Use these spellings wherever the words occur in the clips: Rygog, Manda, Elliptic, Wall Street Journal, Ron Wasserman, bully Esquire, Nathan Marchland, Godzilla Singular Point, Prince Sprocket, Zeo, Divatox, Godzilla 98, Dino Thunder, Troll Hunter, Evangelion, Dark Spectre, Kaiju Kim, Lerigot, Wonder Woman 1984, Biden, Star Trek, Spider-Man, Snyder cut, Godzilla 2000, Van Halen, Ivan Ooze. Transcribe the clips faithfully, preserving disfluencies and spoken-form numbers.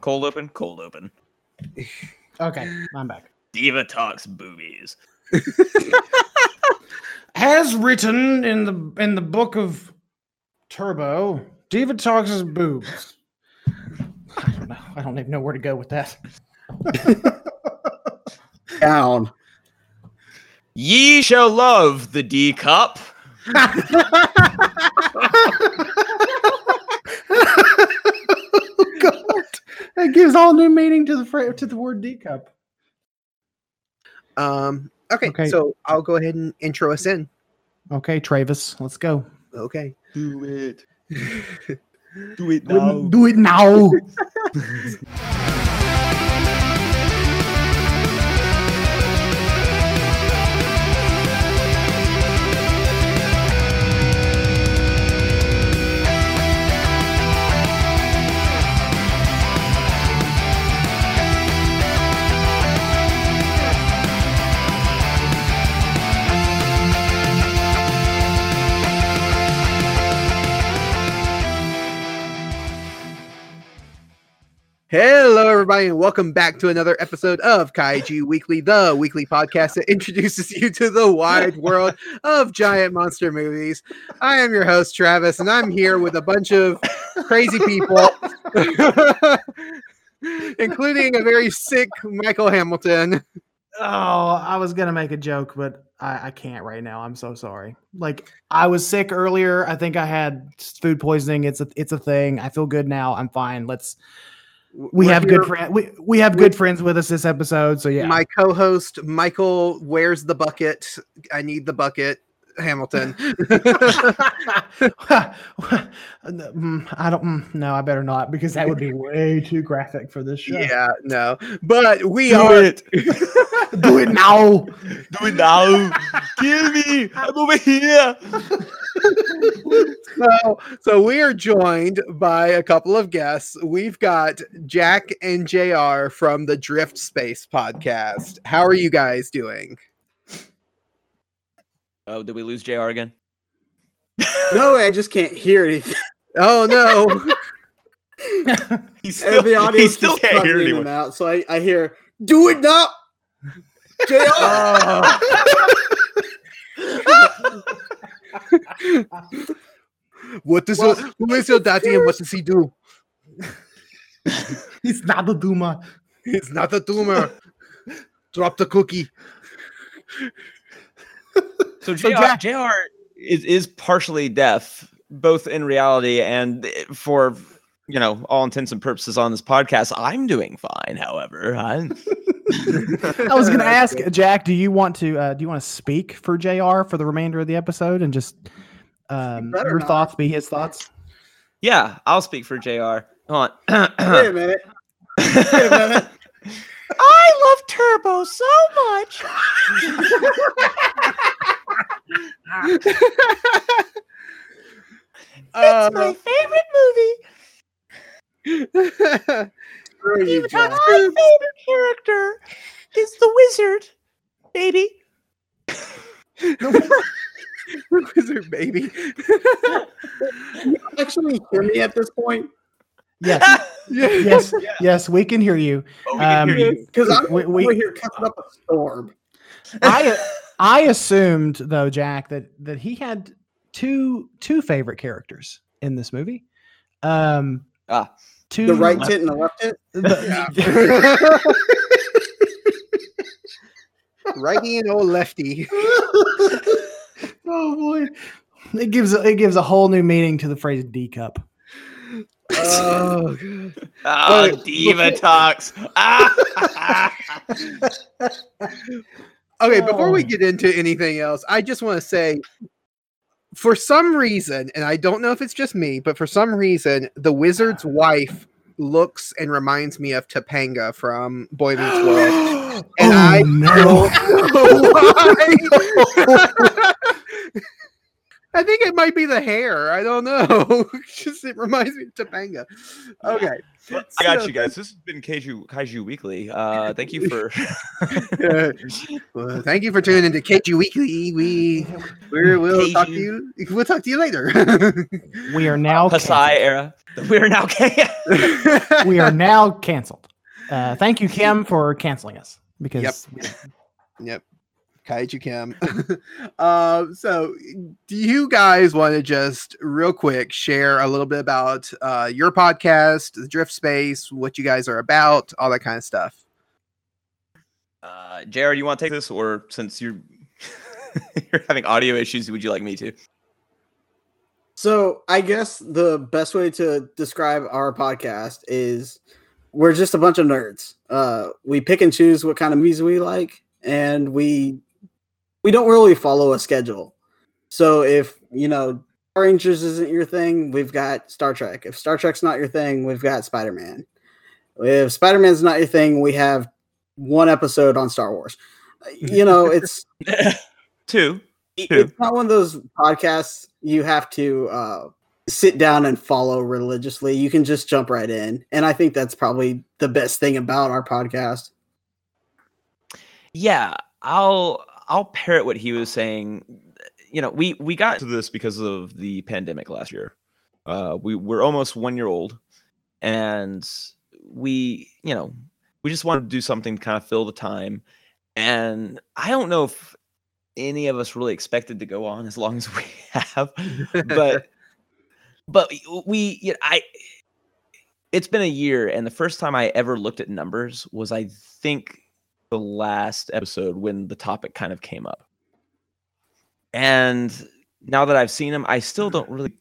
Cold open, cold open. Okay, I'm back. Divatox boobies. As written in the in the book of Turbo, Divatox's boobs. I don't know. I don't even know where to go with that. Down. Ye shall love the D cup. It gives all new meaning to the to the word D cup. Um. Okay, okay. So I'll go ahead and intro us in. Okay, Travis, let's go. Okay. Do it. Do it now. Do it now. Hello, everybody, and welcome back to another episode of Kaiju Weekly, the weekly podcast that introduces you to the wide world of giant monster movies. I am your host, Travis, and I'm here with a bunch of crazy people, including a very sick Michael Hamilton. Oh, I was going to make a joke, but I, I can't right now. I'm so sorry. Like, I was sick earlier. I think I had food poisoning. It's a, it's a thing. I feel good now. I'm fine. Let's... We We're have here. good friends. We, we have good We're, friends with us this episode. So yeah, my co-host Michael, where's the bucket? I need the bucket, Hamilton. I don't. No, I better not, because that would be way too graphic for this show. Yeah, no. But we do are. It. Do it now. Do it now. Kill me. I'm over here. so, so we are joined by a couple of guests. We've got Jack and J R from the Drift Space podcast. How are you guys doing? Oh, did we lose J R again? No, I just can't hear anything. Oh no! He's still, the audio he still can't hear anyone. Out, so I, I hear, "Do it now, J R." Oh. What does well, he, who is your daddy and what does he do? He's not a doomer. He's not a doomer. Drop the cookie. So, so J R, J R is, is partially deaf, both in reality and for, you know, all intents and purposes on this podcast. I'm doing fine, however. I'm... I was going to ask, Jack, do you want to uh, do you want to speak for J R for the remainder of the episode and just um, your not. thoughts be his thoughts? Yeah, I'll speak for J R. Hold on. Wait a minute. Wait a minute. I love Turbo so much. It's my favorite movie. Even my favorite character is the wizard, baby. The wizard, baby. You actually hear me at this point? Yes, yes, yeah. Yes, we can hear you. Oh, we um, can hear you. Because I'm we, over we, here cutting up a storm. I I assumed though, Jack, that that he had two two favorite characters in this movie. Um, ah, two the right tit and the left tit. The, yeah. Righty and old lefty. Oh boy, it gives it gives a whole new meaning to the phrase D cup. Oh, God. Oh, Divatox. Okay, before we get into anything else, I just want to say, for some reason, and I don't know if it's just me, but for some reason, the wizard's wife looks and reminds me of Topanga from Boy Meets World. And oh, I no. don't know why. I think it might be the hair. I don't know. Just it reminds me of Topanga. Okay. I got so, you guys. This has been Kaiju Kaiju Weekly. Uh, thank you for yeah. well, thank you for tuning into Kaiju Weekly. We we will talk to you. We'll talk to you later. We are now Pasai era. We are now can- We are now canceled. Uh, thank you, Kim, for canceling us because Yep. We- yep. Kaiju Kim. uh, so do you guys want to just real quick share a little bit about uh, your podcast, the Drift Space, what you guys are about, all that kind of stuff? Uh, Jared, you want to take this, or since you're you're having audio issues, would you like me to? So I guess the best way to describe our podcast is we're just a bunch of nerds. Uh, we pick and choose what kind of music we like, and we We don't really follow a schedule. So if, you know, Car Rangers isn't your thing, we've got Star Trek. If Star Trek's not your thing, we've got Spider-Man. If Spider-Man's not your thing, we have one episode on Star Wars. You know, it's... Two. Two. It's not one of those podcasts you have to uh, sit down and follow religiously. You can just jump right in. And I think that's probably the best thing about our podcast. Yeah, I'll... I'll parrot what he was saying. You know, we, we got to this because of the pandemic last year. Uh, we we're almost one year old, and we, you know, we just wanted to do something to kind of fill the time. And I don't know if any of us really expected to go on as long as we have, but, but we, you know, I, it's been a year, and the first time I ever looked at numbers was, I think, the last episode when the topic kind of came up. And now that I've seen them, I still don't really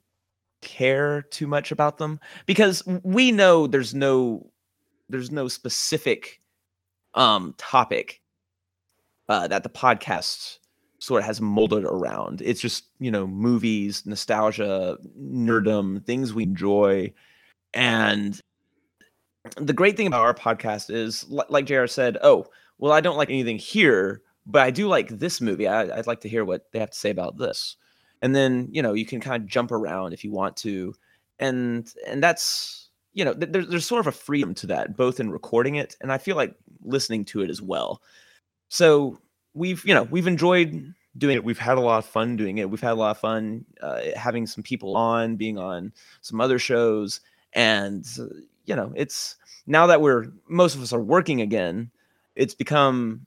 care too much about them, because we know there's no, there's no specific um, topic uh, that the podcast sort of has molded around. It's just, you know, movies, nostalgia, nerdom, things we enjoy. And the great thing about our podcast is, like J R said, oh, well, I don't like anything here, but I do like this movie. I, I'd like to hear what they have to say about this. And then, you know, you can kind of jump around if you want to. And and that's, you know, th- there's, there's sort of a freedom to that, both in recording it and I feel like listening to it as well. So we've, you know, we've enjoyed doing it. We've had a lot of fun doing it. We've had a lot of fun uh, having some people on, being on some other shows. And, uh, you know, it's now that we're, most of us are working again, it's become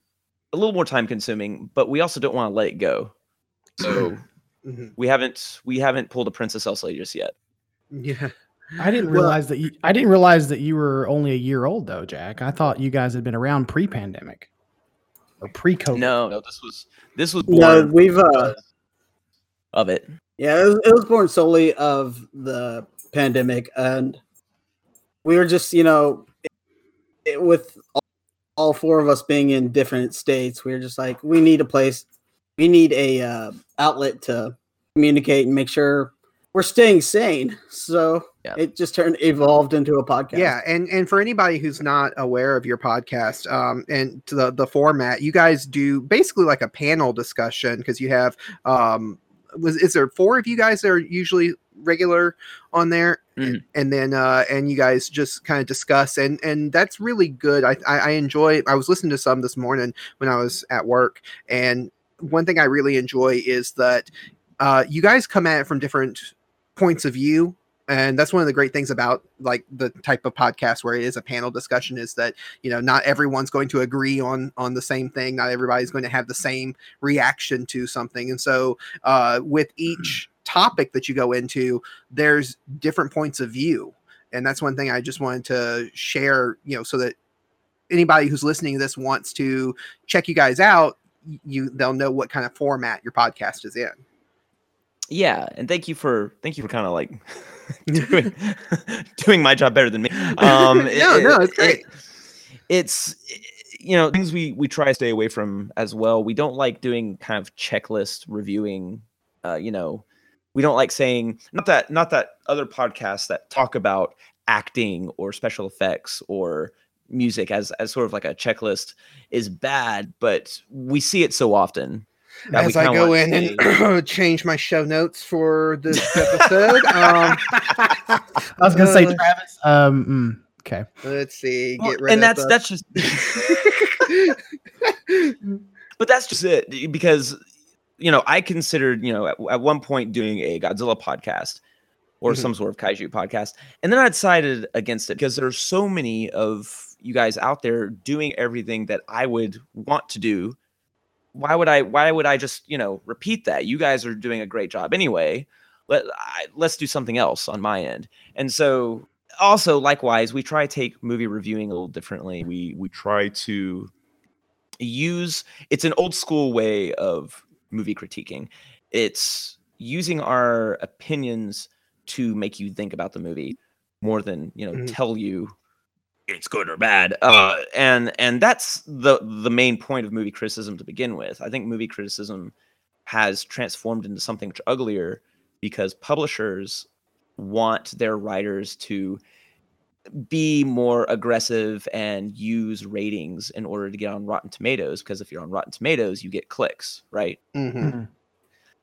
a little more time consuming, but we also don't want to let it go. So mm-hmm. we haven't we haven't pulled a Princess Elsa just yet. Yeah. I didn't realize well, that you I didn't realize that you were only a year old though, Jack. I thought you guys had been around pre-pandemic or pre-COVID. No, no, this was this was born no, we've, uh, of it. Yeah, it was, it was born solely of the pandemic, and we were just, you know, it, it, with all all four of us being in different states, we were just like, we need a place. We need a uh, outlet to communicate and make sure we're staying sane. So yeah. It just turned evolved into a podcast. Yeah. And, and for anybody who's not aware of your podcast um, and to the, the format, you guys do basically like a panel discussion, because you have, um, was, is there four of you guys that are usually regular on there? Mm-hmm. And, and then uh and you guys just kind of discuss, and and that's really good. I, I I enjoy I was listening to some this morning when I was at work, and one thing I really enjoy is that uh you guys come at it from different points of view. And that's one of the great things about like the type of podcast where it is a panel discussion, is that, you know, not everyone's going to agree on on the same thing. Not everybody's going to have the same reaction to something. And so uh with each topic that you go into, there's different points of view. And that's one thing I just wanted to share, you know, so that anybody who's listening to this wants to check you guys out, you they'll know what kind of format your podcast is in. Yeah, and thank you for thank you for kind of like doing, doing my job better than me. Um, no, it, no, it's great. It, it's you know, things we we try to stay away from as well. We don't like doing kind of checklist reviewing. Uh, you know, we don't like saying not that not that other podcasts that talk about acting or special effects or music as as sort of like a checklist is bad, but we see it so often. That As I go in and change my show notes for this episode. um, I was going to uh, say, Travis. Um, mm, okay. Let's see. Get well, rid and of that's, that's just... But that's just it. Because, you know, I considered, you know, at, at one point doing a Godzilla podcast or mm-hmm. some sort of kaiju podcast. And then I decided against it because there are so many of you guys out there doing everything that I would want to do. Why would I? Why would I just, you know, repeat that? You guys are doing a great job anyway. Let I, let's do something else on my end. And so, also likewise, we try to take movie reviewing a little differently. We we try to use it's an old school way of movie critiquing. It's using our opinions to make you think about the movie more than, you know, mm-hmm. tell you it's good or bad. Uh, and and that's the the main point of movie criticism to begin with. I think movie criticism has transformed into something much uglier because publishers want their writers to be more aggressive and use ratings in order to get on Rotten Tomatoes, because if you're on Rotten Tomatoes, you get clicks, right? Mm-hmm. Mm-hmm.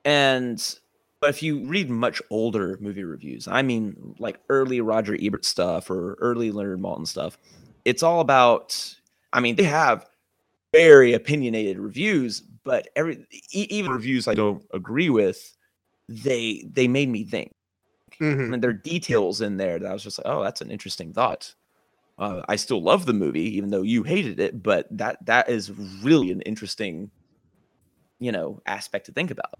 And but if you read much older movie reviews, I mean, like early Roger Ebert stuff or early Leonard Maltin stuff, it's all about, I mean, they have very opinionated reviews, but every even reviews I don't agree with, they they made me think. Mm-hmm. I mean, there are details in there that I was just like, oh, that's an interesting thought. Uh, I still love the movie, even though you hated it, but that that is really an interesting, you know, aspect to think about.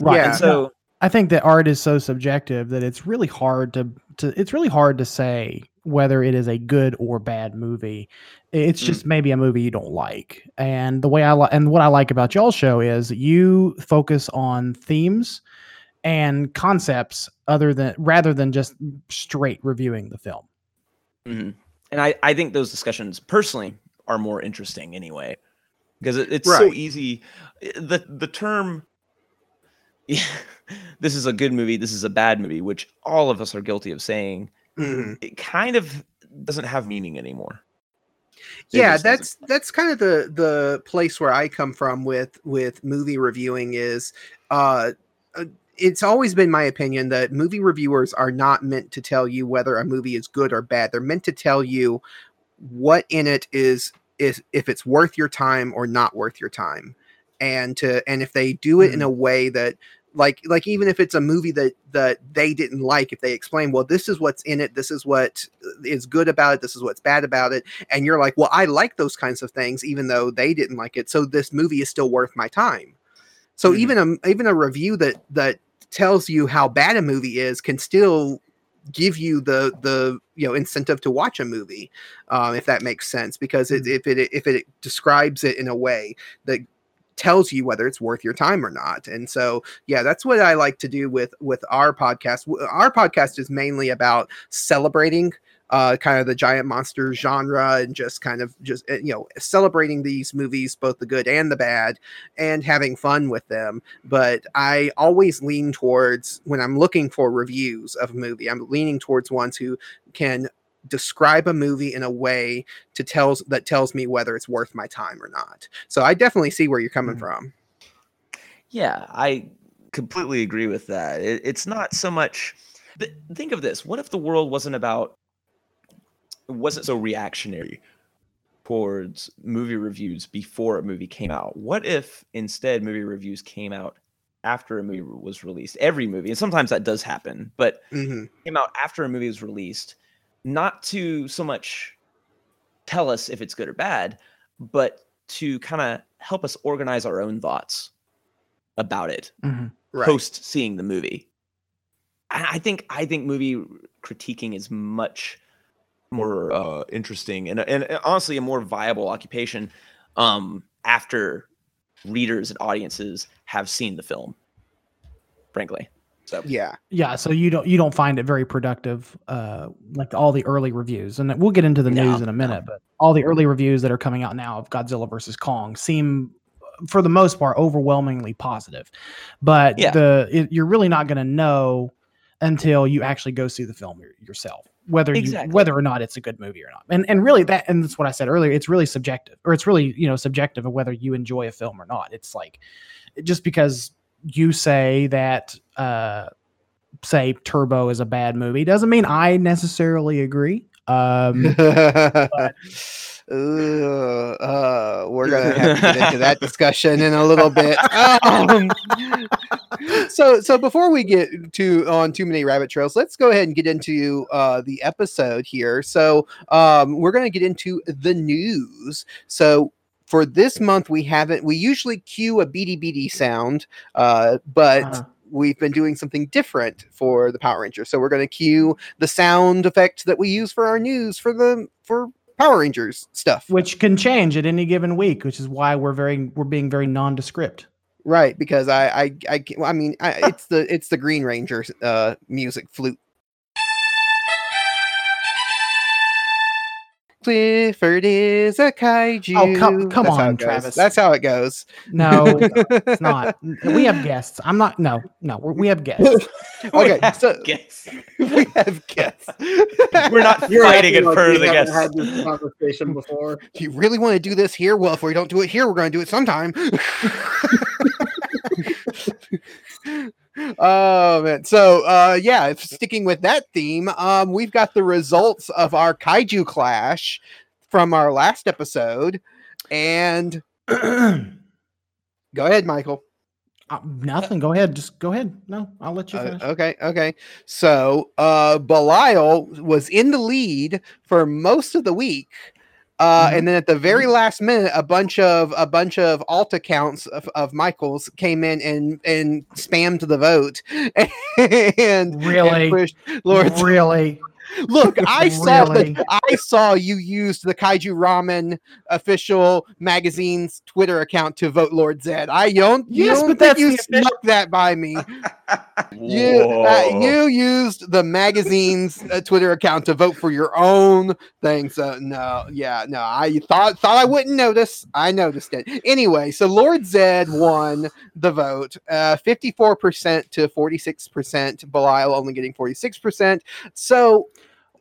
Right. Yeah. And so I think that art is so subjective that it's really hard to, to it's really hard to say whether it is a good or bad movie. It's just mm. maybe a movie you don't like. And the way I like and what I like about y'all's show is you focus on themes and concepts other than rather than just straight reviewing the film. Mm-hmm. And I, I think those discussions personally are more interesting anyway, because it, it's right. so easy. The the term Yeah, this is a good movie, this is a bad movie, which all of us are guilty of saying, mm-hmm. it kind of doesn't have meaning anymore. It yeah, that's doesn't. that's kind of the the place where I come from with with movie reviewing is uh, it's always been my opinion that movie reviewers are not meant to tell you whether a movie is good or bad. They're meant to tell you what in it is, is if it's worth your time or not worth your time. And to and if they do it mm. in a way that like like even if it's a movie that that they didn't like, if they explain, well, this is what's in it, this is what is good about it, this is what's bad about it, and you're like, well, I like those kinds of things even though they didn't like it, so this movie is still worth my time. So mm. even a even a review that that tells you how bad a movie is can still give you the the you know incentive to watch a movie, um, if that makes sense, because it, if it if it describes it in a way that tells you whether it's worth your time or not. And so, yeah, that's what I like to do with, with our podcast. Our podcast is mainly about celebrating uh, kind of the giant monster genre and just kind of just, you know, celebrating these movies, both the good and the bad, and having fun with them. But I always lean towards, when I'm looking for reviews of a movie, I'm leaning towards ones who can describe a movie in a way to tells that tells me whether it's worth my time or not. So I definitely see where you're coming mm. from. Yeah, I completely agree with that. It, it's not so much. Th- think of this: what if the world wasn't about, wasn't so reactionary towards movie reviews before a movie came out? What if instead movie reviews came out after a movie was released? Every movie, and sometimes that does happen, but mm-hmm. came out after a movie was released. Not to so much tell us if it's good or bad, but to kind of help us organize our own thoughts about it mm-hmm. right. post seeing the movie. I think I think movie critiquing is much more uh, interesting and, and honestly a more viable occupation um, after readers and audiences have seen the film, frankly. So. Yeah, yeah. So you don't you don't find it very productive, uh, like all the early reviews, and we'll get into the news no, in a minute. No. But all the early reviews that are coming out now of Godzilla versus Kong seem, for the most part, overwhelmingly positive. But yeah. the it, you're really not going to know until you actually go see the film yourself, whether exactly. you, whether or not it's a good movie or not. And and really that and that's what I said earlier. It's really subjective, or it's really you know subjective of whether you enjoy a film or not. It's like just because you say that, uh, say Turbo is a bad movie doesn't mean I necessarily agree. Um, but... Ooh, uh, we're gonna have to get into that discussion in a little bit. Um, so, so before we get to on too many rabbit trails, let's go ahead and get into uh, the episode here. So, um, we're gonna get into the news. So. For this month, we haven't. We usually cue a beady beady sound, uh, but uh-huh. we've been doing something different for the Power Rangers. So we're going to cue the sound effect that we use for our news for the for Power Rangers stuff, which can change at any given week, which is why we're very we're being very nondescript. Right, because I I I, I mean I, it's the it's the Green Ranger uh, music flute. Clifford is a kaiju. Oh, come, come on, Travis. That's how it goes. No, no, it's not. We have guests. I'm not. No, no, we're, we have guests. Okay, have so guests. We have guests. We're not You're fighting in front of the guests. Had this conversation before. Do you really want to do this here? Well, if we don't do it here, we're going to do it sometime. Oh man! So uh, yeah, if sticking with that theme, um, we've got the results of our kaiju clash from our last episode, and go ahead, Michael. Uh, nothing. Go ahead. Just go ahead. No, I'll let you finish. Uh, okay. Okay. So uh, Belial was in the lead for most of the week. Uh, mm-hmm. And then at the very last minute, a bunch of a bunch of alt accounts of, of Michael's came in and, and spammed the vote and really and pushed Lord really. Look, I saw really? the, I saw you used the Kaiju Ramen official magazine's Twitter account to vote Lord Zedd. I don't. Yes, you don't but that's you snuck that by me. you uh, you used the magazine's uh, Twitter account to vote for your own thing. So no, yeah, no. I thought thought I wouldn't notice. I noticed it anyway. So Lord Zedd won the vote, fifty-four uh, percent to forty-six percent. Belial only getting forty-six percent. So.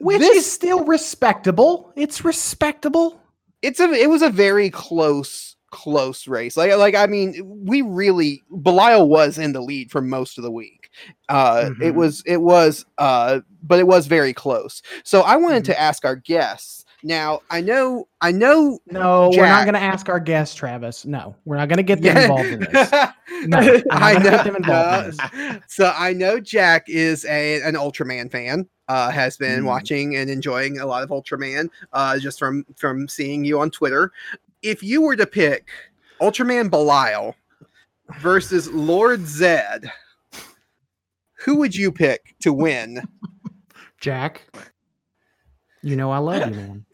Which this, is still respectable. It's respectable. It's a. It was a very close, close race. Like, like I mean, we really Belial was in the lead for most of the week. Uh, mm-hmm. It was, it was, uh, but it was very close. So I wanted mm-hmm. to ask our guests. Now I know, I know. No, Jack, we're not going to ask our guests, Travis. No, we're not going to get them involved in this. No, I know. Get them involved uh, in this. So I know Jack is a an Ultraman fan. Uh, has been mm. watching and enjoying a lot of Ultraman uh, just from, from seeing you on Twitter. If you were to pick Ultraman Belial versus Lord Zedd, who would you pick to win? Jack, you know I love you, man.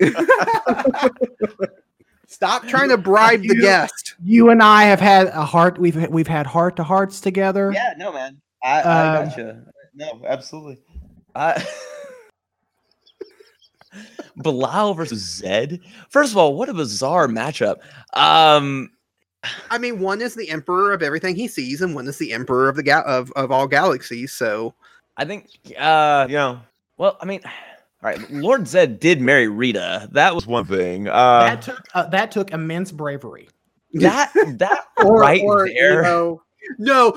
Stop trying to bribe you, the guest. You and I have had a heart. We've we've had heart to hearts together. Yeah, no, man. I, I um, gotcha. No, absolutely. Uh, Belial versus Zedd. First of all, what a bizarre matchup. Um, I mean, one is the emperor of everything he sees, and one is the emperor of the ga- of of all galaxies. So, I think, uh, you know, well, I mean, all right, Lord Zedd did marry Rita. That was one thing. Uh, that took uh, that took immense bravery. That that or, right or, there. You know,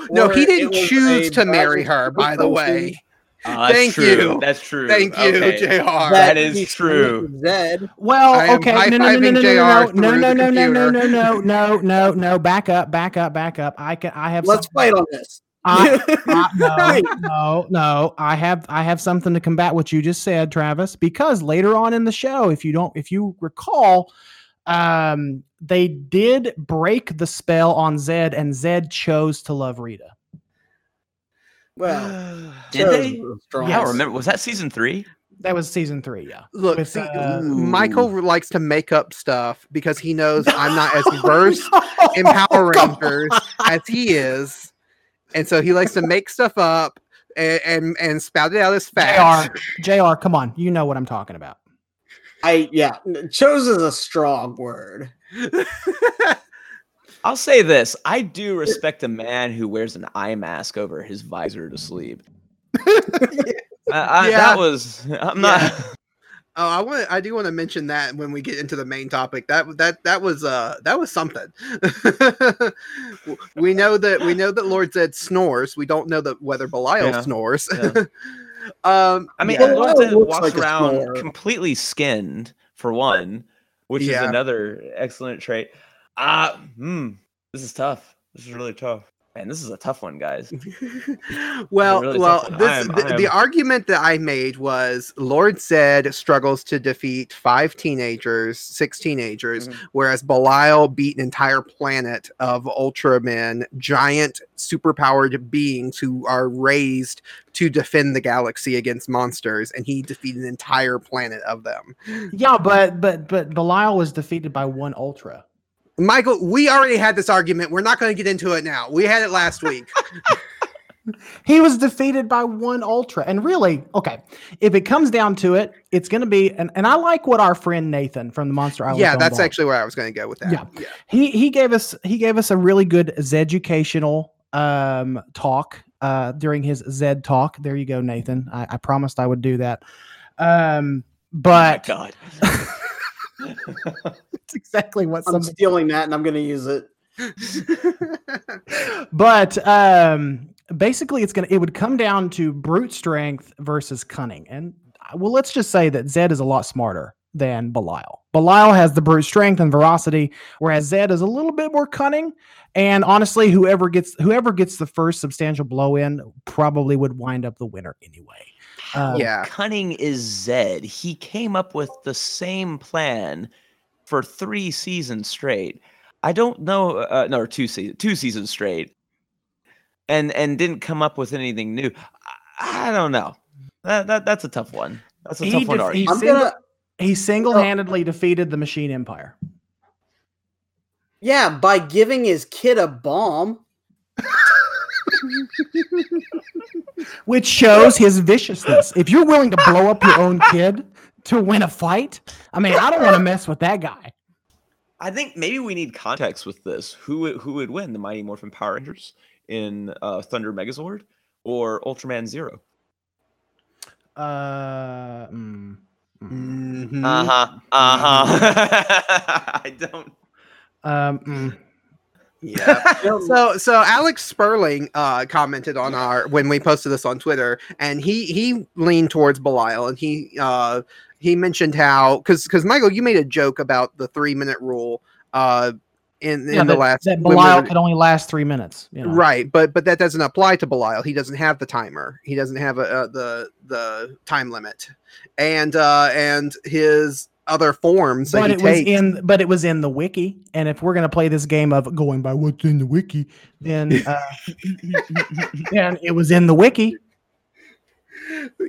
no, no, he didn't choose to marry her. By the way. Uh, Thank that's true. you. That's true. Thank you, okay. J R. That, that is true. Zedd. Well, okay. No, no, no, no, no, no, no, no, no, no, no, no, no, no, no. Back up, back up, back up. I can. I have. Let's fight on this. I, I, no, no, no. I have. I have something to combat what you just said, Travis. Because later on in the show, if you don't, if you recall, um, they did break the spell on Zedd, and Zedd chose to love Rita. Well, did they? I don't remember. Was that season three? That was season three. Yeah. Look, With, see, uh, Michael likes to make up stuff because he knows no, I'm not as versed no, in Power Rangers as he is, and so he likes to make stuff up and and, and spout it out as facts. J R, J R, come on, you know what I'm talking about. I yeah, chose is a strong word. I'll say this. I do respect a man who wears an eye mask over his visor to sleep. yeah. I, I, yeah. That was... I'm yeah. not... Oh, I want. I do want to mention that when we get into the main topic. That that that was uh that was something. we know that we know that Lord Zedd snores. We don't know that whether Belial yeah. snores. Yeah. um, I mean, yeah. Lord Zedd walks like around completely skinned for one, which yeah. is another excellent trait. Ah, uh, hmm, this is tough. This is really tough. Man, this is a tough one, guys. well, really well, this, I am, the, I am... the argument that I made was Lord Zedd struggles to defeat five teenagers, six teenagers, mm-hmm. whereas Belial beat an entire planet of Ultramen, giant, superpowered beings who are raised to defend the galaxy against monsters, and he defeated an entire planet of them. Yeah, but but but Belial was defeated by one Ultra. Michael, we already had this argument. We're not going to get into it now. We had it last week. He was defeated by one Ultra. And really, okay, if it comes down to it, it's going to be, and, and I like what our friend Nathan from the Monster Island. Yeah, that's actually where I was going to go with that. Yeah. yeah. He he gave us he gave us a really good Zeducational um, talk uh, during his Zed talk. There you go, Nathan. I, I promised I would do that. Um, but oh my God. That's exactly what I'm somebody... stealing that, and I'm going to use it. But um, basically, it's going to it would come down to brute strength versus cunning, and well, let's just say that Zed is a lot smarter than Belial. Belial has the brute strength and veracity, whereas Zed is a little bit more cunning. And honestly, whoever gets whoever gets the first substantial blow in probably would wind up the winner anyway. How yeah. cunning is Zed? He came up with the same plan for three seasons straight. I don't know, uh, no, or two seasons, two seasons straight, and and didn't come up with anything new. I, I don't know. That, that that's a tough one. That's a he tough def- one. He, I'm single- gonna, he single-handedly uh, defeated the Machine Empire. Yeah, by giving his kid a bomb. Which shows his viciousness. If you're willing to blow up your own kid to win a fight, I mean, I don't want to mess with that guy. I think maybe we need context with this. Who who would win, the Mighty Morphin Power Rangers in uh, Thunder Megazord or Ultraman Zero? Uh, mm, mm-hmm. Uh huh. Uh huh. I don't. Um. Mm. Yeah. so so Alex Sperling uh, commented on our when we posted this on Twitter, and he he leaned towards Belial, and he uh, he mentioned how because because Michael, you made a joke about the three minute rule uh, in in yeah, the that, last that Belial we could only last three minutes, you know? Right? But but that doesn't apply to Belial. He doesn't have the timer. He doesn't have a, a, the the time limit, and uh, and his. Other forms but that he it takes. was in but it was in the wiki, and if we're going to play this game of going by what's in the wiki, then uh then it was in the wiki.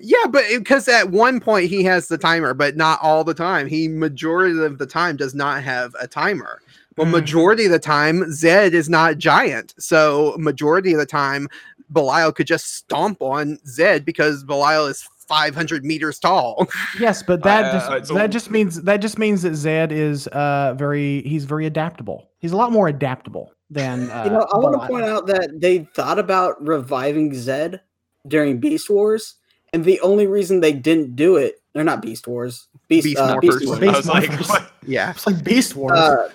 Yeah, but because at one point he has the timer, but not all the time. He majority of the time does not have a timer. Well, mm. majority of the time Zed is not giant, so majority of the time Belial could just stomp on Zed because Belial is five hundred meters tall. Yes, but that uh, just, that old. just means that just means that Zed is uh very he's very adaptable. He's a lot more adaptable than uh, you know. I want to point out that they thought about reviving Zed during Beast Wars, and the only reason they didn't do it, they're not Beast Wars, Beast, Beast, uh, Beast Wars. Beast I was Morphers. Like, what? Yeah, it's like Beast Wars. Uh,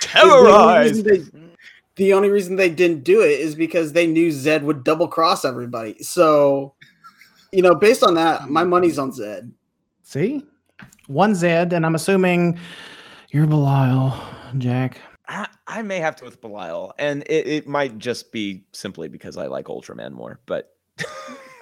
Terrorized. The only, they, the only reason they didn't do it is because they knew Zed would double cross everybody. So. You know, based on that, my money's on Zed. See? One Zed, and I'm assuming you're Belial, Jack. I, I may have to with Belial, and it, it might just be simply because I like Ultraman more, but...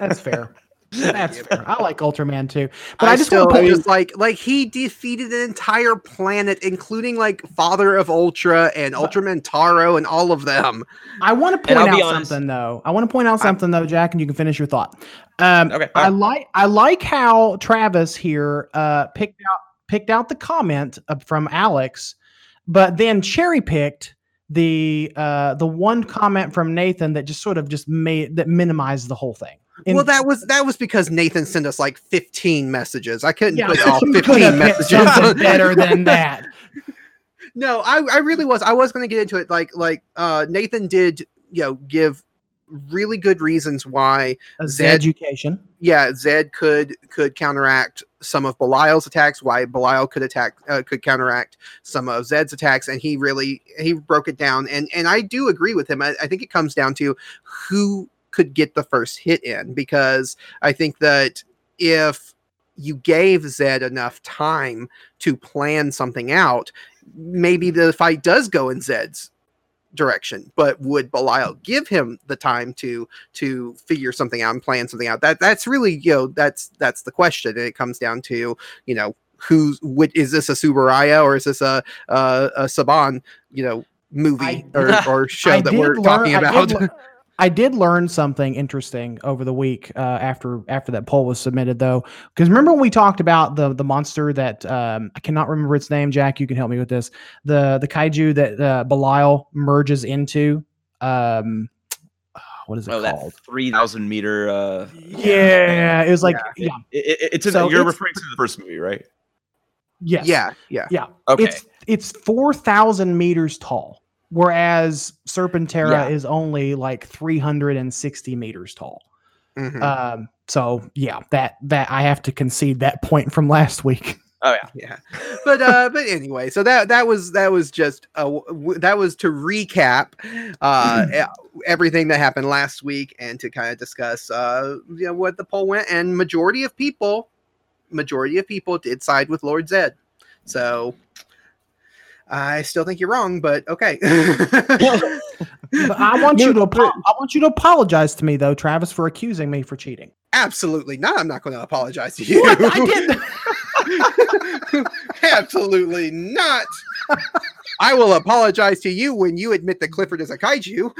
That's fair. That's fair. I like Ultraman too, but I, I just still, want to just like like he defeated an entire planet, including like Father of Ultra and Ultraman Taro and all of them. I want to point out something though. I want to point out something though, Jack, and you can finish your thought. Um, okay. I like I like how Travis here uh, picked out picked out the comment from Alex, but then cherry picked the uh, the one comment from Nathan that just sort of just made that minimized the whole thing. In- well, that was that was because Nathan sent us like fifteen messages. I couldn't yeah, put all fifteen messages better than that. No, I, I really was. I was going to get into it. Like like uh, Nathan did, you know, give really good reasons why Zedd, education. Yeah, Zedd could could counteract some of Belial's attacks, why Belial could attack uh, could counteract some of Zedd's attacks, and he really he broke it down. And and I do agree with him. I, I think it comes down to who could get the first hit in, because I think that if you gave Zedd enough time to plan something out, maybe the fight does go in Zedd's direction, but would Belial give him the time to to figure something out and plan something out? That that's really, you know, that's that's the question, and it comes down to, you know, who's what is this, a Subaraya or is this a a, a Saban, you know, movie I, or, or show that we're learn, talking about? I did, I did learn something interesting over the week uh, after after that poll was submitted, though, because remember when we talked about the the monster that um, I cannot remember its name. Jack, you can help me with this. The the kaiju that uh, Belial merges into. Um, what is it oh, called? That three thousand meter. Uh, yeah, it was like yeah. yeah. It, it, it's in so the, you're it's, referring to the first movie, right? Yes. Yeah. Yeah. Yeah. Okay. It's it's four thousand meters tall, whereas Serpentera yeah. is only like three hundred sixty meters tall. Mm-hmm. Um, so yeah, that, that I have to concede that point from last week. Oh yeah. Yeah. But, uh, but anyway, so that, that was, that was just, uh, w- that was to recap, uh, everything that happened last week and to kind of discuss, uh, you know, what the poll went, and majority of people, majority of people did side with Lord Zedd. So, I still think you're wrong, but okay. But I want you to apo- I want you to apologize to me, though, Travis, for accusing me for cheating. Absolutely not. I'm not going to apologize to you. What? I didn't. Absolutely not. I will apologize to you when you admit that Clifford is a kaiju.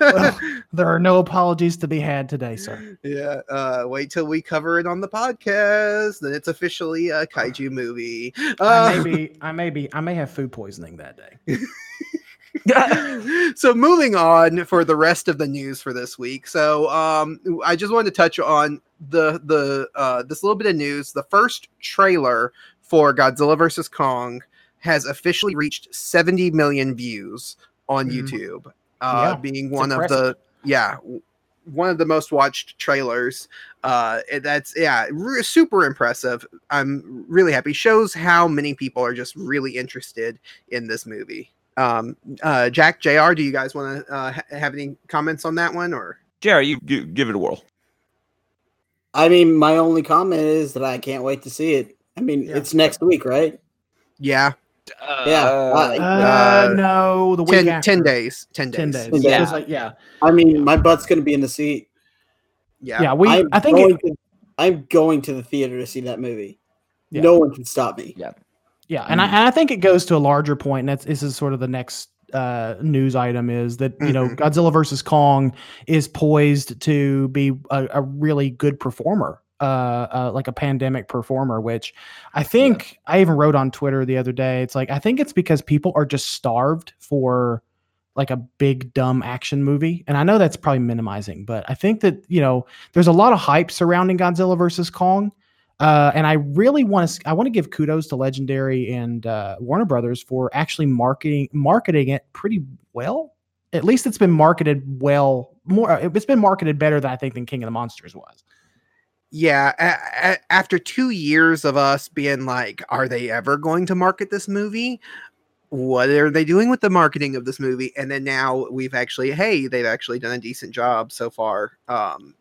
Well, there are no apologies to be had today, sir. Yeah. Uh, wait till we cover it on the podcast. Then it's officially a kaiju movie. Uh, I may be, I may be, I may have food poisoning that day. So moving on for the rest of the news for this week. So um, I just wanted to touch on the the uh, this little bit of news. The first trailer for Godzilla versus Kong has officially reached seventy million views on mm. YouTube, uh, yeah, being one of the yeah one of the most watched trailers. Uh, that's yeah re- super impressive. I'm really happy. Shows how many people are just really interested in this movie. Um, uh, Jack, J R, do you guys want to uh, ha- have any comments on that one? Or J R, you, you give it a whirl. I mean, my only comment is that I can't wait to see it. I mean, yeah. It's next week, right? Yeah. Uh, yeah. Uh, uh, no, the week ten, after. ten days. Ten days. Ten days. Ten days. Yeah. Like, yeah. I mean, my butt's gonna be in the seat. Yeah. Yeah. We. I'm I think going it, to, I'm going to the theater to see that movie. Yeah. No one can stop me. Yeah. Yeah, and, mm. I, and I think it goes to a larger point, and that's, this is sort of the next uh, news item, is that, you mm-hmm. know, Godzilla versus Kong is poised to be a, a really good performer, uh, uh, like a pandemic performer, which I think yeah. I even wrote on Twitter the other day. It's like, I think it's because people are just starved for like a big, dumb action movie. And I know that's probably minimizing, but I think that, you know, there's a lot of hype surrounding Godzilla versus Kong. Uh, and I really want to I want to give kudos to Legendary and uh, Warner Brothers for actually marketing marketing it pretty well. At least it's been marketed well. More, it's been marketed better than I think than King of the Monsters was. Yeah, a- a- after two years of us being like, are they ever going to market this movie? What are they doing with the marketing of this movie? And then now we've actually, hey, they've actually done a decent job so far. Um,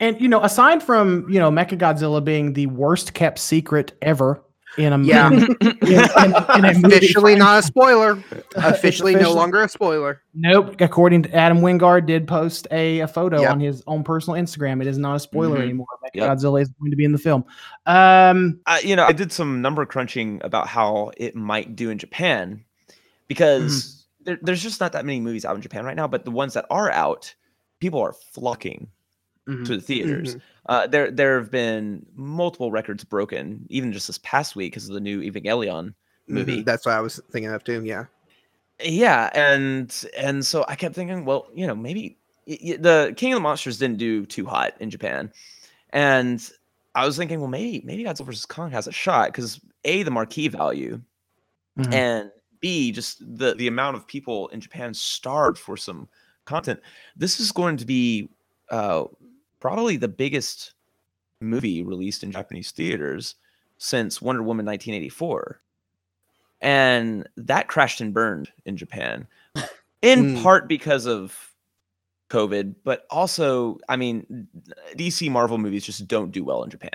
And, you know, aside from, you know, Mechagodzilla being the worst kept secret ever in a movie. Yeah. In, in, in a movie officially not a spoiler. Officially, officially no longer a spoiler. Nope. According to Adam Wingard, did post a, a photo yep. on his own personal Instagram. It is not a spoiler mm-hmm. anymore. Mechagodzilla yep. is going to be in the film. Um, uh, you know, I did some number crunching about how it might do in Japan, because mm-hmm. there, there's just not that many movies out in Japan right now. But the ones that are out, people are flocking Mm-hmm. to the theaters. Mm-hmm. Uh, there there have been multiple records broken, even just this past week, because of the new Evangelion movie. Mm-hmm. That's what I was thinking of too. Yeah, yeah, and and so I kept thinking, well, you know, maybe y- the King of the Monsters didn't do too hot in Japan, and I was thinking, well, maybe maybe Godzilla versus Kong has a shot, because A, the marquee value, mm-hmm. and B, just the the amount of people in Japan starved for some content. This is going to be uh, probably the biggest movie released in Japanese theaters since Wonder Woman nineteen eighty-four. And that crashed and burned in Japan, in mm. part because of COVID, but also, I mean, D C Marvel movies just don't do well in Japan.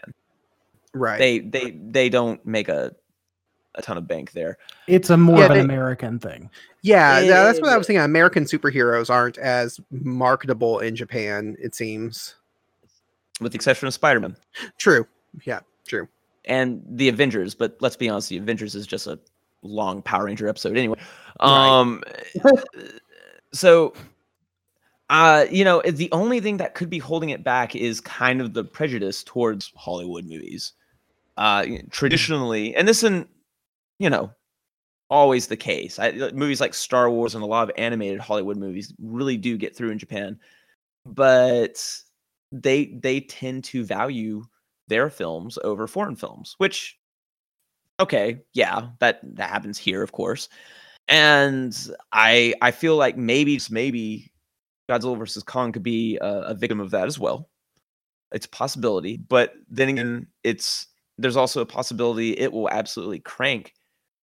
Right. They they they don't make a a ton of bank there. It's a more yeah, of an they, American thing. Yeah, it, that's what I was thinking. American superheroes aren't as marketable in Japan, it seems. With the exception of Spider-Man. True. Yeah, true. And the Avengers, but let's be honest, the Avengers is just a long Power Ranger episode anyway. Um, right. So, uh, you know, the only thing that could be holding it back is kind of the prejudice towards Hollywood movies. Uh, traditionally, and this isn't, you know, always the case. I, movies like Star Wars and a lot of animated Hollywood movies really do get through in Japan, but they they tend to value their films over foreign films, which, okay, yeah, that, that happens here, of course. And I I feel like maybe, just maybe, Godzilla versus Kong could be a, a victim of that as well. It's a possibility. But then again, it's there's also a possibility it will absolutely crank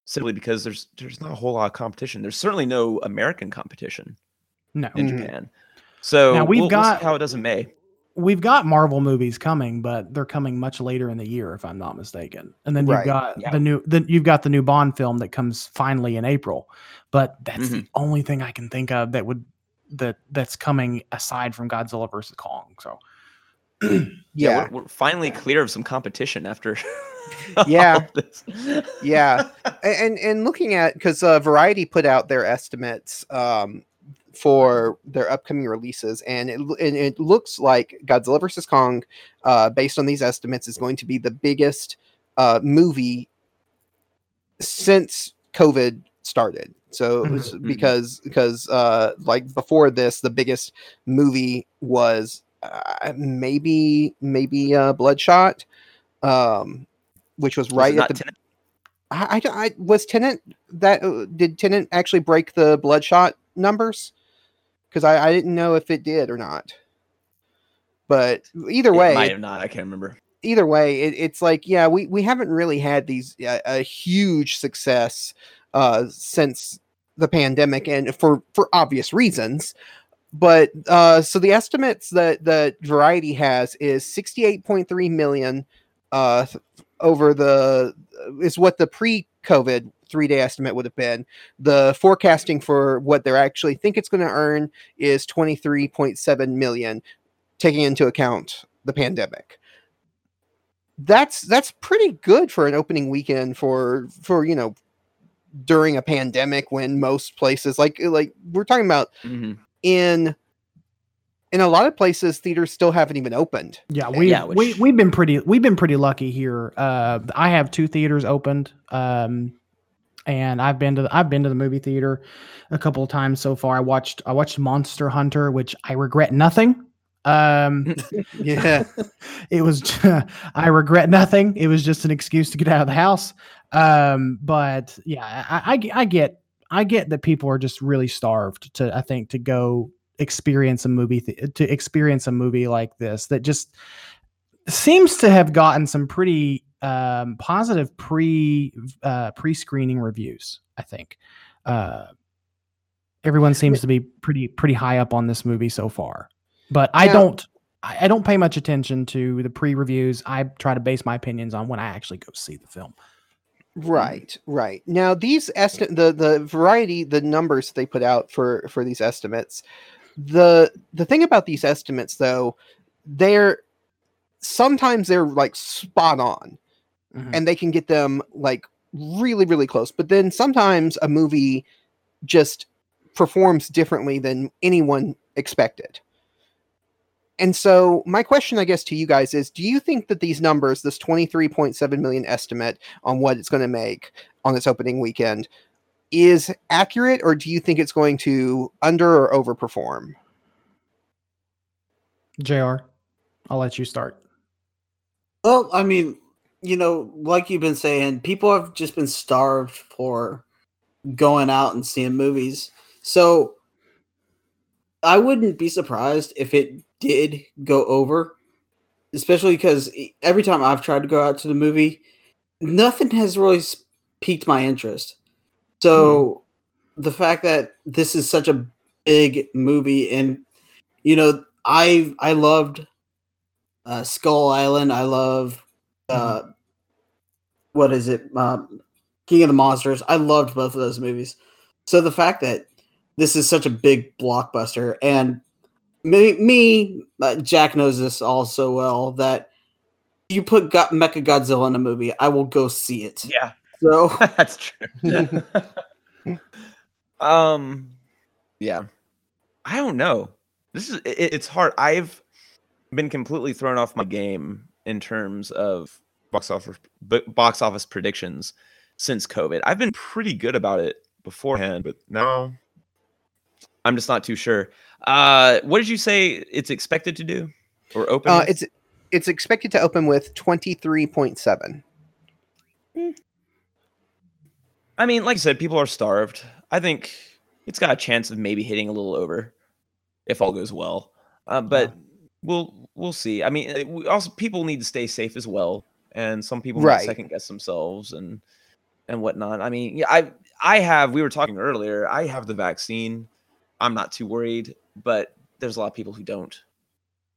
simply because there's there's not a whole lot of competition. There's certainly no American competition no. in mm-hmm. Japan. So now we've we'll, got, we'll see how it does in May. We've got Marvel movies coming, but they're coming much later in the year, if I'm not mistaken. And then right. you've got yeah. the new, the, you've got the new Bond film that comes finally in April. But that's mm-hmm. the only thing I can think of that would that that's coming aside from Godzilla versus Kong. So yeah, yeah we're, we're finally clear of some competition after. yeah, yeah, and and looking at because uh, Variety put out their estimates. Um, for their upcoming releases, and it, and it looks like Godzilla versus Kong, uh, based on these estimates, is going to be the biggest uh, movie since COVID started. So it was because, because uh, like before this, the biggest movie was uh, maybe maybe uh, Bloodshot, um, which was right was at the... Tenet? I, I, I was Tenet... That, did Tenet actually break the Bloodshot numbers? Because I, I didn't know if it did or not, but either way, it might have not. I can't remember. Either way, it, it's like yeah, we, we haven't really had these uh, a huge success uh, since the pandemic, and for, for obvious reasons. But uh, so the estimates that that Variety has is sixty-eight point three million uh, over the is what the pre-COVID three-day estimate would have been. The forecasting for what they're actually think it's going to earn is twenty-three point seven million, taking into account the pandemic. That's that's pretty good for an opening weekend for for you know during a pandemic when most places like like we're talking about mm-hmm. in in a lot of places theaters still haven't even opened. Yeah, we yeah, which... we we've been pretty we've been pretty lucky here. Uh, I have two theaters opened. Um, And I've been to the, I've been to the movie theater a couple of times so far. I watched I watched Monster Hunter, which I regret nothing. Um, yeah, it was just, I regret nothing. It was just an excuse to get out of the house. Um, but yeah, I, I I get I get that people are just really starved to I think to go experience a movie th- to experience a movie like this that just seems to have gotten some pretty. Um, positive pre uh, pre-screening reviews. I think uh, everyone seems to be pretty pretty high up on this movie so far. But I now, don't I don't pay much attention to the pre-reviews. I try to base my opinions on when I actually go see the film. Right, right. Now these esti- the the Variety the numbers they put out for for these estimates. The the thing about these estimates though, they're sometimes they're like spot on. Mm-hmm. And they can get them like really, really close. But then sometimes a movie just performs differently than anyone expected. And so my question, I guess, to you guys is, do you think that these numbers, this twenty-three point seven million estimate on what it's going to make on its opening weekend, is accurate? Or do you think it's going to under or overperform? J R, I'll let you start. Well, I mean, you know, like you've been saying, people have just been starved for going out and seeing movies. So I wouldn't be surprised if it did go over, especially because every time I've tried to go out to the movie, nothing has really piqued my interest. So hmm. the fact that this is such a big movie, and you know, I I loved uh, Skull Island. I love uh, hmm. what is it, um, King of the Monsters. I loved both of those movies. So the fact that this is such a big blockbuster, and me, me uh, Jack knows this all so well, that you put Go- Mechagodzilla in a movie, I will go see it. Yeah, so that's true. um, yeah, I don't know. This is it, it's hard. I've been completely thrown off my game in terms of box office box office predictions since COVID. I've been pretty good about it beforehand, but now I'm just not too sure. Uh, what did you say it's expected to do or open? Uh, it's it's expected to open with twenty-three point seven. Mm. I mean, like I said, people are starved. I think it's got a chance of maybe hitting a little over if all goes well. Uh, but yeah. we'll we'll see. I mean, it, we also people need to stay safe as well, and some people right. might second guess themselves and and whatnot. I mean, yeah, I I have. We were talking earlier. I have the vaccine. I'm not too worried, but there's a lot of people who don't.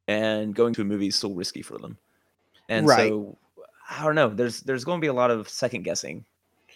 And going to a movie is still risky for them. And right. so, I don't know. There's there's going to be a lot of second guessing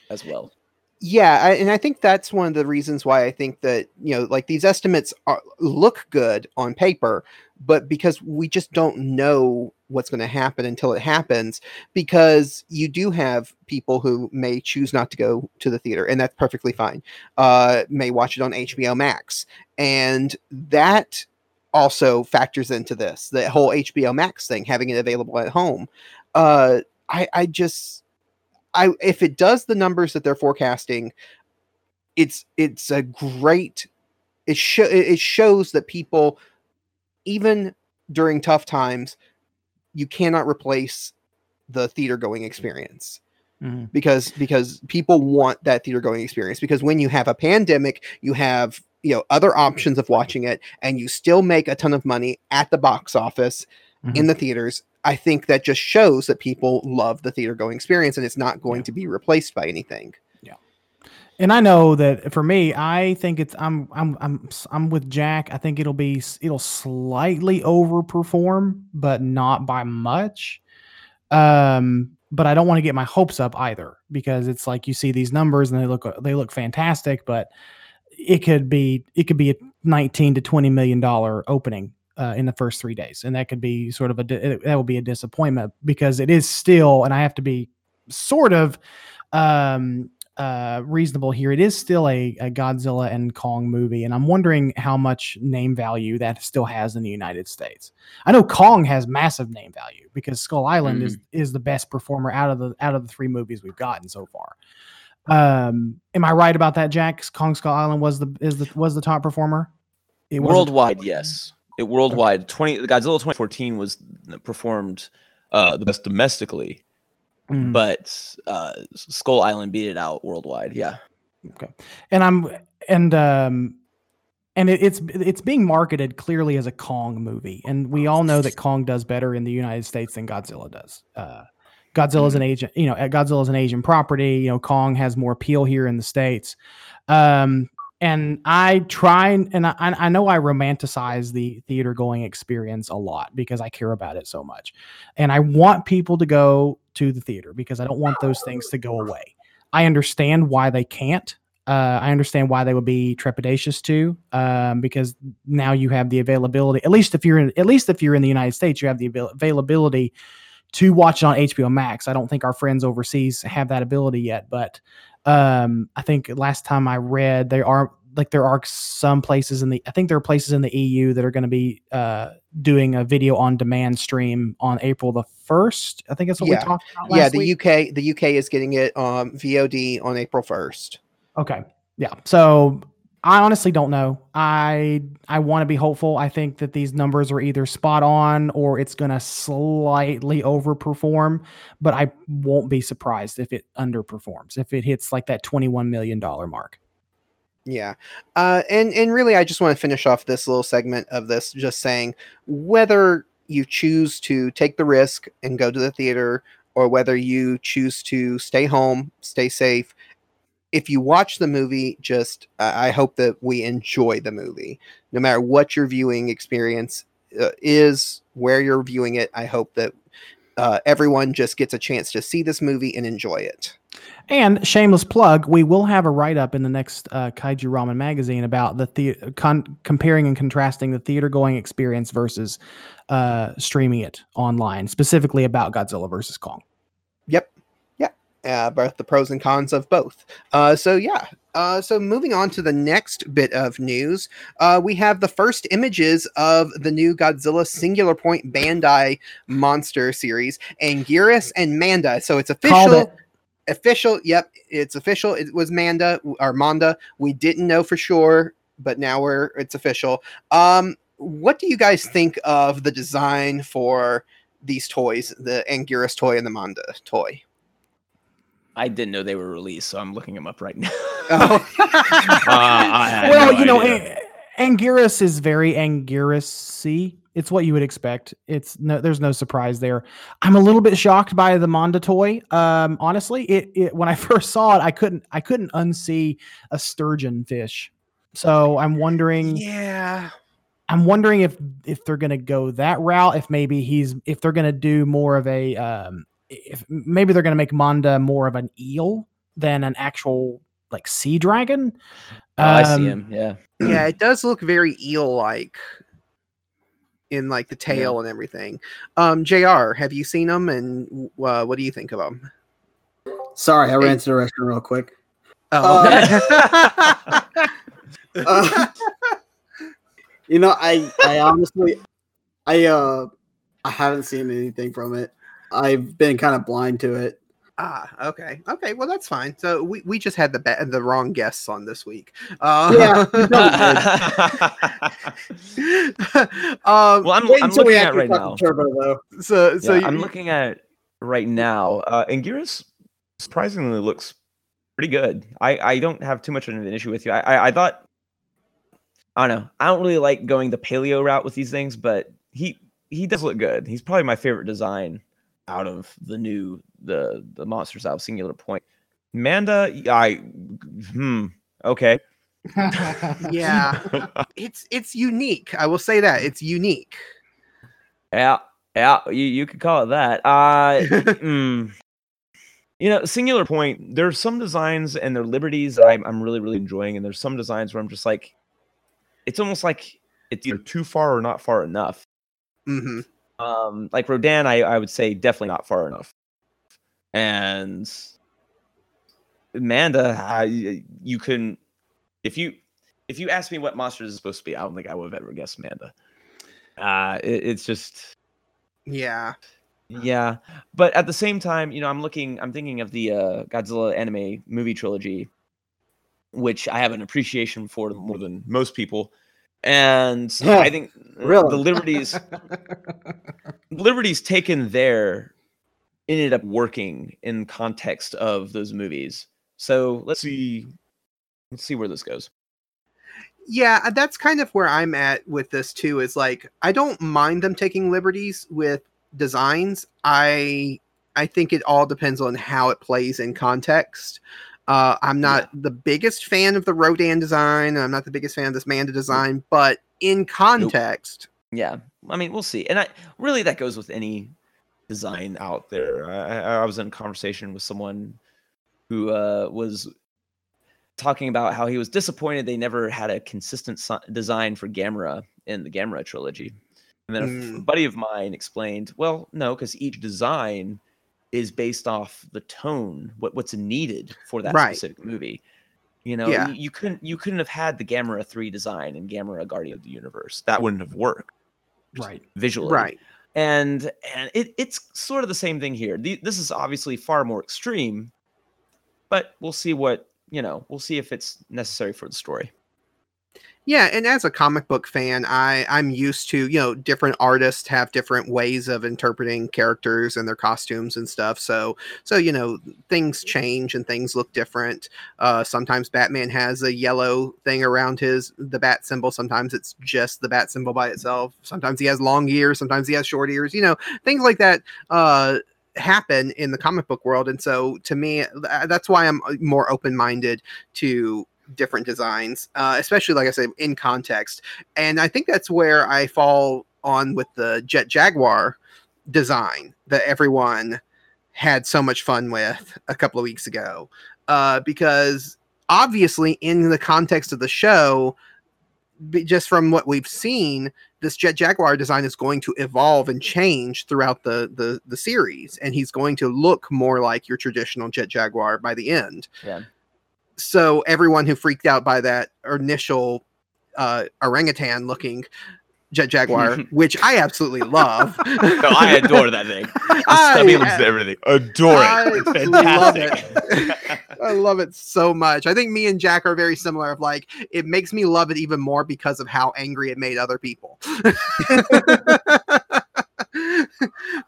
as well. Yeah, I, and I think that's one of the reasons why I think that, you know, like these estimates are, look good on paper, but because we just don't know what's going to happen until it happens, because you do have people who may choose not to go to the theater, and that's perfectly fine, uh, may watch it on H B O Max. And that also factors into this, the whole H B O Max thing, having it available at home. Uh, I, I just... I, if it does the numbers that they're forecasting, it's it's a great. It show it shows that people, even during tough times, you cannot replace the theater going experience, mm-hmm. because because people want that theater going experience. Because when you have a pandemic, you have you know other options of watching it, and you still make a ton of money at the box office mm-hmm. in the theaters. I think that just shows that people love the theater going experience, and it's not going yeah. to be replaced by anything. Yeah. And I know that for me, I think it's, I'm, I'm, I'm, I'm with Jack. I think it'll be, it'll slightly overperform, but not by much. Um, but I don't want to get my hopes up either, because it's like, you see these numbers and they look, they look fantastic, but it could be, it could be a nineteen to twenty million dollars opening. Uh, in the first three days. And that could be sort of a, di- that would be a disappointment, because it is still, and I have to be sort of um, uh, reasonable here. It is still a, a Godzilla and Kong movie. And I'm wondering how much name value that still has in the United States. I know Kong has massive name value because Skull Island mm. is, is the best performer out of the, out of the three movies we've gotten so far. Um, am I right about that, Jack? Kong Skull Island was the, is the, was the top performer? It worldwide. Yes. It worldwide, twenty Godzilla twenty fourteen was performed uh, the best domestically, mm. but uh, Skull Island beat it out worldwide. Yeah. Okay. And I'm and um, and it, it's it's being marketed clearly as a Kong movie, and we all know that Kong does better in the United States than Godzilla does. Uh, Godzilla's mm. an Asian, you know, Godzilla's an Asian property. You know, Kong has more appeal here in the States. Um, And I try, and I, I know I romanticize the theater going experience a lot because I care about it so much. And I want people to go to the theater because I don't want those things to go away. I understand why they can't. Uh, I understand why they would be trepidatious too, um, because now you have the availability, at least if you're in, at least if you're in the United States, you have the avail- availability to watch it on H B O Max. I don't think our friends overseas have that ability yet, but Um, I think last time I read, there are like there are some places in the I think there are places in the E U that are going to be uh, doing a video on demand stream on April the first. I think that's what yeah. we talked about last yeah, the week. U K the U K is getting it um, V O D on April first. Okay, yeah. So I honestly don't know. I I want to be hopeful. I think that these numbers are either spot on or it's going to slightly overperform, but I won't be surprised if it underperforms, if it hits like that twenty-one million dollars mark. Yeah. Uh, and, and really, I just want to finish off this little segment of this just saying whether you choose to take the risk and go to the theater or whether you choose to stay home, stay safe. If you watch the movie, just uh, I hope that we enjoy the movie. No matter what your viewing experience uh, is, where you're viewing it, I hope that uh, everyone just gets a chance to see this movie and enjoy it. And shameless plug, we will have a write-up in the next uh, Kaiju Ramen magazine about the, the con- comparing and contrasting the theater-going experience versus uh, streaming it online, specifically about Godzilla versus Kong. Yep. Yeah. Uh, both the pros and cons of both. Uh, so, yeah. Uh, so moving on to the next bit of news, uh, we have the first images of the new Godzilla Singular Point Bandai monster series, Anguirus and Manda. So it's official... Official, yep, it's official. It was Manda or Manda. We didn't know for sure, but now we're it's official. Um, what do you guys think of the design for these toys, the Anguirus toy and the Manda toy? I didn't know they were released, so I'm looking them up right now. Oh. uh, well, no you know, An- Anguirus is very Anguirus-y. It's what you would expect. It's no, there's no surprise there. I'm a little bit shocked by the Manda toy. Um, honestly, it, it when I first saw it, I couldn't I couldn't unsee a sturgeon fish. So I'm wondering. Yeah. I'm wondering if if they're gonna go that route. If maybe he's if they're gonna do more of a um, if maybe they're gonna make Manda more of an eel than an actual like sea dragon. Oh, um, I see him. Yeah. Yeah, it does look very eel-like. In like the tail yeah. and everything. Um, J R, have you seen them? And uh, what do you think of them? Sorry, I ran hey. to the restroom real quick. Oh, uh, uh, you know, I I honestly, I uh, I haven't seen anything from it. I've been kind of blind to it. Ah, okay, okay. Well, that's fine. So we, we just had the ba- the wrong guests on this week. Uh, yeah. um, well, I'm, I'm looking we at right now. Turbo, though. So, so yeah, you, I'm looking at right now. Uh, Anguirus surprisingly looks pretty good. I, I don't have too much of an issue with you. I, I I thought I don't know. I don't really like going the paleo route with these things, but he he does look good. He's probably my favorite design out of the new. the the monsters out of Singular Point. Manda, I hmm okay. Yeah. it's it's unique. I will say that. It's unique. Yeah, yeah, you, you could call it that. Uh mm, you know, Singular Point, there's some designs and their liberties that I'm I'm really, really enjoying, and there's some designs where I'm just like it's almost like it's either too far or not far enough. Mm-hmm. Um like Rodan, I, I would say definitely not far enough. And Manda, I, you couldn't. If you if you asked me what monsters is supposed to be, I don't think I would have ever guessed Manda. Uh, it, it's just, yeah, yeah. But at the same time, you know, I'm looking, I'm thinking of the uh, Godzilla anime movie trilogy, which I have an appreciation for more than most people. And yeah, I think really. the liberties, liberties taken there. Ended up working in context of those movies, so let's see, let's see where this goes. Yeah, that's kind of where I'm at with this too. Is like I don't mind them taking liberties with designs. I I think it all depends on how it plays in context. Uh, I'm not yeah. the biggest fan of the Rodan design. I'm not the biggest fan of this Manda design, nope. but in context, nope. yeah. I mean, we'll see. And I really that goes with any design out there. I, I was in a conversation with someone who uh, was talking about how he was disappointed they never had a consistent so- design for Gamera in the Gamera trilogy. And then mm. a buddy of mine explained, well, no, because each design is based off the tone, what what's needed for that right. specific movie. You know, yeah. you, you couldn't you couldn't have had the Gamera three design and Gamera Guardian of the Universe. That wouldn't have worked. Right. Visually. Right. And and it, it's sort of the same thing here. The, this is obviously far more extreme, but we'll see what, you know, we'll see if it's necessary for the story. Yeah, and as a comic book fan, I, I'm used to, you know, different artists have different ways of interpreting characters and their costumes and stuff. So, so you know, things change and things look different. Uh, sometimes Batman has a yellow thing around his the bat symbol. Sometimes it's just the bat symbol by itself. Sometimes he has long ears. Sometimes he has short ears. You know, things like that. Uh, happen in the comic book world, and so to me that's why I'm more open-minded to different designs, uh, especially like I said, in context. And I think that's where I fall on with the Jet Jaguar design that everyone had so much fun with a couple of weeks ago, uh, because obviously in the context of the show, just from what we've seen, this Jet Jaguar design is going to evolve and change throughout the, the, the series. And he's going to look more like your traditional Jet Jaguar by the end. Yeah. So everyone who freaked out by that initial uh, orangutan looking Jet Jaguar, which I absolutely love. No, I adore that thing. The stubby looks at everything. Adore I it. It's fantastic. Love it. I love it so much. I think me and Jack are very similar. Of like, it makes me love it even more because of how angry it made other people.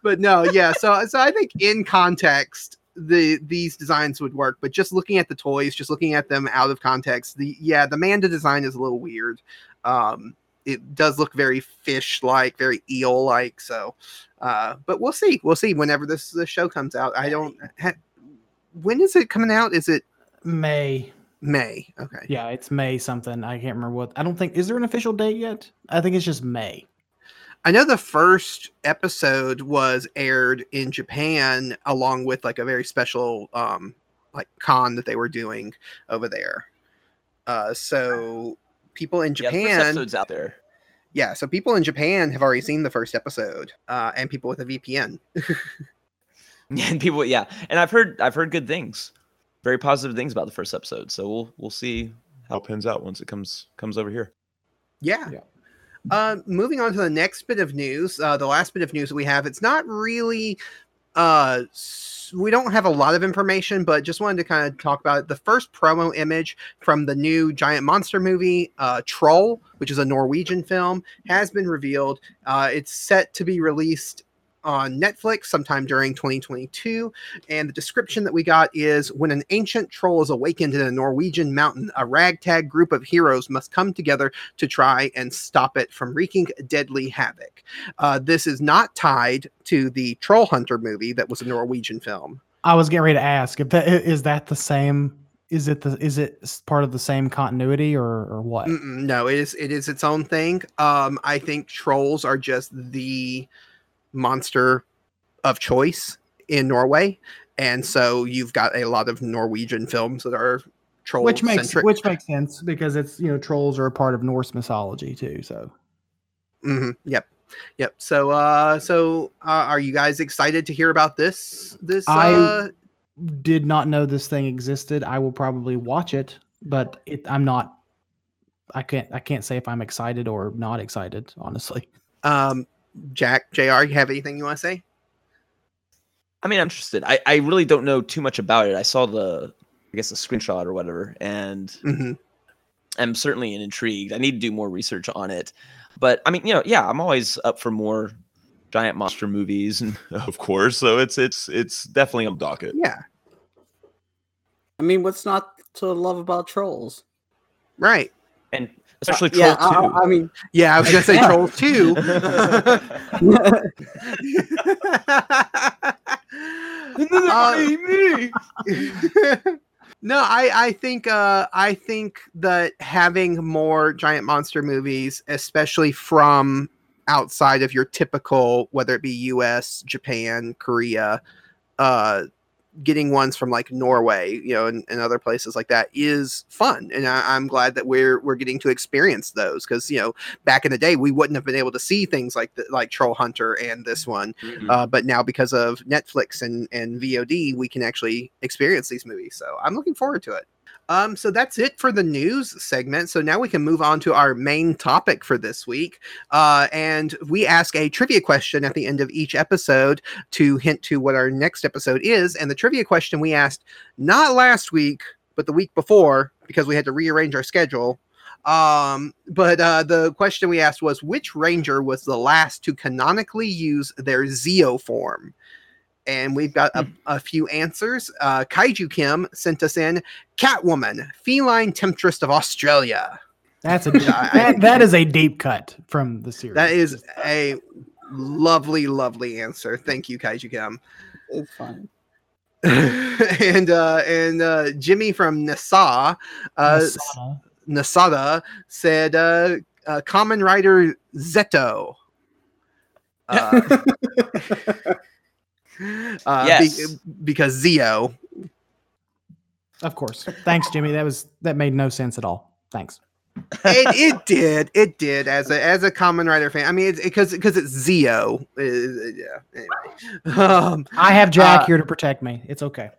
But no, yeah. So, so I think in context, the these designs would work. But just looking at the toys, just looking at them out of context, the yeah, the Manda design is a little weird. Um, It does look very fish-like, very eel-like. So, uh, but we'll see. We'll see whenever this the show comes out. I don't. Ha, when is it coming out? Is it May? May. Okay. Yeah, it's May something. I can't remember what. I don't think. Is there an official date yet? I think it's just May. I know the first episode was aired in Japan along with like a very special um, like con that they were doing over there. Uh, so. People in Japan, yeah, the first episode's out there. Yeah, so people in Japan have already seen the first episode, uh, and people with a V P N. And people, yeah, and I've heard, I've heard good things, very positive things about the first episode. So we'll we'll see how it pans out once it comes comes over here. Yeah. yeah. Uh, moving on to the next bit of news, uh, the last bit of news that we have. It's not really. Uh, we don't have a lot of information, but just wanted to kind of talk about it. The first promo image from the new giant monster movie, uh, Troll, which is a Norwegian film, has been revealed. Uh, it's set to be released on Netflix sometime during twenty twenty-two. And the description that we got is, when an ancient troll is awakened in a Norwegian mountain, a ragtag group of heroes must come together to try and stop it from wreaking deadly havoc. Uh, this is not tied to the Troll Hunter movie that was a Norwegian film. I was getting ready to ask, if that, is that the same... Is it the is it part of the same continuity or, or what? Mm-mm, no, it is, it is its own thing. Um, I think trolls are just the... monster of choice in Norway, and so you've got a lot of Norwegian films that are troll which makes centric. Which makes sense because it's, you know, trolls are a part of Norse mythology too. So, mm-hmm. yep, yep. So, uh, so uh, are you guys excited to hear about this? This I uh... did not know this thing existed. I will probably watch it, but it, I'm not. I can't. I can't say if I'm excited or not excited. Honestly. Um. Jack, J R, you have anything you want to say? I mean, I'm interested. I, I really don't know too much about it. I saw the, I guess, the screenshot or whatever, and mm-hmm. I'm certainly intrigued. I need to do more research on it. But, I mean, you know, yeah, I'm always up for more giant monster movies. And of course, so it's it's it's definitely on the docket. Yeah. I mean, what's not to love about Trolls? Right. And... Especially uh, Troll yeah, two. I, I mean, yeah, I was going to say yeah. Troll two. uh, no, I, I think uh, I think that having more giant monster movies, especially from outside of your typical, whether it be U S, Japan, Korea, uh, getting ones from like Norway, you know, and, and other places like that is fun. And I, I'm glad that we're, we're getting to experience those. Cause you know, back in the day, we wouldn't have been able to see things like the, like Troll Hunter and this one. Mm-hmm. Uh, but now because of Netflix and, and V O D, we can actually experience these movies. So I'm looking forward to it. Um, so that's it for the news segment. So now we can move on to our main topic for this week. Uh, and we ask a trivia question at the end of each episode to hint to what our next episode is. And the trivia question we asked not last week, but the week before, because we had to rearrange our schedule, Um, but uh, the question we asked was, which Ranger was the last to canonically use their Zeo form? And we've got a, a few answers. Uh, Kaiju Kim sent us in Catwoman, feline temptress of Australia. That's a that, that is a deep cut from the series. That is a lovely, lovely answer. Thank you, Kaiju Kim. It's fun. and uh, and uh, Jimmy from Nassau, uh, Nassau. Nasada said, uh, uh, Kamen Rider Zetto. Uh, uh, yes. be- because Zeo. Of course. Thanks, Jimmy. That was that made no sense at all. Thanks. it, it did. It did. As a as a Kamen Rider fan, I mean, because because it's, it's Zeo. It, yeah. Anyway. Um, I have Jack uh, here to protect me. It's okay.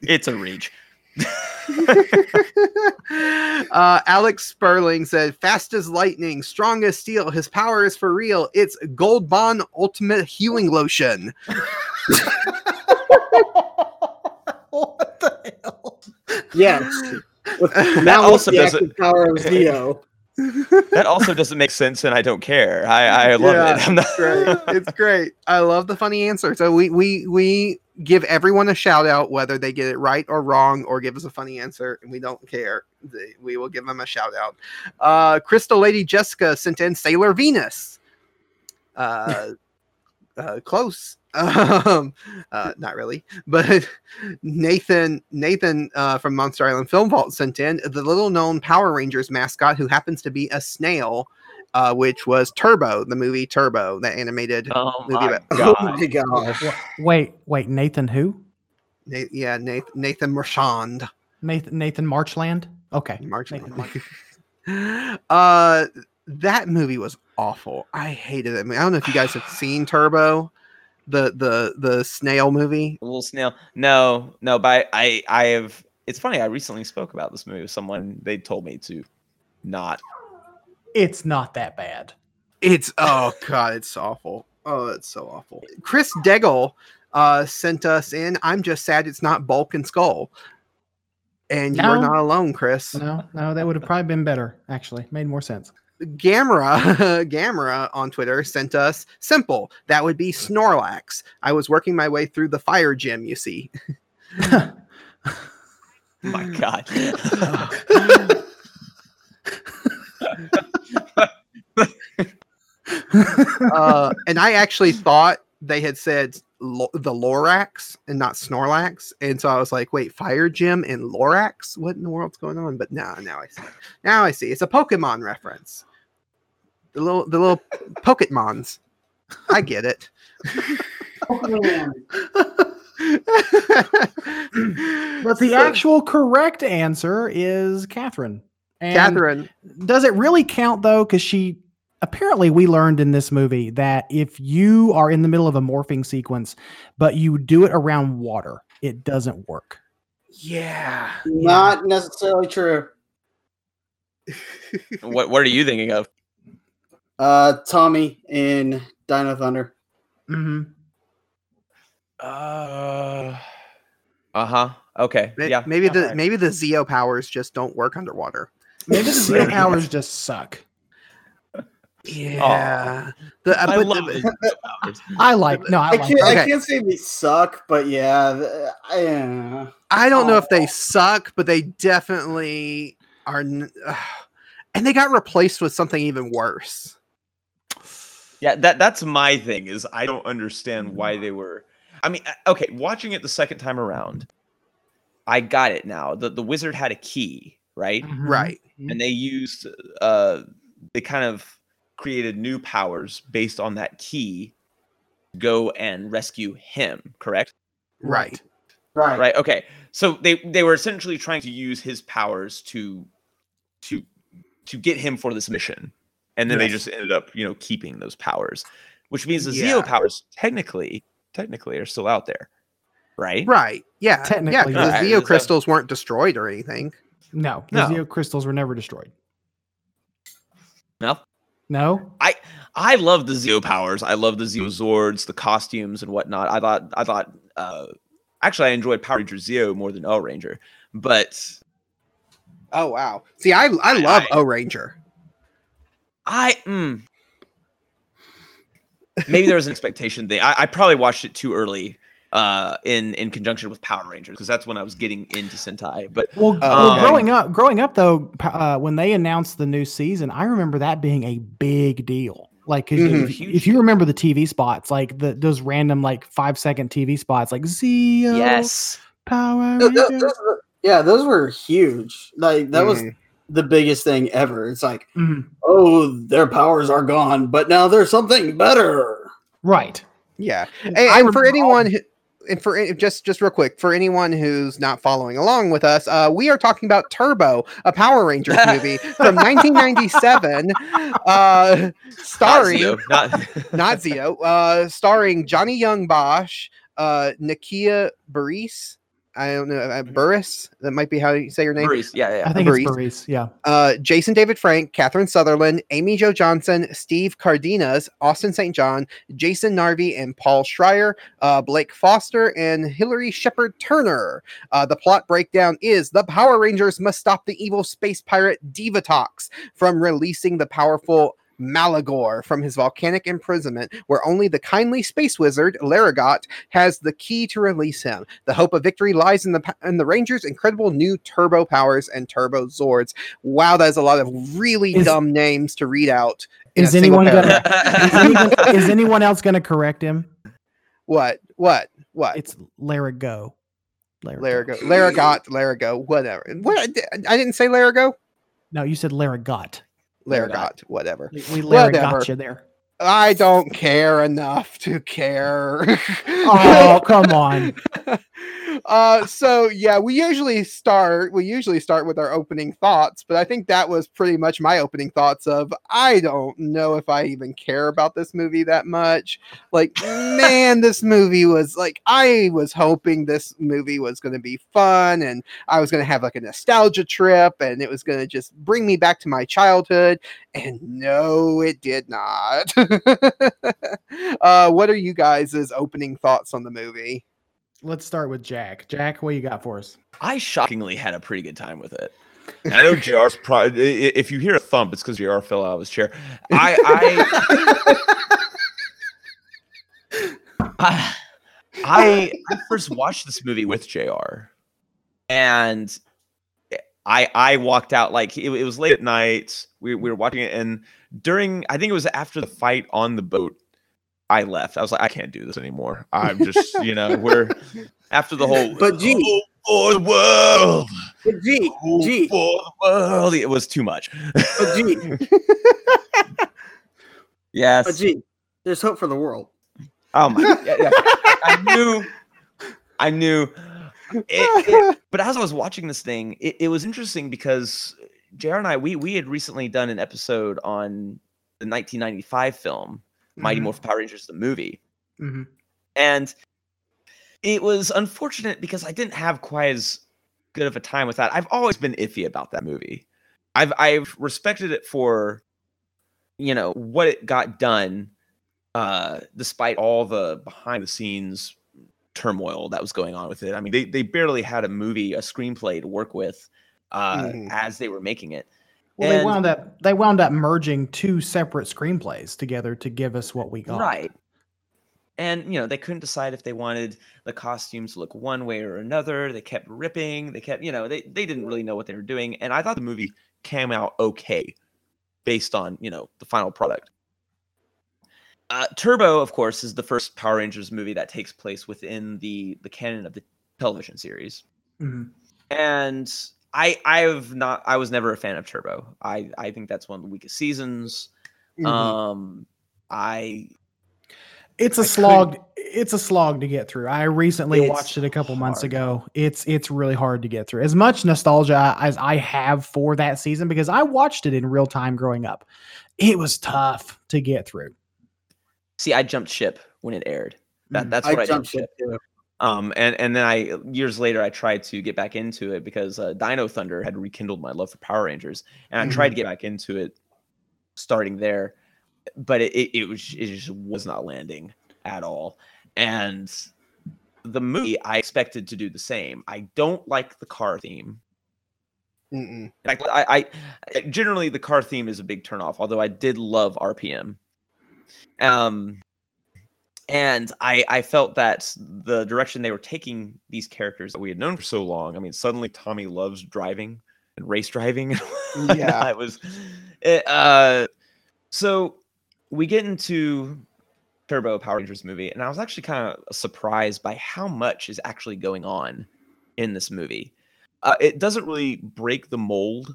It's a reach. uh, Alex Sperling said, fast as lightning, strong as steel, his power is for real, it's Gold Bond Ultimate Healing Lotion. What the hell? Yes. With, that now also doesn't power of Zeo. That also doesn't make sense, and I don't care. I, I love yeah, it. I'm not... great. It's great. I love the funny answer. So we we we give everyone a shout out, whether they get it right or wrong, or give us a funny answer, and we don't care. We will give them a shout out. Uh, Crystal Lady Jessica sent in Sailor Venus. Uh, uh, close. Um, uh, not really, but Nathan Nathan uh, from Monster Island Film Vault sent in the little known Power Rangers mascot who happens to be a snail, uh, which was Turbo, the movie Turbo, the animated oh movie. About- God. Oh my gosh. Wait, wait, Nathan who? Na- yeah, Nathan, Nathan Marchland. Nathan, Nathan Marchland? Okay. Marchland. Nathan Marchland. uh, that movie was awful. I hated it. I mean, I don't know if you guys have seen Turbo. The the the snail movie, the little snail. No, no, but I, I I have. It's funny. I recently spoke about this movie with someone. They told me to not. It's not that bad. It's oh god, it's awful. Oh, it's so awful. Chris Deggle uh, sent us in. I'm just sad it's not Bulk and Skull. And no. You're not alone, Chris. No, no, that would have probably been better. Actually, made more sense. Gamera, Gamera on Twitter sent us simple. That would be Snorlax. I was working my way through the fire gym, you see. My God. uh, and I actually thought they had said lo- the Lorax and not Snorlax. And so I was like, wait, fire gym and Lorax? What in the world's going on? But now, now I see. Now I see. It's a Pokemon reference. The little, the little Pokemons. I get it. But the so, actual correct answer is Catherine. And Catherine. Does it really count though? Because she, apparently we learned in this movie that if you are in the middle of a morphing sequence, but you do it around water, it doesn't work. Yeah. Not yeah. necessarily true. What What are you thinking of? Uh, Tommy in Dino Thunder. Mm-hmm. Uh. Uh-huh. Okay. Maybe, yeah. Maybe the right. maybe the Zeo powers just don't work underwater. Maybe the Zeo powers just suck. Yeah, oh, the, I, but, love the, I like. No, I, I, can't, like okay. I can't say they suck, but yeah, I, uh, I don't oh. know if they suck, but they definitely are. Uh, and they got replaced with something even worse. Yeah, that that's my thing. Is I don't understand why they were. I mean, okay, watching it the second time around, I got it now. The the wizard had a key, right? Right, and they used. Uh, they kind of. Created new powers based on that key to go and rescue him, correct? Right. Right. Right. Okay. So they, they were essentially trying to use his powers to to to get him for this mission. And then yes. they just ended up, you know, keeping those powers. Which means the yeah. Zeo powers technically technically are still out there. Right? Right. Yeah. Technically. Yeah, right. The Zeo crystals that... weren't destroyed or anything. No. The no. Zeo crystals were never destroyed. No. No, I I love the Zeo powers. I love the Zeo Zords, the costumes and whatnot. I thought I thought uh, actually I enjoyed Power Ranger Zeo more than O-Ranger, but Oh wow! See, I I love I, O-Ranger. I mm, maybe there was an expectation thing. I, I probably watched it too early, uh, in in conjunction with Power Rangers, because that's when I was getting into Sentai. But well, um, well growing up, growing up though, uh, when they announced the new season, I remember that being a big deal. Like, mm-hmm. if, if you remember the T V spots, like the those random like five second T V spots, like Zeo, yes, Power Rangers. Yeah, those were huge. Like that mm. was the biggest thing ever. It's like, mm. oh, their powers are gone, but now there's something better. Right. Yeah. And, and for anyone, who, and for just just real quick, for anyone who's not following along with us, uh, we are talking about Turbo, a Power Rangers movie from nineteen ninety-seven, uh, starring not Zeo, not, not Zeo uh, starring Johnny Young Bosch, uh, Nakia Burris. I don't know. Uh, Burris. That might be how you say your name. Burris. Yeah, yeah. I think Burris. It's Burris. Yeah. Uh, Jason David Frank, Catherine Sutherland, Amy Jo Johnson, Steve Cardenas, Austin Saint John, Jason Narvey, and Paul Schreier, uh, Blake Foster, and Hillary Shepard Turner. Uh, the plot breakdown is the Power Rangers must stop the evil space pirate Divatox from releasing the powerful Maligore from his volcanic imprisonment, where only the kindly space wizard Lerigot has the key to release him. The hope of victory lies in the in the Rangers' incredible new Turbo powers and Turbo Zords. Wow, that is a lot of really is, dumb names to read out. Is anyone, gonna, is anyone is anyone else going to correct him? What? What? What? It's Lerigot. Lerigot. Lerigot. Lerigot. Whatever. What? I didn't say Lerigot. No, you said Lerigot. Lerigot, whatever. We Lerigot you there. I don't care enough to care. Oh, come on. Uh, so yeah, we usually start. We usually start with our opening thoughts, but I think that was pretty much my opening thoughts. Of I don't know if I even care about this movie that much. Like, man, this movie was like I was hoping this movie was going to be fun, and I was going to have like a nostalgia trip, and it was going to just bring me back to my childhood. And no, it did not. uh, what are you guys' opening thoughts on the movie? Let's start with Jack. Jack, what you got for us? I shockingly had a pretty good time with it. And I know J R's probably... If you hear a thump, it's because J R fell out of his chair. I I, I I I first watched this movie with J R. And I I walked out like... It, it was late at night. We, we were watching it. And during... I think it was after the fight on the boat. I left. I was like, I can't do this anymore. I'm just, you know, we're after the whole. But gee, for the world. But gee, gee, for the world, it was too much. But gee, yes. But gee, there's hope for the world. Oh my! Yeah, yeah. I knew, I knew. It, it, but as I was watching this thing, it, it was interesting because J R and I, we we had recently done an episode on the nineteen ninety-five film. Mighty mm-hmm. Morphin Power Rangers, the movie. Mm-hmm. And it was unfortunate because I didn't have quite as good of a time with that. I've always been iffy about that movie. I've I've respected it for, you know, what it got done, uh, despite all the behind-the-scenes turmoil that was going on with it. I mean, they, they barely had a movie, a screenplay to work with uh, mm-hmm. as they were making it. Well, and, they wound up they wound up merging two separate screenplays together to give us what we got. Right. And, you know, they couldn't decide if they wanted the costumes to look one way or another. They kept ripping. They kept, you know, they, they didn't really know what they were doing. And I thought the movie came out okay based on, you know, the final product. Uh, Turbo, of course, is the first Power Rangers movie that takes place within the, the canon of the television series. Mm-hmm. And... I I've not I was never a fan of Turbo. I, I think that's one of the weakest seasons. Mm-hmm. Um, I it's a I slog. Couldn't. It's a slog to get through. I recently it's watched it a couple hard. months ago. It's it's really hard to get through. As much nostalgia as I have for that season, because I watched it in real time growing up, it was tough to get through. See, I jumped ship when it aired. That, that's what I, I jumped ship. Too. Um, and, and then I, years later, I tried to get back into it because uh, Dino Thunder had rekindled my love for Power Rangers. And I mm-hmm. tried to get back into it starting there, but it, it, it was, it just was not landing at all. And the movie I expected to do the same. I don't like the car theme. Mm-mm. Like I, I generally the car theme is a big turnoff. Although I did love R P M, um, and I I felt that the direction they were taking these characters that we had known for so long. I mean, suddenly Tommy loves driving and race driving. Yeah, it was. It, uh, so we get into Turbo Power Rangers movie, and I was actually kind of surprised by how much is actually going on in this movie. Uh, it doesn't really break the mold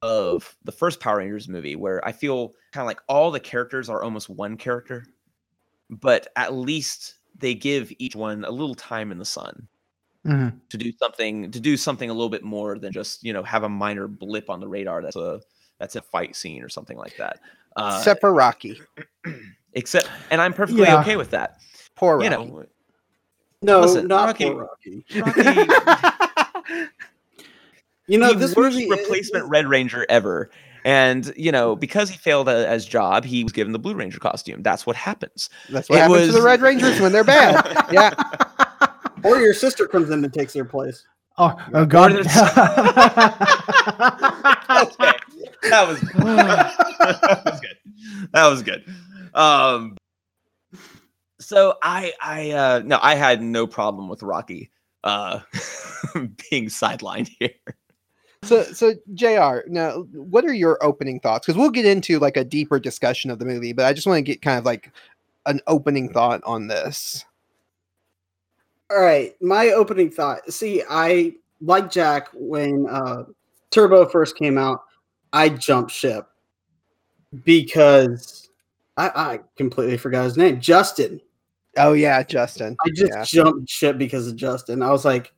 of the first Power Rangers movie, where I feel kind of like all the characters are almost one character, but at least they give each one a little time in the sun mm-hmm. to do something, to do something a little bit more than just, you know, have a minor blip on the radar. That's a, that's a fight scene or something like that. Uh, except for Rocky. Except, and I'm perfectly yeah. okay with that. Poor Rocky. You know, no, listen, not Rocky, poor Rocky. Rocky You know, the this worst movie replacement is... Red Ranger ever. And, you know, because he failed a, as job, he was given the Blue Ranger costume. That's what happens. That's what it happens was... to the Red Rangers when they're bad. Yeah. Or your sister comes in and takes their place. Oh, oh God. Okay. That was good. That was good. That was good. Um, so I, I, uh, no, I had no problem with Rocky uh, being sidelined here. So, so J R, now what are your opening thoughts? Because we'll get into like a deeper discussion of the movie, but I just want to get kind of like an opening thought on this. All right, my opening thought. See, I like Jack when uh, Turbo first came out. I jumped ship because I, I completely forgot his name, Justin. Oh yeah, Justin. I just yeah. jumped ship because of Justin. I was like,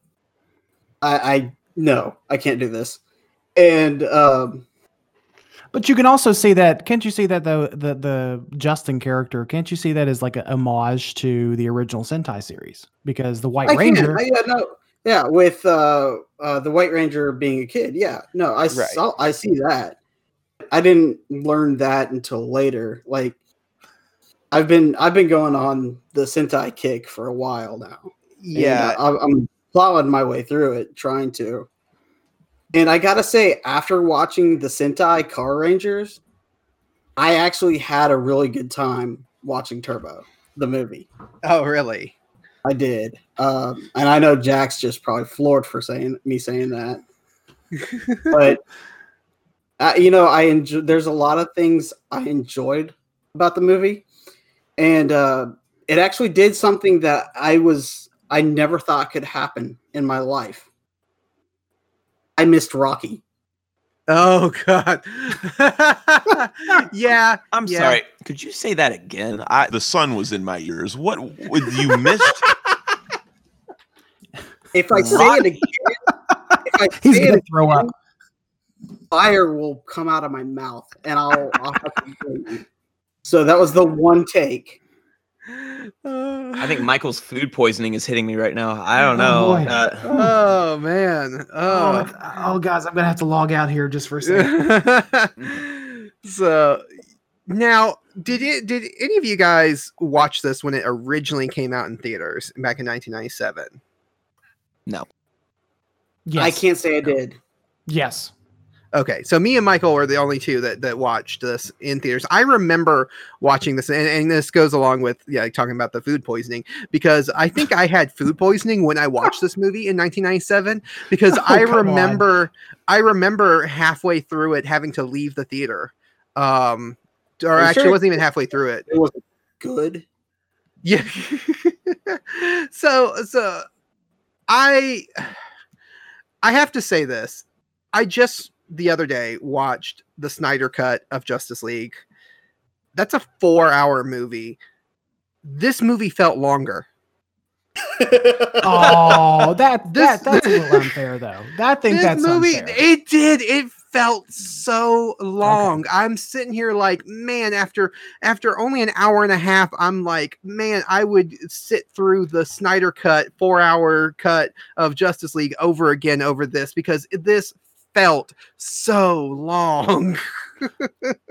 I. I No, I can't do this. And um, but you can also see that, can't you see that though the the Justin character, can't you see that as like a homage to the original Sentai series? Because the White I Ranger I, yeah, no, yeah, with uh, uh, the White Ranger being a kid, yeah. No, I right. saw I see that. I didn't learn that until later. Like I've been I've been going on the Sentai kick for a while now. Yeah. And, uh, I, I'm plowing my way through it, trying to. And I gotta say, after watching the Sentai Car Rangers, I actually had a really good time watching Turbo, the movie. Oh, really? I did. Um, and I know Jack's just probably floored for saying me saying that. But, uh, you know, I enjoy, there's a lot of things I enjoyed about the movie. And uh, it actually did something that I was... I never thought could happen in my life. I missed Rocky. Oh God. yeah. I'm yeah. sorry. Could you say that again? I, the sun was in my ears. What would you miss? If I Rocky? say it again, if I he's going to throw up. Fire will come out of my mouth and I'll, I'll have to break you. So that was the one take. Uh, I think Michael's food poisoning is hitting me right now. I don't know. Oh, uh, oh man. Oh. oh, oh, guys, I'm gonna have to log out here just for a second. So, now, did it? Did any of you guys watch this when it originally came out in theaters back in nineteen ninety-seven? No. Yes. I can't say I did. Yes. Okay, so me and Michael were the only two that, that watched this in theaters. I remember watching this, and, and this goes along with yeah, talking about the food poisoning, because I think I had food poisoning when I watched this movie in nineteen ninety-seven, because oh, I remember on. I remember halfway through it having to leave the theater. Um, or actually, sure? It wasn't even halfway through it. It was good. Yeah. so, so I, I have to say this. I just... the other day watched the Snyder cut of Justice League. That's a four hour movie. This movie felt longer. oh, that, that, that's a little unfair though. That thing, that's movie, unfair. It did. It felt so long. Okay. I'm sitting here like, man, after, after only an hour and a half, I'm like, man, I would sit through the Snyder cut, four hour cut of Justice League over again, over this, because this felt so long.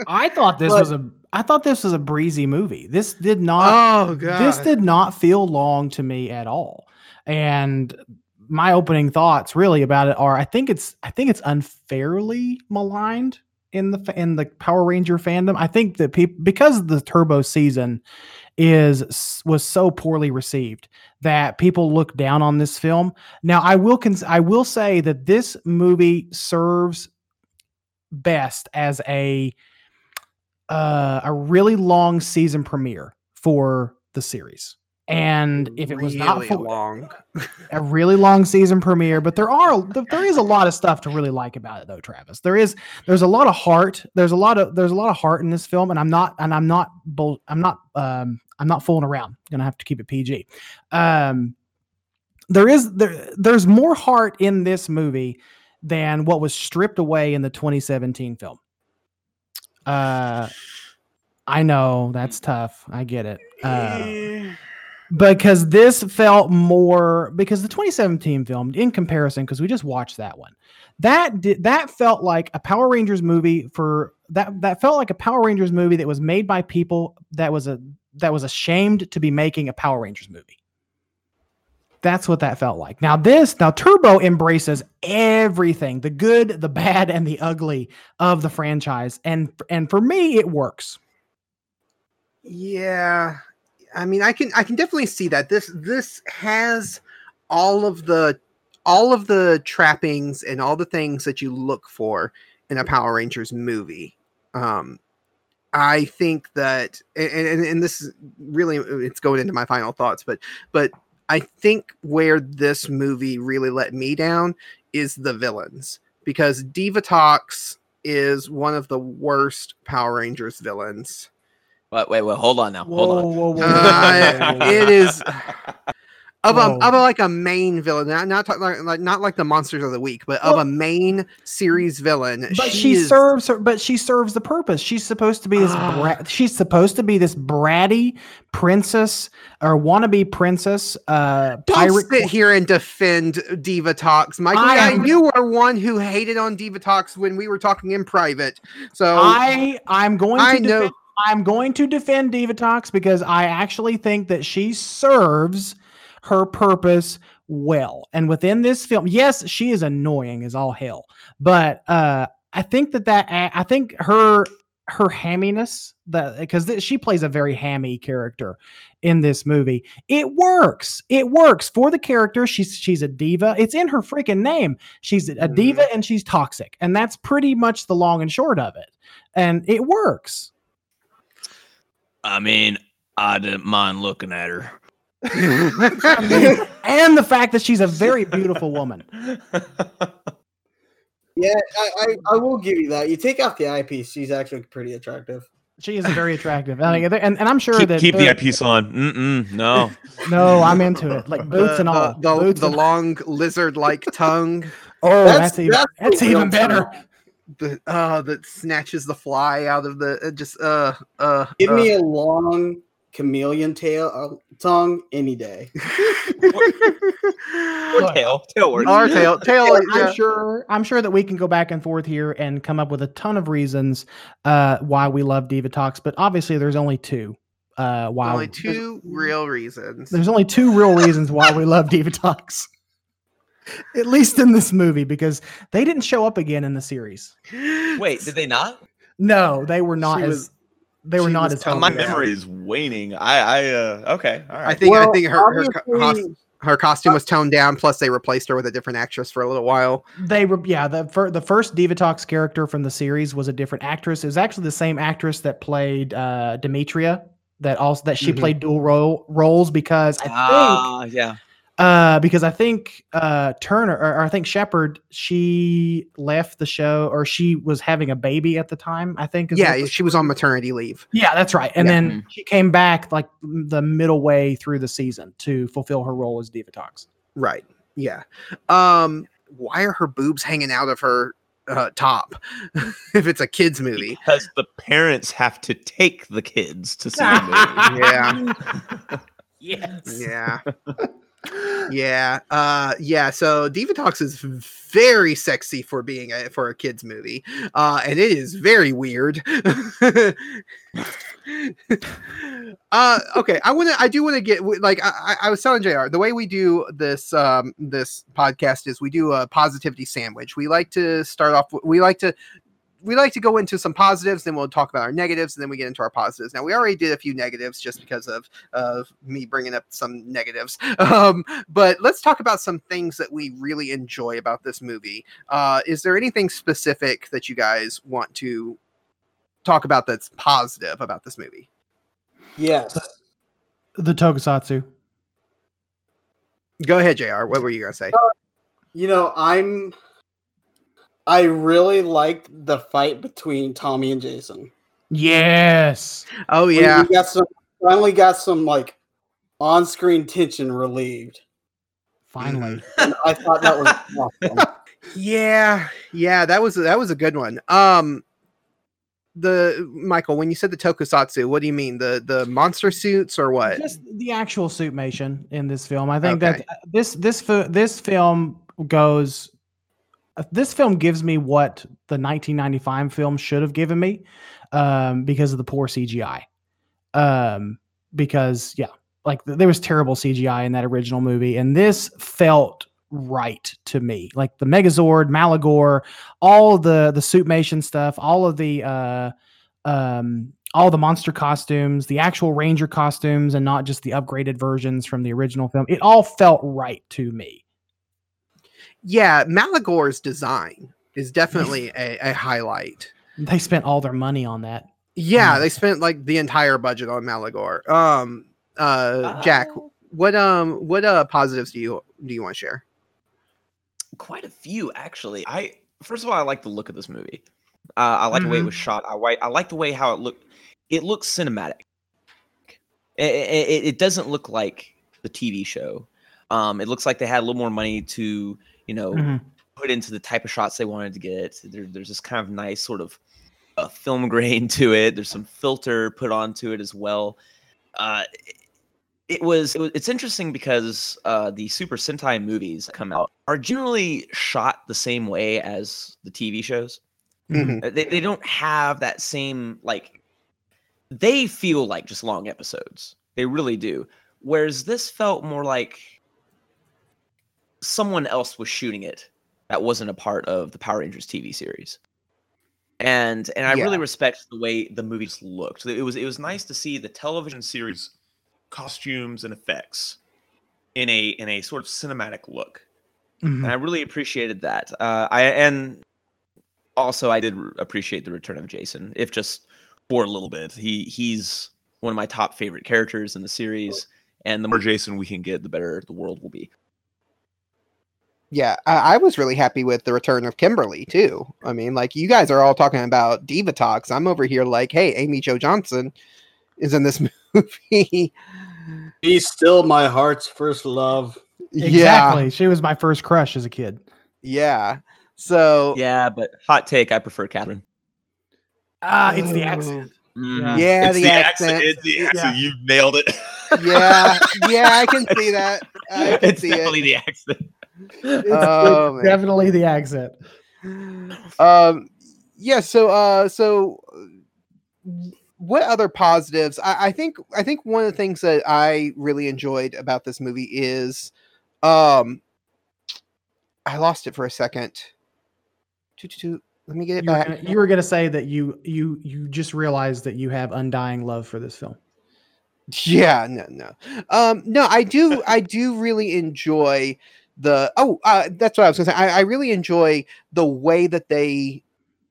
I thought this but, was a I thought this was a breezy movie. This did not oh, God. This did not feel long to me at all. And my opening thoughts really about it are, I think it's, I think it's unfairly maligned in the, in the Power Ranger fandom. I think that people, because the Turbo season is, was so poorly received, that people look down on this film. Now I will, cons- I will say that this movie serves best as a, uh, a really long season premiere for the series. And if it really was not for long, a really long season premiere, but there are, there is a lot of stuff to really like about it though, Travis. There is, there's a lot of heart. There's a lot of, there's a lot of heart in this film, and I'm not, and I'm not, bull, I'm not, um, I'm not fooling around. I'm going to have to keep it P G. Um, there is, there, there's more heart in this movie than what was stripped away in the twenty seventeen film. Uh, I know that's tough. I get it. Uh, yeah. Because this felt more, because the twenty seventeen film, in comparison, because we just watched that one, that did, that felt like a Power Rangers movie for that. That felt like a Power Rangers movie that was made by people that was a that was ashamed to be making a Power Rangers movie. That's what that felt like. Now this, now Turbo embraces everything, the good, the bad, and the ugly of the franchise, and and for me, it works. Yeah. I mean, I can I can definitely see that this this has all of the all of the trappings and all the things that you look for in a Power Rangers movie. Um, I think that, and, and and this is really, it's going into my final thoughts, but but I think where this movie really let me down is the villains, because Divatox is one of the worst Power Rangers villains. Wait, wait, wait, hold on now. Whoa, hold on. Whoa, whoa, whoa. Uh, it is of a, of a, like a main villain, not, not like, like not like the monsters of the week, but well, of a main series villain. But she, she is, serves her, but she serves the purpose. She's supposed to be this. Uh, bra- she's supposed to be this bratty princess or wannabe princess. Uh, don't pirate sit here and defend Divatox, Michael. I, yeah, you are one who hated on Divatox when we were talking in private. So I, I'm going. I to know. Defend- I'm going to defend Divatox because I actually think that she serves her purpose well. And within this film, yes, she is annoying as all hell, but uh, I think that that I think her her hamminess, that because she plays a very hammy character in this movie, it works. It works for the character. She's she's a diva. It's in her freaking name. She's a diva and she's toxic, and that's pretty much the long and short of it. And it works. I mean, I didn't mind looking at her. I mean, and the fact that she's a very beautiful woman. Yeah, I, I, I will give you that. You take off the eyepiece, she's actually pretty attractive. She is very attractive. I mean, and, and I'm sure keep, that... Keep uh, the eyepiece on. Mm-mm, no. No, I'm into it. Like boots and all. The, the, boots the and long all. Lizard-like tongue. Oh, that's, that's even, that's that's even better. Tongue. The uh that snatches the fly out of the uh, just uh uh give uh. me a long chameleon tail uh, tongue any day. or tail tail or tail tail. I'm yeah. sure I'm sure that we can go back and forth here and come up with a ton of reasons uh why we love Divatox, but obviously there's only two. Uh, why only two real reasons. There's only two real reasons why we love Divatox. At least in this movie, because they didn't show up again in the series. Wait, did they not? No, they were not she as was, they were not as my memory is waning. I, I uh okay. All right. I think well, I think her her, her costume was toned down, plus they replaced her with a different actress for a little while. They were yeah, the for, the first Divatox character from the series was a different actress. It was actually the same actress that played uh Demetria that also that she mm-hmm. played dual role roles because I think Ah, uh, yeah. Uh, because I think uh, Turner, or, or I think Shepard, she left the show, or she was having a baby at the time, I think. Is yeah, the, she was on maternity leave. Yeah, that's right. And yeah. then mm-hmm. she came back like the middle way through the season to fulfill her role as Divatox. Right, yeah. Um, why are her boobs hanging out of her uh, top if it's a kid's movie? Because the parents have to take the kids to see the movie. Yeah. Yes. Yeah. Yeah, uh, yeah. So Divatox is very sexy for being a, for a kids movie, uh, and it is very weird. uh, okay, I want to. I do want to get like I, I was telling J R. The way we do this um, this podcast is we do a positivity sandwich. We like to start off. We like to. We like to go into some positives, then we'll talk about our negatives, and then we get into our positives. Now, we already did a few negatives just because of, of me bringing up some negatives. Um, but let's talk about some things that we really enjoy about this movie. Uh, is there anything specific that you guys want to talk about that's positive about this movie? Yes. The tokusatsu. Go ahead, J R. What were you going to say? Uh, you know, I'm... I really liked the fight between Tommy and Jason. Yes. Oh yeah. We got some, finally got some like on-screen tension relieved. Finally. And I thought that was awesome. Yeah. Yeah, that was that was a good one. Um the Michael, when you said the tokusatsu, what do you mean? The the monster suits or what? Just the actual suitmation in this film. I think okay. that this this this film goes This film gives me what the nineteen ninety-five film should have given me, um, because of the poor C G I. Um, because yeah, like th- there was terrible C G I in that original movie, and this felt right to me. Like the Megazord, Maligore, all the the suitmation stuff, all of the uh, um, all the monster costumes, the actual Ranger costumes, and not just the upgraded versions from the original film. It all felt right to me. Yeah, Malagore's design is definitely a, a highlight. They spent all their money on that. Yeah, they spent like the entire budget on Maligore. Um, uh, uh, Jack, what um, what uh, positives do you do you want to share? Quite a few, actually. I first of all, I like the look of this movie. Uh, I like mm-hmm. the way it was shot. I like I like the way how it looked. It looks cinematic. It, it, it doesn't look like the T V show. Um, it looks like they had a little more money to, you know, mm-hmm. put into the type of shots they wanted to get. There, there's this kind of nice sort of uh, film grain to it. There's some filter put onto it as well. Uh, it, was, it was it's interesting because uh, the Super Sentai movies that come out are generally shot the same way as the T V shows. Mm-hmm. They they don't have that same like. They feel like just long episodes. They really do. Whereas this felt more like someone else was shooting it that wasn't a part of the Power Rangers T V series. And and I yeah. really respect the way the movies looked. It was it was nice to see the television series costumes and effects in a in a sort of cinematic look. Mm-hmm. And I really appreciated that. Uh, I and also I did appreciate the return of Jason, if just for a little bit. He he's one of my top favorite characters in the series, and the more Jason we can get, the better the world will be. Yeah, I, I was really happy with the return of Kimberly, too. I mean, like, you guys are all talking about Divatox. I'm over here like, hey, Amy Jo Johnson is in this movie. She's still my heart's first love. Exactly. Yeah. She was my first crush as a kid. Yeah. So. Yeah, but hot take, I prefer Catherine. Ah, uh, it's the accent. Mm. Yeah, it's the, the accent. accent. It's the accent. Yeah. You nailed it. Yeah, yeah, I can see that. I can it's see definitely it. the accent. It's, oh, it's definitely the accent. Um, yeah. So, uh, so, what other positives? I, I think. I think one of the things that I really enjoyed about this movie is, um, I lost it for a second. Let me get it you back. Were gonna, you were going to say that you you you just realized that you have undying love for this film. Yeah. No. No. Um, no. I do. I do really enjoy. The oh, uh, that's what I was gonna say. I, I really enjoy the way that they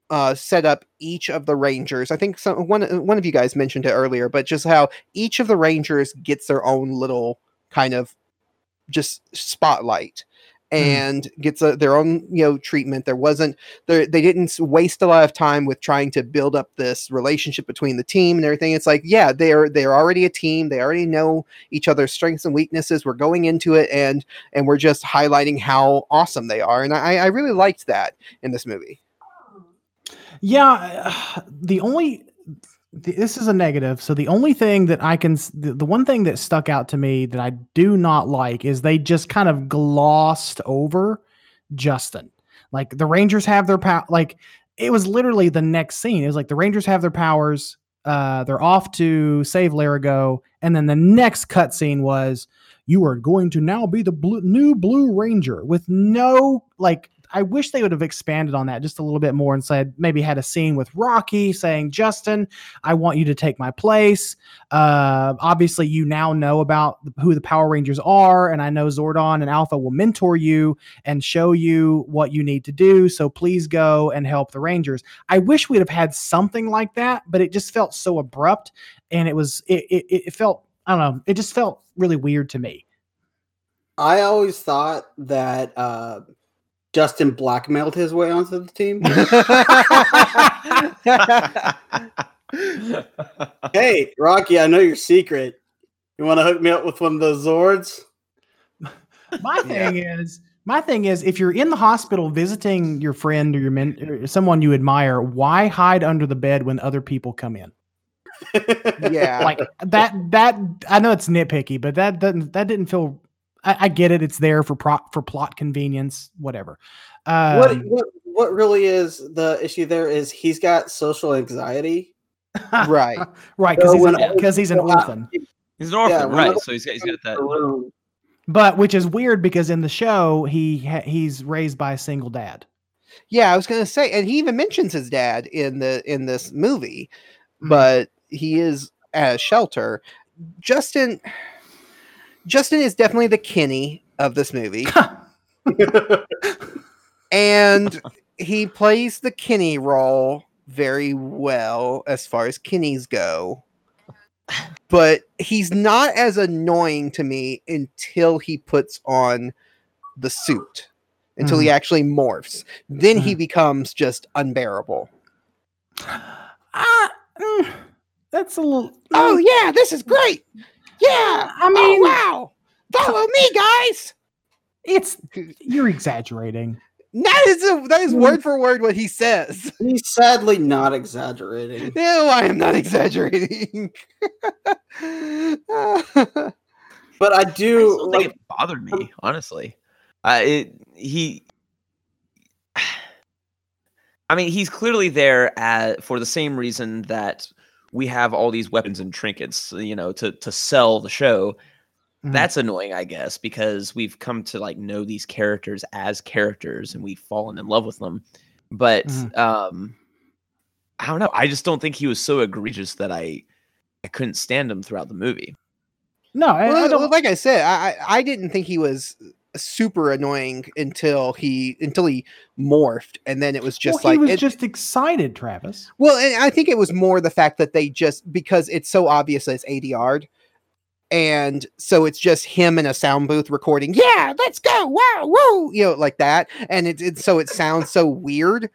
uh, set up each of the Rangers. I think some, one one of you guys mentioned it earlier, but just how each of the Rangers gets their own little kind of just spotlight and mm. gets a, their own you know treatment. There wasn't there they didn't waste a lot of time with trying to build up this relationship between the team and everything. It's like yeah, they're they're already a team. They already know each other's strengths and weaknesses. We're going into it and and we're just highlighting how awesome they are. And I, I really liked that in this movie. Yeah, uh, the only this is a negative. So the only thing that I can, the, the one thing that stuck out to me that I do not like is they just kind of glossed over Justin. Like the Rangers have their power. Like it was literally the next scene. It was like the Rangers have their powers. Uh, they're off to save Lerigot. And then the next cutscene was, you are going to now be the blue, new Blue Ranger, with no, like, I wish they would have expanded on that just a little bit more and said, maybe had a scene with Rocky saying, Justin, I want you to take my place. Uh, obviously you now know about who the Power Rangers are. And I know Zordon and Alpha will mentor you and show you what you need to do. So please go and help the Rangers. I wish we'd have had something like that, but it just felt so abrupt. And it was, it, it, it felt, I don't know. It just felt really weird to me. I always thought that, uh, Justin blackmailed his way onto the team. Hey, Rocky, I know your secret. You want to hook me up with one of those Zords? My thing yeah. is, my thing is, if you're in the hospital visiting your friend or your men, or someone you admire, why hide under the bed when other people come in? Yeah, like that. That I know it's nitpicky, but that doesn't. That didn't feel. I get it. It's there for pro- for plot convenience, whatever. Um, what, what what really is the issue there is he's got social anxiety. Right. Right. Because so he's, he's an orphan. He's an orphan, yeah, right. So he's got, he's got that. But which is weird because in the show, he ha- he's raised by a single dad. Yeah, I was going to say. And he even mentions his dad in the in this movie. Mm-hmm. But he is at a shelter. Justin... Justin is definitely the Kenny of this movie. And he plays the Kenny role very well as far as Kennys go. But he's not as annoying to me until he puts on the suit, until mm. he actually morphs. Then mm. he becomes just unbearable. Ah, mm, that's a little... Oh, yeah, this is great! Yeah, I mean, oh, wow! Follow me, guys. It's you're exaggerating. That is a, that is word for word what he says. He's sadly not exaggerating. No, I am not exaggerating. But I do I still think like, it bothered me honestly. Uh, it he. I mean, he's clearly there at, for the same reason that. We have all these weapons and trinkets, you know, to, to sell the show. Mm-hmm. That's annoying, I guess, because we've come to like know these characters as characters and we've fallen in love with them. But mm-hmm. um, I don't know. I just don't think he was so egregious that I, I couldn't stand him throughout the movie. No, I, well, I don't... like I said, I, I didn't think he was super annoying until he until he morphed, and then it was just well, like he was it, just excited, Travis. Well, and I think it was more the fact that they just because it's so obvious that it's A D R'd, and so it's just him in a sound booth recording. Yeah, let's go! Wow, woo! You know, like that, and it, it so it sounds so weird.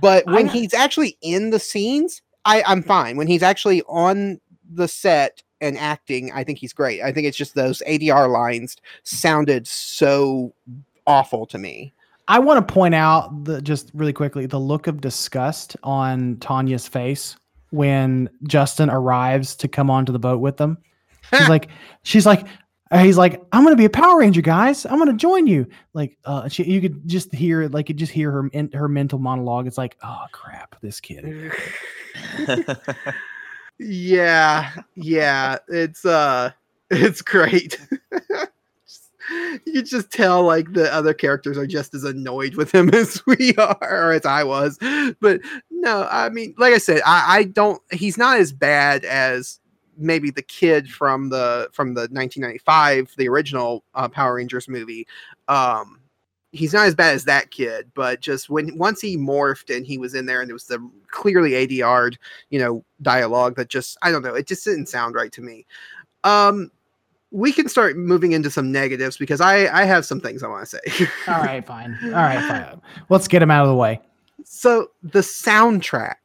But when I, he's actually in the scenes, I, I'm fine. When he's actually on the set. And acting, I think he's great. I think it's just those A D R lines sounded so awful to me. I want to point out the, just really quickly the look of disgust on Tanya's face when Justin arrives to come onto the boat with them. She's like, she's like, he's like, I'm going to be a Power Ranger, guys. I'm going to join you. Like, uh, she, you could just hear, like, you just hear her in, her mental monologue. It's like, oh crap, this kid. Yeah, yeah, it's uh, it's great. You can just tell like the other characters are just as annoyed with him as we are, or as I was. But no, I mean, like I said, I, I don't. He's not as bad as maybe the kid from the from the nineteen ninety-five, the original uh, Power Rangers movie. Um, he's not as bad as that kid, but just when once he morphed and he was in there and it was the clearly A D R'd, you know, dialogue that just, I don't know. It just didn't sound right to me. Um, we can start moving into some negatives because I, I have some things I want to say. All right, fine. All right. Fine. Let's get him out of the way. So the soundtrack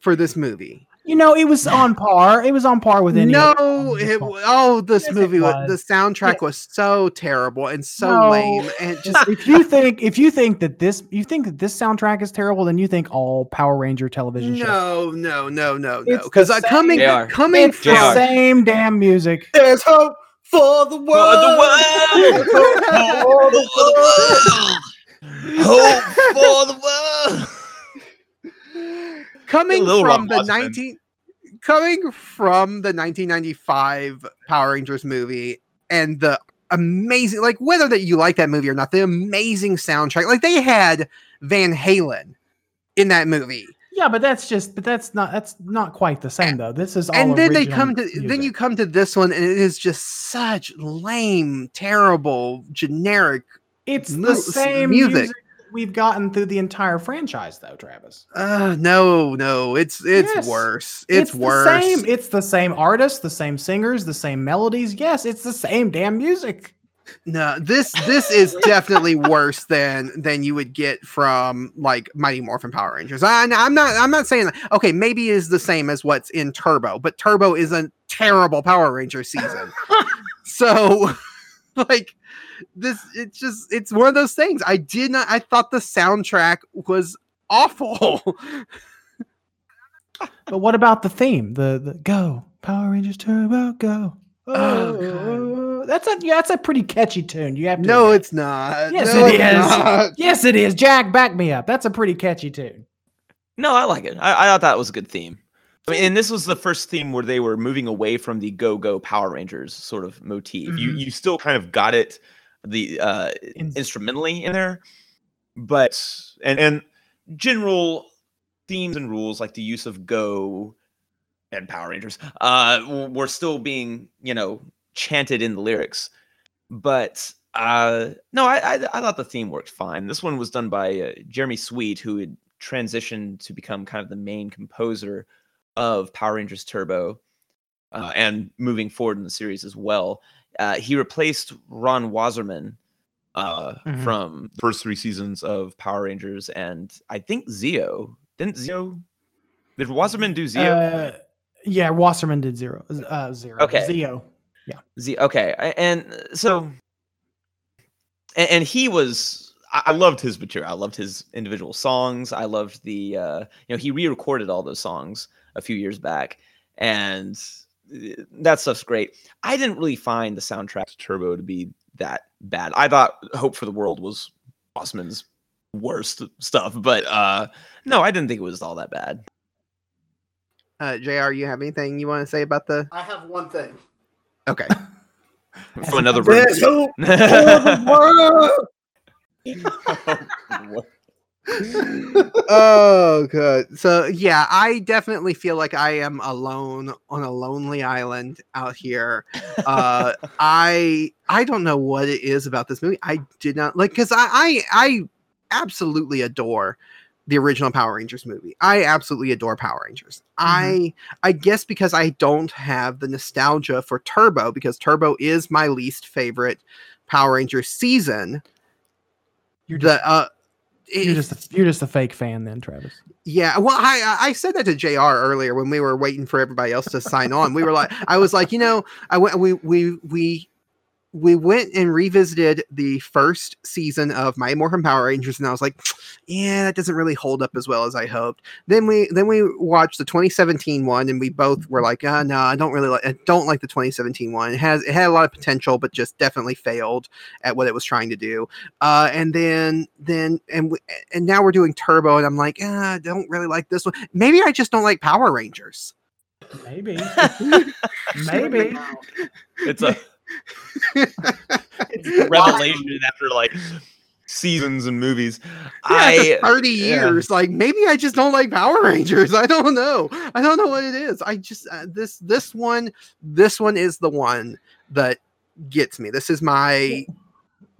for this movie You know, it was on par. It was on par with any. No, other. It, oh, this yes, movie, was. the soundtrack yeah. was so terrible and so no. lame. And just if you think, if you think that this, you think that this soundtrack is terrible, then you think all Power Ranger television shows. No, no, no, no, no. Because uh, coming, coming, it's from, the same damn music. There's hope for the world. For the world. Hope for the world. Hope for the world. Coming from the nineteen, coming from the nineteen ninety-five Power Rangers movie and the amazing, like whether that you like that movie or not, the amazing soundtrack. Like they had Van Halen in that movie. Yeah, but that's just, but that's not, that's not quite the same though. This is all. And then they come to, music. then you come to this one, and it is just such lame, terrible, generic. It's mu- the same music. music. We've gotten through the entire franchise though, Travis. Uh no, no, it's it's yes. worse. It's, it's worse. The same. It's the same artists, the same singers, the same melodies. Yes, it's the same damn music. No, this this is definitely worse than than you would get from like Mighty Morphin Power Rangers. I, I'm not I'm not saying that. Okay, maybe is the same as what's in Turbo, but Turbo is a terrible Power Ranger season. So, like. This it's just it's one of those things. I did not. I thought the soundtrack was awful. But what about the theme? The the go Power Rangers Turbo go. Oh, oh that's a yeah, that's a pretty catchy tune. You have to no, admit. It's not. Yes, no, it is. Not. Yes, it is. Jack, back me up. That's a pretty catchy tune. No, I like it. I, I thought that was a good theme. I mean, and this was the first theme where they were moving away from the go go Power Rangers sort of motif. Mm-hmm. You you still kind of got it. The uh in- instrumentally in there, but and and general themes and rules like the use of Go and Power Rangers uh were still being you know chanted in the lyrics, but uh no I I, I thought the theme worked fine. This one was done by uh, Jeremy Sweet, who had transitioned to become kind of the main composer of Power Rangers Turbo uh, and moving forward in the series as well. Uh, he replaced Ron Wasserman uh, mm-hmm. from the first three seasons of Power Rangers, and I think Zeo didn't Zeo. Did Wasserman do Zeo? Uh, yeah, Wasserman did Zero. Uh, Zero. Okay. Zeo. Yeah. Zeo. Okay, and so, and, and he was. I loved his material. I loved his individual songs. I loved the. Uh, you know, he re-recorded all those songs a few years back, and. That stuff's great. I didn't really find the soundtrack to Turbo to be that bad. I thought Hope for the World was Osman's worst stuff, but uh, no, I didn't think it was all that bad. Uh, J R, you have anything you want to say about the... I have one thing. Okay. From another room. Hope for the world! Oh good. So yeah, I definitely feel like I am alone on a lonely island out here. Uh I I don't know what it is about this movie. I did not like because I, I I absolutely adore the original Power Rangers movie. I absolutely adore Power Rangers. Mm-hmm. I I guess because I don't have the nostalgia for Turbo, because Turbo is my least favorite Power Rangers season. You're just- the uh It, you're just a, you're just a fake fan then, Travis. Yeah, well, I I said that to J R earlier when we were waiting for everybody else to sign on. We were like, I was like, you know, I went, we we we we went and revisited the first season of Mighty Morphin Power Rangers, and I was like, yeah, that doesn't really hold up as well as I hoped. Then we then we watched the twenty seventeen one, and we both were like, ah, oh, no, I don't really like, I don't like the twenty seventeen one. It has it had a lot of potential, but just definitely failed at what it was trying to do. Uh, and then then and we, and now we're doing Turbo, and I'm like, ah, oh, I don't really like this one. Maybe I just don't like Power Rangers. Maybe, maybe it's a. It's revelation after like seasons and movies. Yeah, I thirty yeah. years. Like maybe I just don't like Power Rangers. I don't know. I don't know what it is. I just uh, this this one this one is the one that gets me. This is my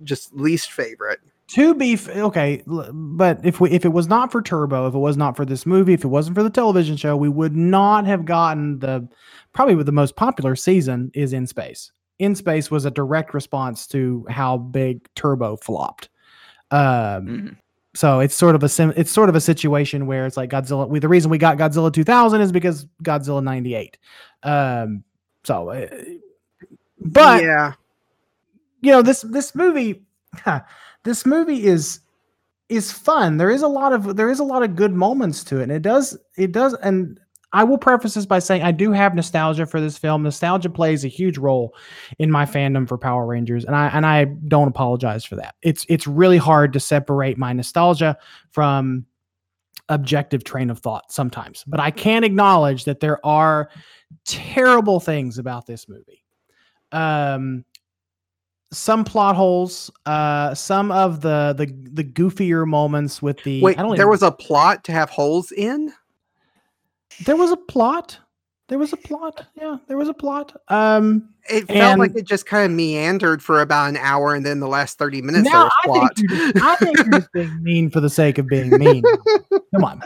just least favorite. To be f- okay, but if we if it was not for Turbo, if it was not for this movie, if it wasn't for the television show, we would not have gotten the probably the most popular season is In Space. In Space was a direct response to how big Turbo flopped. Um, mm-hmm. So it's sort of a sim- it's sort of a situation where it's like Godzilla. We, the reason we got Godzilla two thousand is because Godzilla ninety-eight. Um, so, uh, but yeah, you know this this movie, huh, this movie is is fun. There is a lot of there is a lot of good moments to it, and it does it does. And I will preface this by saying I do have nostalgia for this film. Nostalgia plays a huge role in my fandom for Power Rangers, and I and I don't apologize for that. It's it's really hard to separate my nostalgia from objective train of thought sometimes, but I can acknowledge that there are terrible things about this movie. Um, some plot holes, uh, some of the the the goofier moments with the wait. I don't there even, was a plot to have holes in. There was a plot. There was a plot. Yeah, there was a plot. Um, it felt and, like it just kind of meandered for about an hour, and then the last thirty minutes there was I plot. Think just, I think you're just being mean for the sake of being mean. Come on.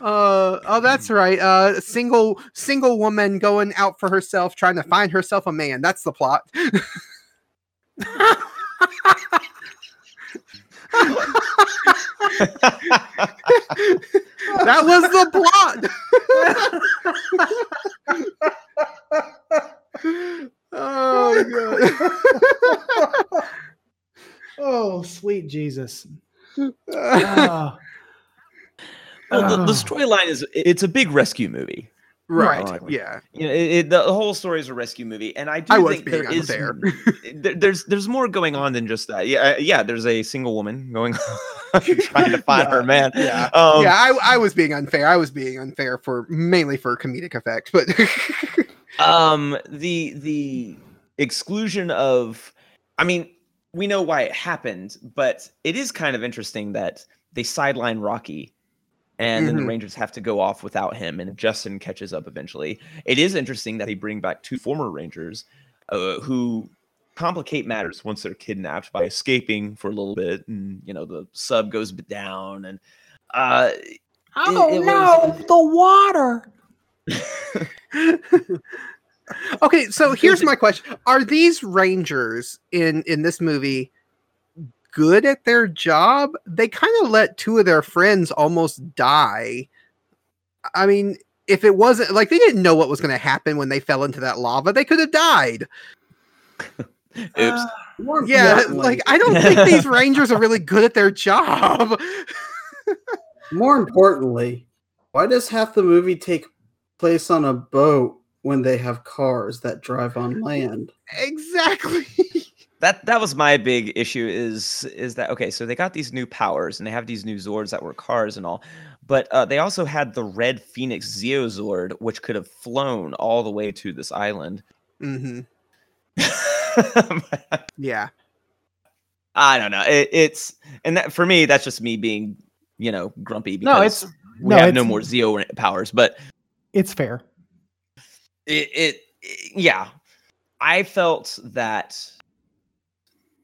uh, oh, that's right. Uh, single single woman going out for herself, trying to find herself a man. That's the plot. That was the plot. Oh God! Oh sweet Jesus! Oh. Well, the, the storyline is—it's a big rescue movie, right? right. Yeah, you know, it, it, the whole story is a rescue movie, and I do I think there is there. there's there's more going on than just that. Yeah, yeah. There's a single woman going on. Trying to find yeah, her man. Yeah, um, yeah. I, I was being unfair. I was being unfair for mainly for comedic effect, but um, the the exclusion of, I mean, we know why it happened, but it is kind of interesting that they sideline Rocky, and mm-hmm. then the Rangers have to go off without him, and Justin catches up eventually. It is interesting that they bring back two former Rangers, uh, who complicate matters once they're kidnapped by escaping for a little bit, and you know the sub goes down, and uh oh it, it no was... the water. Okay, so here's my question: are these Rangers in in this movie good at their job? They kind of let two of their friends almost die. I mean, if it wasn't like they didn't know what was going to happen when they fell into that lava, they could have died. Oops. Uh, yeah, like I don't think these Rangers are really good at their job. More importantly, why does half the movie take place on a boat when they have cars that drive on land? Exactly. That that was my big issue is is that okay, so they got these new powers and they have these new Zords that were cars and all, but uh, they also had the Red Phoenix Zeo Zord, which could have flown all the way to this island. Mm-hmm. Yeah, I don't know. It, it's and that for me, that's just me being, you know, grumpy because no, it's, we no, have it's, no more Zeo powers. But it's fair. It, it, it yeah, I felt that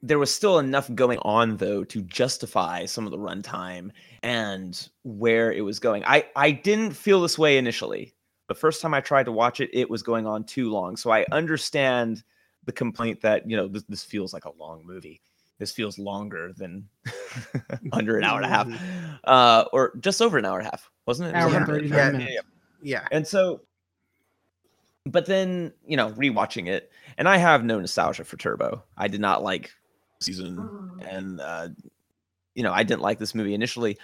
there was still enough going on though to justify some of the runtime and where it was going. I I didn't feel this way initially. The first time I tried to watch it, it was going on too long. So I understand the complaint that, you know, this, this feels like a long movie. This feels longer than under an hour and a half, uh, or just over an hour and a half, wasn't it? Hour yeah. thirty yeah. minutes. Yeah. yeah. And so, but then, you know, rewatching it, and I have no nostalgia for Turbo. I did not like season, and uh, you know, I didn't like this movie initially.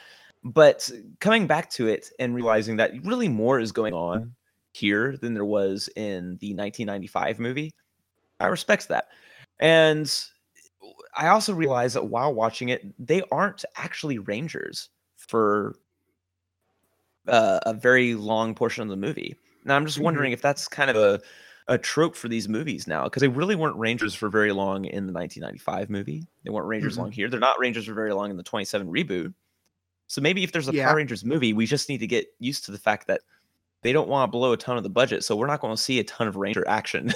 But coming back to it and realizing that really more is going on here than there was in the nineteen ninety-five movie, I respect that. And I also realized that while watching it, they aren't actually Rangers for uh, a very long portion of the movie. Now, I'm just wondering mm-hmm. if that's kind of a, a trope for these movies now, because they really weren't Rangers for very long in the nineteen ninety-five movie. They weren't Rangers mm-hmm. long here. They're not Rangers for very long in the twenty-seven reboot. So maybe if there's a yeah. Power Rangers movie, we just need to get used to the fact that they don't want to blow a ton of the budget, so we're not going to see a ton of Ranger action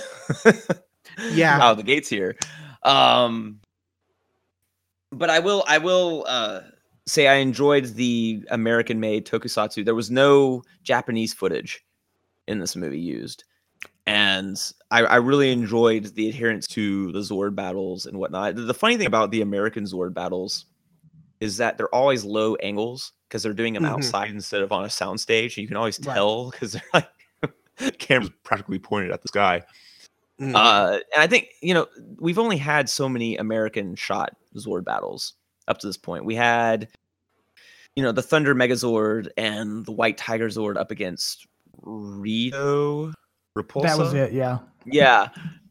yeah. out of the gates here. Um, but I will I will uh, say I enjoyed the American-made tokusatsu. There was no Japanese footage in this movie used. And I, I really enjoyed the adherence to the Zord battles and whatnot. The funny thing about the American Zord battles is that they're always low angles because they're doing them mm-hmm. outside instead of on a soundstage. You can always tell because right. they're like cameras practically pointed at the sky. Mm-hmm. Uh, and I think, you know, we've only had so many American shot Zord battles up to this point. We had, you know, the Thunder Megazord and the White Tiger Zord up against Rita Repulsa. That was it, yeah. Yeah.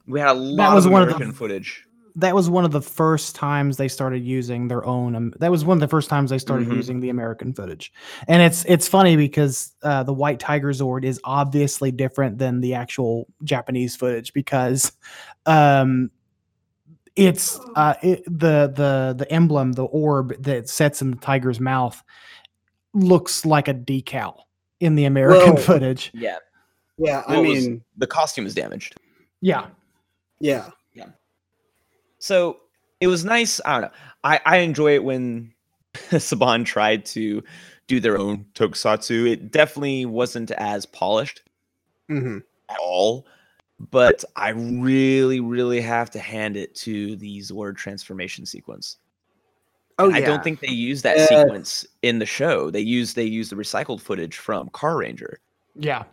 We had a lot of American of the, footage. That was one of the first times they started using their own. Um, that was one of the first times they started mm-hmm. using the American footage. And it's it's funny because uh, the White Tiger Zord is obviously different than the actual Japanese footage because um, it's uh, it, the the the emblem, the orb that sets in the tiger's mouth looks like a decal in the American Whoa. footage. Yeah. Yeah, I well, mean was, the costume is damaged. Yeah, yeah, yeah. So it was nice. I don't know. I, I enjoy it when Saban tried to do their own tokusatsu. It definitely wasn't as polished mm-hmm. at all. But I really, really have to hand it to the Zord transformation sequence. Oh, yeah. I don't think they used that uh, sequence in the show. They used they used the recycled footage from Car Ranger. Yeah.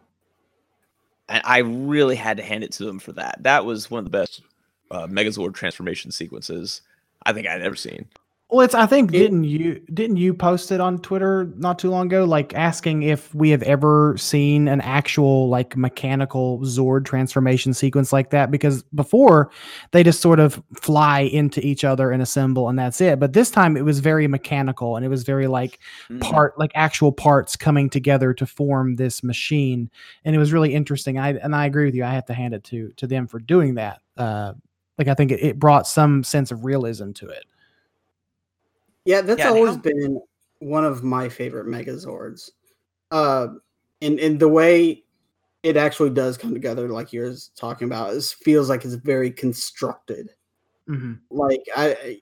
And I really had to hand it to them for that. That was one of the best uh, Megazord transformation sequences I think I'd ever seen. Well, it's I think it, didn't you didn't you post it on Twitter not too long ago, like asking if we have ever seen an actual like mechanical Zord transformation sequence like that? Because before they just sort of fly into each other and assemble, and that's it. But this time it was very mechanical, and it was very like part like actual parts coming together to form this machine, and it was really interesting. I and I agree with you. I have to hand it to to them for doing that. Uh, like I think it, it brought some sense of realism to it. Yeah, that's yeah, always been one of my favorite Megazords. Uh, and, and the way it actually does come together, like you're talking about, it feels like it's very constructed. Mm-hmm. Like, I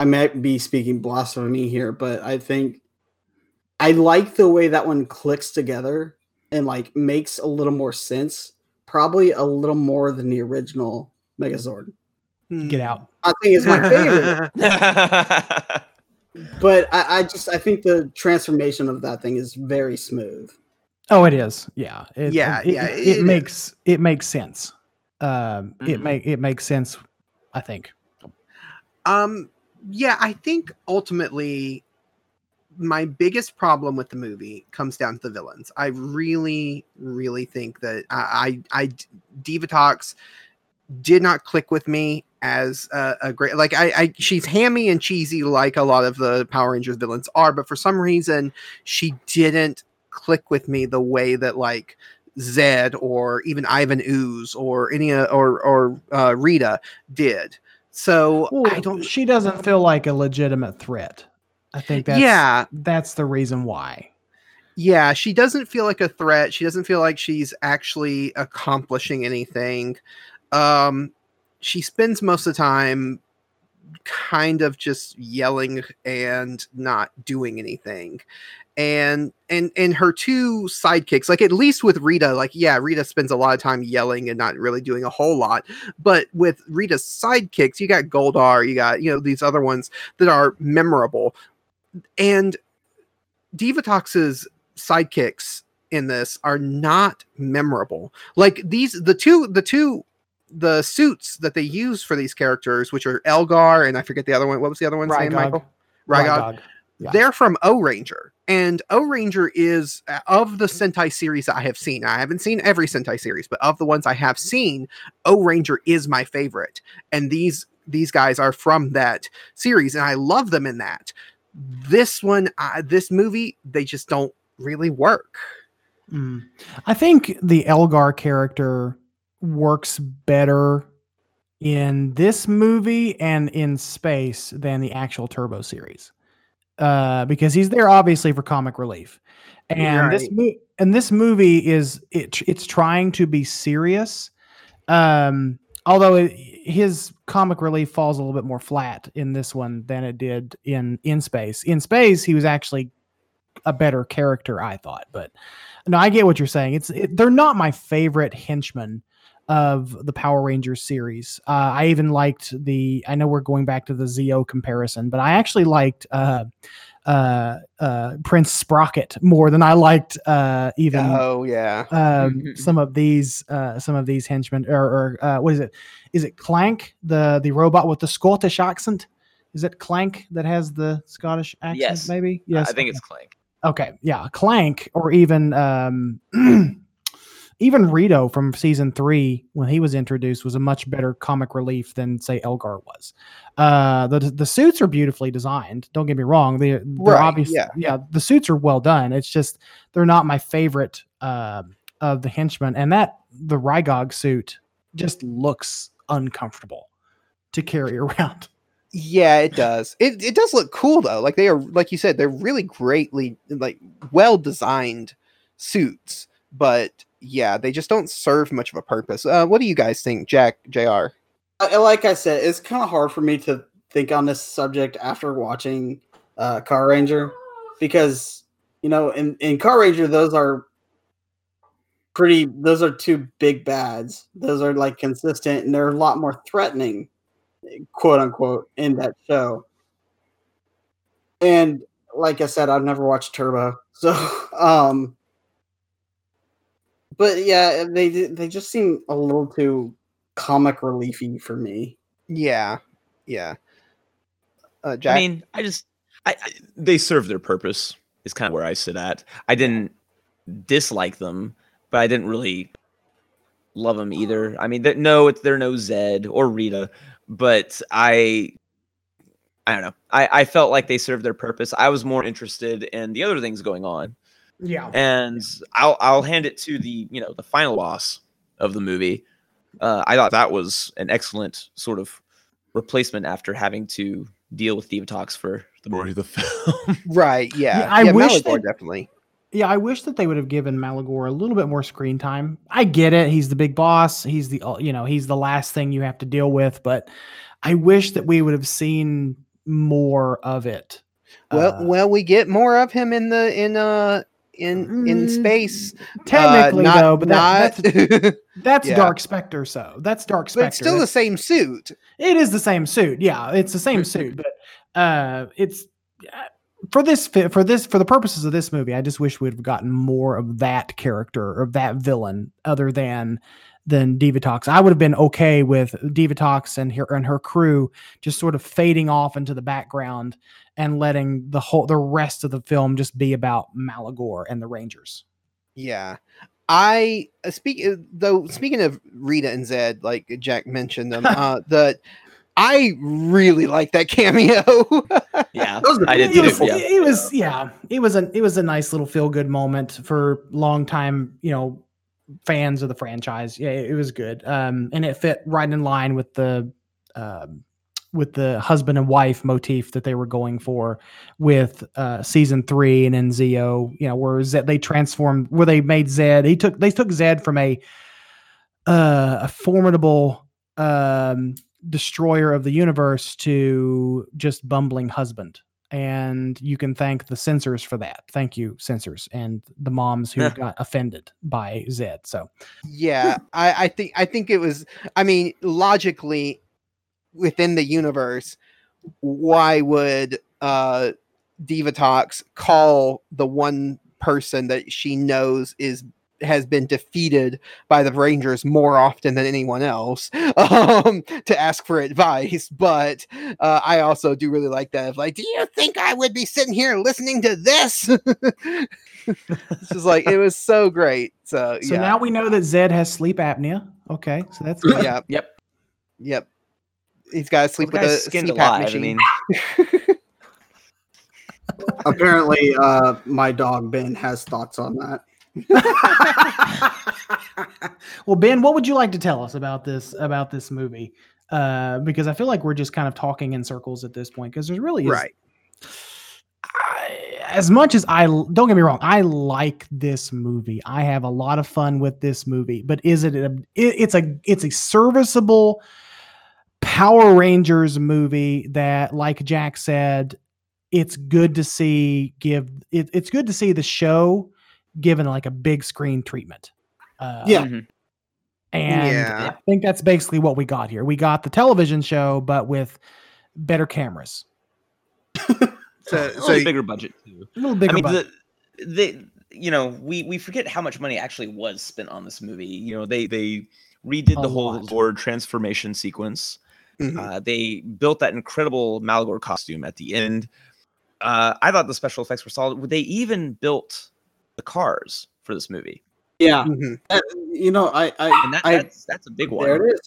I might be speaking blasphemy here, but I think I like the way that one clicks together and, like, makes a little more sense. Probably a little more than the original Megazord. Get out. I think it's my favorite. But I, I just I think the transformation of that thing is very smooth. Oh, it is. Yeah. It, yeah. It, yeah. It, it, it makes is. it makes sense. Um, mm-hmm. It make it makes sense. I think. Um. Yeah. I think ultimately, my biggest problem with the movie comes down to the villains. I really, really think that I I, I Divatox did not click with me as a, a great, like I, I, she's hammy and cheesy, like a lot of the Power Rangers villains are, but for some reason she didn't click with me the way that like Zed or even Ivan Ooze or any, or, or, uh, Rita did. So well, I don't, she doesn't feel like a legitimate threat. I think that's, yeah, that's the reason why. Yeah. She doesn't feel like a threat. She doesn't feel like she's actually accomplishing anything. Um, She spends most of the time kind of just yelling and not doing anything. And and and her two sidekicks, like at least with Rita, like, yeah, Rita spends a lot of time yelling and not really doing a whole lot. But with Rita's sidekicks, you got Goldar, you got, you know, these other ones that are memorable. And Divatox's sidekicks in this are not memorable. Like these, the two, the two... the suits that they use for these characters, which are Elgar and I forget the other one. What was the other one's Rygog. name, Michael? Rygog. Rygog. Yeah. They're from O-Ranger. And O-Ranger is, uh, of the Sentai series that I have seen, I haven't seen every Sentai series, but of the ones I have seen, O-Ranger is my favorite. And these these guys are from that series, and I love them in that. This one, uh, this movie, they just don't really work. Mm. I think the Elgar character works better in this movie and in Space than the actual Turbo series, uh, because he's there obviously for comic relief, and right. this mo- and this movie is it, it's trying to be serious, um, although it, his comic relief falls a little bit more flat in this one than it did in in Space. In Space, he was actually a better character, I thought. But no, I get what you're saying. It's it, they're not my favorite henchmen. of the Power Rangers series. Uh, I even liked the, I know we're going back to the Zeo comparison, but I actually liked uh, uh, uh, Prince Sprocket more than I liked uh, even oh, yeah. um, mm-hmm. some of these uh, some of these henchmen, or, or uh, what is it? Is it Clank, the, the robot with the Scottish accent? Is it Clank that has the Scottish accent? Yes. Maybe? Yes. Uh, I think it's Clank. Okay. Yeah. Clank, or even, um, even Rito from season three, when he was introduced, was a much better comic relief than say Elgar was. Uh, the, the suits are beautifully designed. Don't get me wrong. They, they're right, obviously, yeah. yeah, the suits are well done. It's just, they're not my favorite, uh, of the henchmen, and that the Rygog suit just looks uncomfortable to carry around. Yeah, it does. It it does look cool though. Like they are, like you said, they're really greatly like well designed suits. But yeah, they just don't serve much of a purpose. Uh, what do you guys think, Jack, J R? Like I said, it's kind of hard for me to think on this subject after watching uh, Car Ranger, because you know, in, in Car Ranger, those are pretty. Those are two big bads. Those are like consistent, and they're a lot more threatening, quote unquote, in that show. And like I said, I've never watched Turbo, so um but yeah, they they just seem a little too comic reliefy for me. Yeah. Yeah. Uh, Jack? I mean, I just I, I they serve their purpose is kind of where I sit at. I didn't dislike them, but I didn't really love them either. I mean, they're, no, it's they're no Zedd or Rita. But I, I don't know. I, I felt like they served their purpose. I was more interested in the other things going on. Yeah. And I'll I'll hand it to the you know the final boss of the movie. Uh, I thought that was an excellent sort of replacement after having to deal with Divatox for the majority of the film. Right. Yeah. yeah I yeah, wish Maligore, that, definitely. Yeah, I wish that they would have given Maligore a little bit more screen time. I get it; he's the big boss. He's the you know he's the last thing you have to deal with. But I wish that we would have seen more of it. Well, uh, well, we get more of him in the in uh in in space. Technically, uh, not, though, but that, not... that's that's yeah. Dark Spectre. So that's Dark Spectre. But it's still that's, the same suit. It is the same suit. Yeah, it's the same suit. But uh, it's. Uh, For this, for this, for the purposes of this movie, I just wish we'd have gotten more of that character, of that villain, other than than Divatox. I would have been okay with Divatox and her and her crew just sort of fading off into the background and letting the whole the rest of the film just be about Maligore and the Rangers. Yeah, I uh, speak though. Speaking of Rita and Zedd, like Jack mentioned them, uh, the. I really like that cameo. yeah, I did. It was, yeah. It was, yeah, it was a, it was a nice little feel good moment for longtime, you know, fans of the franchise. Yeah, it was good, um, and it fit right in line with the, uh, with the husband and wife motif that they were going for with uh, season three and in Zeo. You know, where Zed, they transformed, where they made Zed. He took, they took Zed from a, uh, a formidable. Um, destroyer of the universe to just bumbling husband, and you can thank the censors for that. Thank you, censors, and the moms who got offended by Zed. So yeah, I, I think I think it was, I mean, logically within the universe, why would uh Divatox call the one person that she knows is has been defeated by the Rangers more often than anyone else um, to ask for advice. But uh, I also do really like that. Of like, do you think I would be sitting here listening to this? It's just like, it was so great. So, so yeah. Now we know that Zed has sleep apnea. Okay. So that's good. Yeah. Yep. Yep. He's got to sleep well, with a sleep apnea machine. I mean. Apparently uh, my dog, Ben, has thoughts on that. Well, Ben, what would you like to tell us about this about this movie? Uh, because I feel like we're just kind of talking in circles at this point. Because there's really is, right. I, as much as I don't get me wrong, I like this movie. I have a lot of fun with this movie. But is it? A, it it's a it's a serviceable Power Rangers movie that, like Jack said, it's good to see. Give it, it's good to see the show. Given like a big screen treatment. Uh, yeah. And yeah. I think that's basically what we got here. We got the television show, but with better cameras. so, so a little bigger budget too. A little bigger I mean, budget. The, they, you know, we, we forget how much money actually was spent on this movie. You know, they they redid a the whole lot. Lord transformation sequence. Mm-hmm. Uh, they built that incredible Maligore costume at the end. Uh, I thought the special effects were solid. They even built the cars for this movie. Yeah, mm-hmm. uh, you know, I, I, and that, I that's, that's a big one. There it is.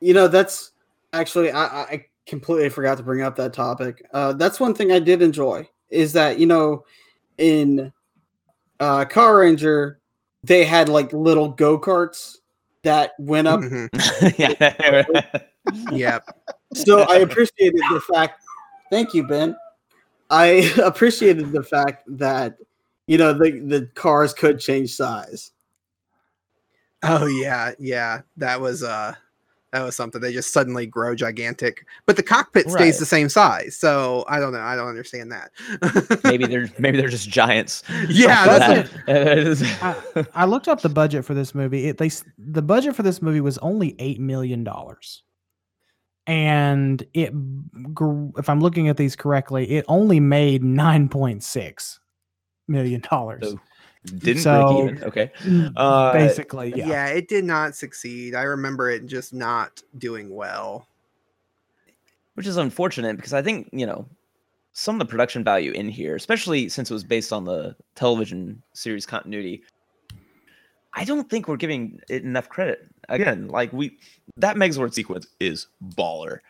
You know, that's actually I, I completely forgot to bring up that topic. Uh, that's one thing I did enjoy is that you know, in uh, Car Ranger, they had like little go-karts that went up. Mm-hmm. Yeah. So I appreciated the fact. Thank you, Ben. I appreciated the fact that. You know, the, the cars could change size. Oh yeah, yeah. That was uh that was something. They just suddenly grow gigantic. But the cockpit stays right. the same size. So I don't know. I don't understand that. maybe they're maybe they're just giants. Yeah, that's that. a- I, I looked up the budget for this movie. It they the budget for this movie was only eight million dollars. And it if I'm looking at these correctly, it only made nine point six. Million dollars. So didn't so, break even. Okay. Uh, basically, yeah. Yeah, it did not succeed. I remember it just not doing well. Which is unfortunate because I think, you know, some of the production value in here, especially since it was based on the television series continuity, I don't think we're giving it enough credit. Again, like we that Megazord sequence is baller.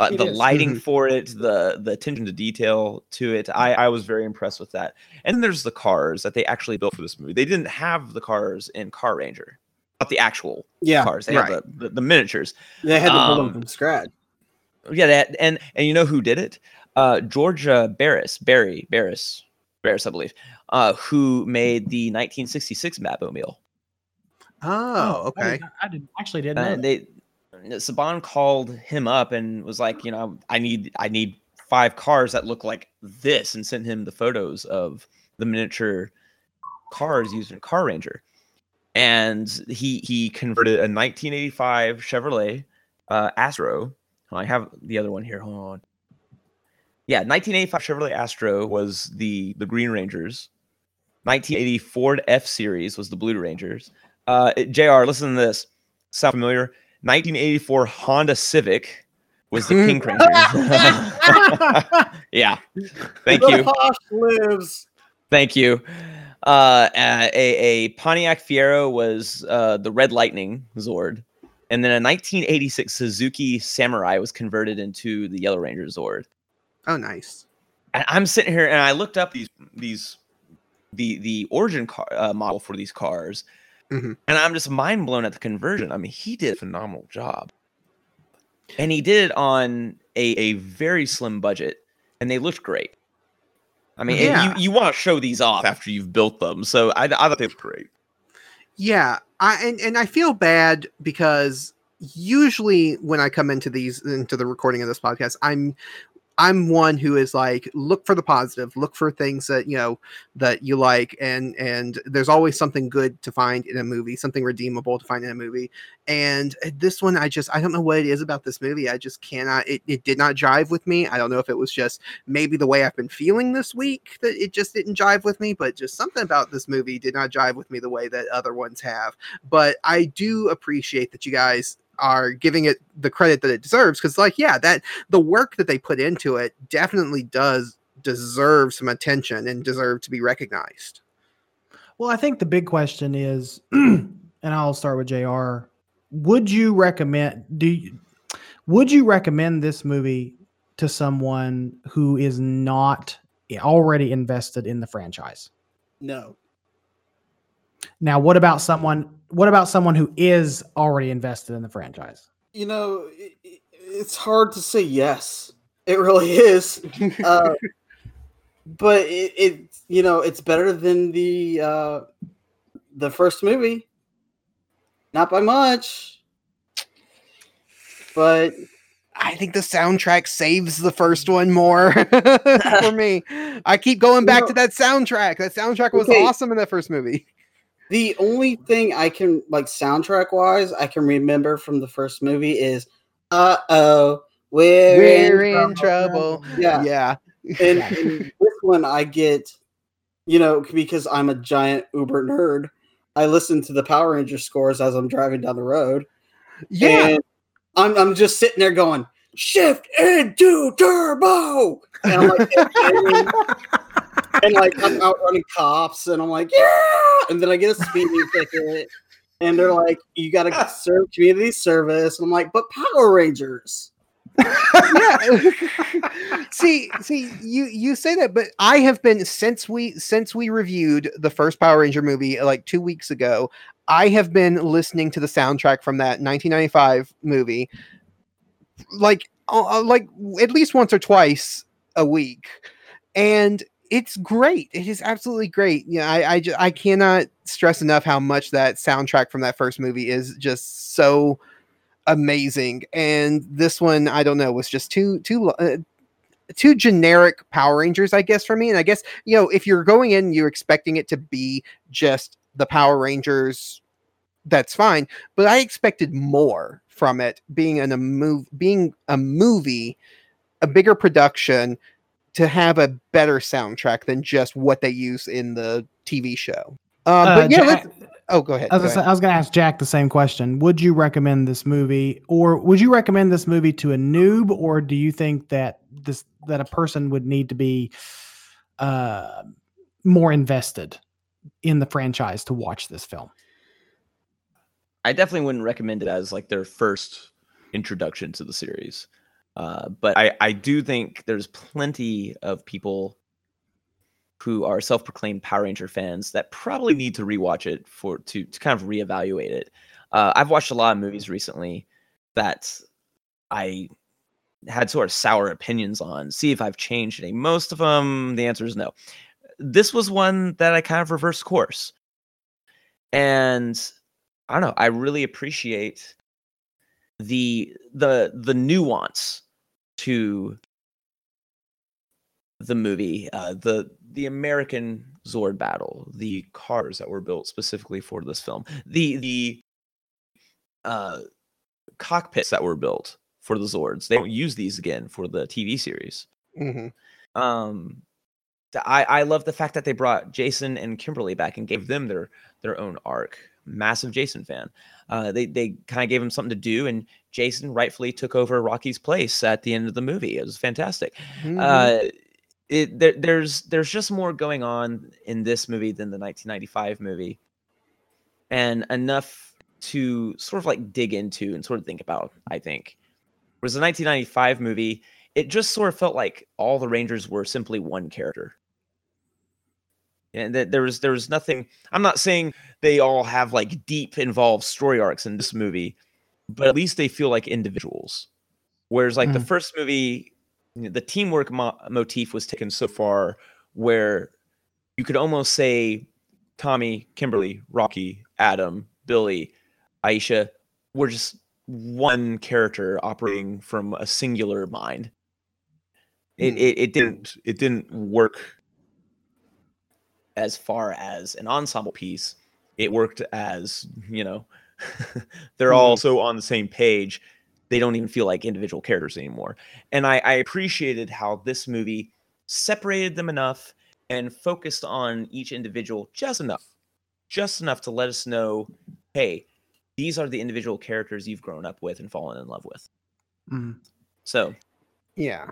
Uh, the is. lighting mm-hmm. for it, the the attention to detail to it, I, I was very impressed with that. And then there's the cars that they actually built for this movie. They didn't have the cars in Car Ranger, not the actual yeah, cars. They right. had the, the, the miniatures. They had to build them from scratch. Yeah, they had, and and you know who did it? Uh, Georgia Barris, Barry Barris, Barris, I believe, uh, who made the nineteen sixty-six Map O'Meal. Oh, okay. I, did, I did, actually didn't know uh, they. Saban called him up and was like, you know, I need I need five cars that look like this, and sent him the photos of the miniature cars used in Car Ranger. And he he converted a nineteen eighty-five Chevrolet uh, Astro. I have the other one here. Hold on. Yeah, nineteen eighty-five Chevrolet Astro was the the Green Rangers. nineteen eighty Ford F-Series was the Blue Rangers. Uh, it, J R, listen to this. Sound familiar? nineteen eighty-four Honda Civic was the King Ranger. Yeah. Thank you. Hosh lives. Thank you. Uh, a, a Pontiac Fiero was uh, the Red Lightning Zord. And then a nineteen eighty-six Suzuki Samurai was converted into the Yellow Ranger Zord. Oh, nice. And I'm sitting here and I looked up these these the the origin car uh, model for these cars. Mm-hmm. And I'm just mind blown at the conversion. I mean, he did a phenomenal job, and he did it on a, a very slim budget, and they looked great. I mean, yeah. you, you want to show these off after you've built them, so I, I thought they looked great. Yeah, I and, and I feel bad because usually when I come into these into the recording of this podcast, I'm. I'm one who is like, look for the positive, look for things that, you know, that you like. And, and there's always something good to find in a movie, something redeemable to find in a movie. And this one, I just, I don't know what it is about this movie. I just cannot, it, it did not jive with me. I don't know if it was just maybe the way I've been feeling this week that it just didn't jive with me, but just something about this movie did not jive with me the way that other ones have. But I do appreciate that you guys are giving it the credit that it deserves, because like yeah that the work that they put into it definitely does deserve some attention and deserve to be recognized. Well, I think the big question is and I'll start with J R, would you recommend do you, would you recommend this movie to someone who is not already invested in the franchise? No. Now, what about someone What about someone who is already invested in the franchise? You know, it, it's hard to say yes. It really is. Uh, but it, it, you know, it's better than the uh, the first movie. Not by much. But I think the soundtrack saves the first one more for me. I keep going back you know, to that soundtrack. That soundtrack was okay. awesome in that first movie. The only thing I can, like, soundtrack-wise, I can remember from the first movie is, uh-oh, we're, we're in, in trouble. trouble. Yeah. yeah. And, and this one I get, you know, because I'm a giant Uber nerd, I listen to the Power Ranger scores as I'm driving down the road. Yeah. And I'm I'm just sitting there going, shift into turbo. And I'm like, and, and like I'm out running cops and I'm like, yeah. And then I get a speeding ticket and they're like, you got to serve community service. And I'm like, but Power Rangers. Yeah. see, see, you you say that, but I have been since we since we reviewed the first Power Ranger movie like two weeks ago. I have been listening to the soundtrack from that nineteen ninety-five movie, like uh, like at least once or twice a week, and it's great. It is absolutely great. You know, I I, just, I cannot stress enough how much that soundtrack from that first movie is just so amazing, and this one I don't know was just too too uh, too generic Power Rangers, I guess, for me. And I guess, you know, if you're going in, you're expecting it to be just the Power Rangers, that's fine. But I expected more from it, being an a move, being a movie, a bigger production, to have a better soundtrack than just what they use in the T V show. Um, but uh, yeah, let's, oh, go ahead. I was, was going to ask Jack the same question. Would you recommend this movie, or would you recommend this movie to a noob, or do you think that this that a person would need to be uh, more invested in the franchise to watch this film? I definitely wouldn't recommend it as like their first introduction to the series, uh, but I, I do think there's plenty of people who are self-proclaimed Power Ranger fans that probably need to rewatch it for to, to kind of reevaluate it. Uh, I've watched a lot of movies recently that I had sort of sour opinions on, see if I've changed any. Most of them, the answer is no. This was one that I kind of reversed course. And I don't know, I really appreciate the the the nuance to the movie, uh, the the American Zord battle, the cars that were built specifically for this film, the the uh, cockpits that were built for the Zords. They don't use these again for the T V series. Mm-hmm. Um, I I love the fact that they brought Jason and Kimberly back and gave them their their own arc. Massive Jason fan. Uh, they they kind of gave him something to do, and Jason rightfully took over Rocky's place at the end of the movie. It was fantastic. Mm-hmm. Uh, It, there, there's there's just more going on in this movie than the nineteen ninety-five movie, and enough to sort of like dig into and sort of think about, I think. Whereas the nineteen ninety-five movie, it just sort of felt like all the Rangers were simply one character. And that there was, there was nothing... I'm not saying they all have like deep involved story arcs in this movie, but at least they feel like individuals. Whereas like mm. the first movie... The teamwork mo- motif was taken so far where you could almost say Tommy, Kimberly, Rocky, Adam, Billy, Aisha were just one character operating from a singular mind. It, it it didn't it didn't work as far as an ensemble piece. It worked as, you know, they're all so on the same page. They don't even feel like individual characters anymore. And I, I appreciated how this movie separated them enough and focused on each individual just enough, just enough to let us know, hey, these are the individual characters you've grown up with and fallen in love with. Mm. So, yeah.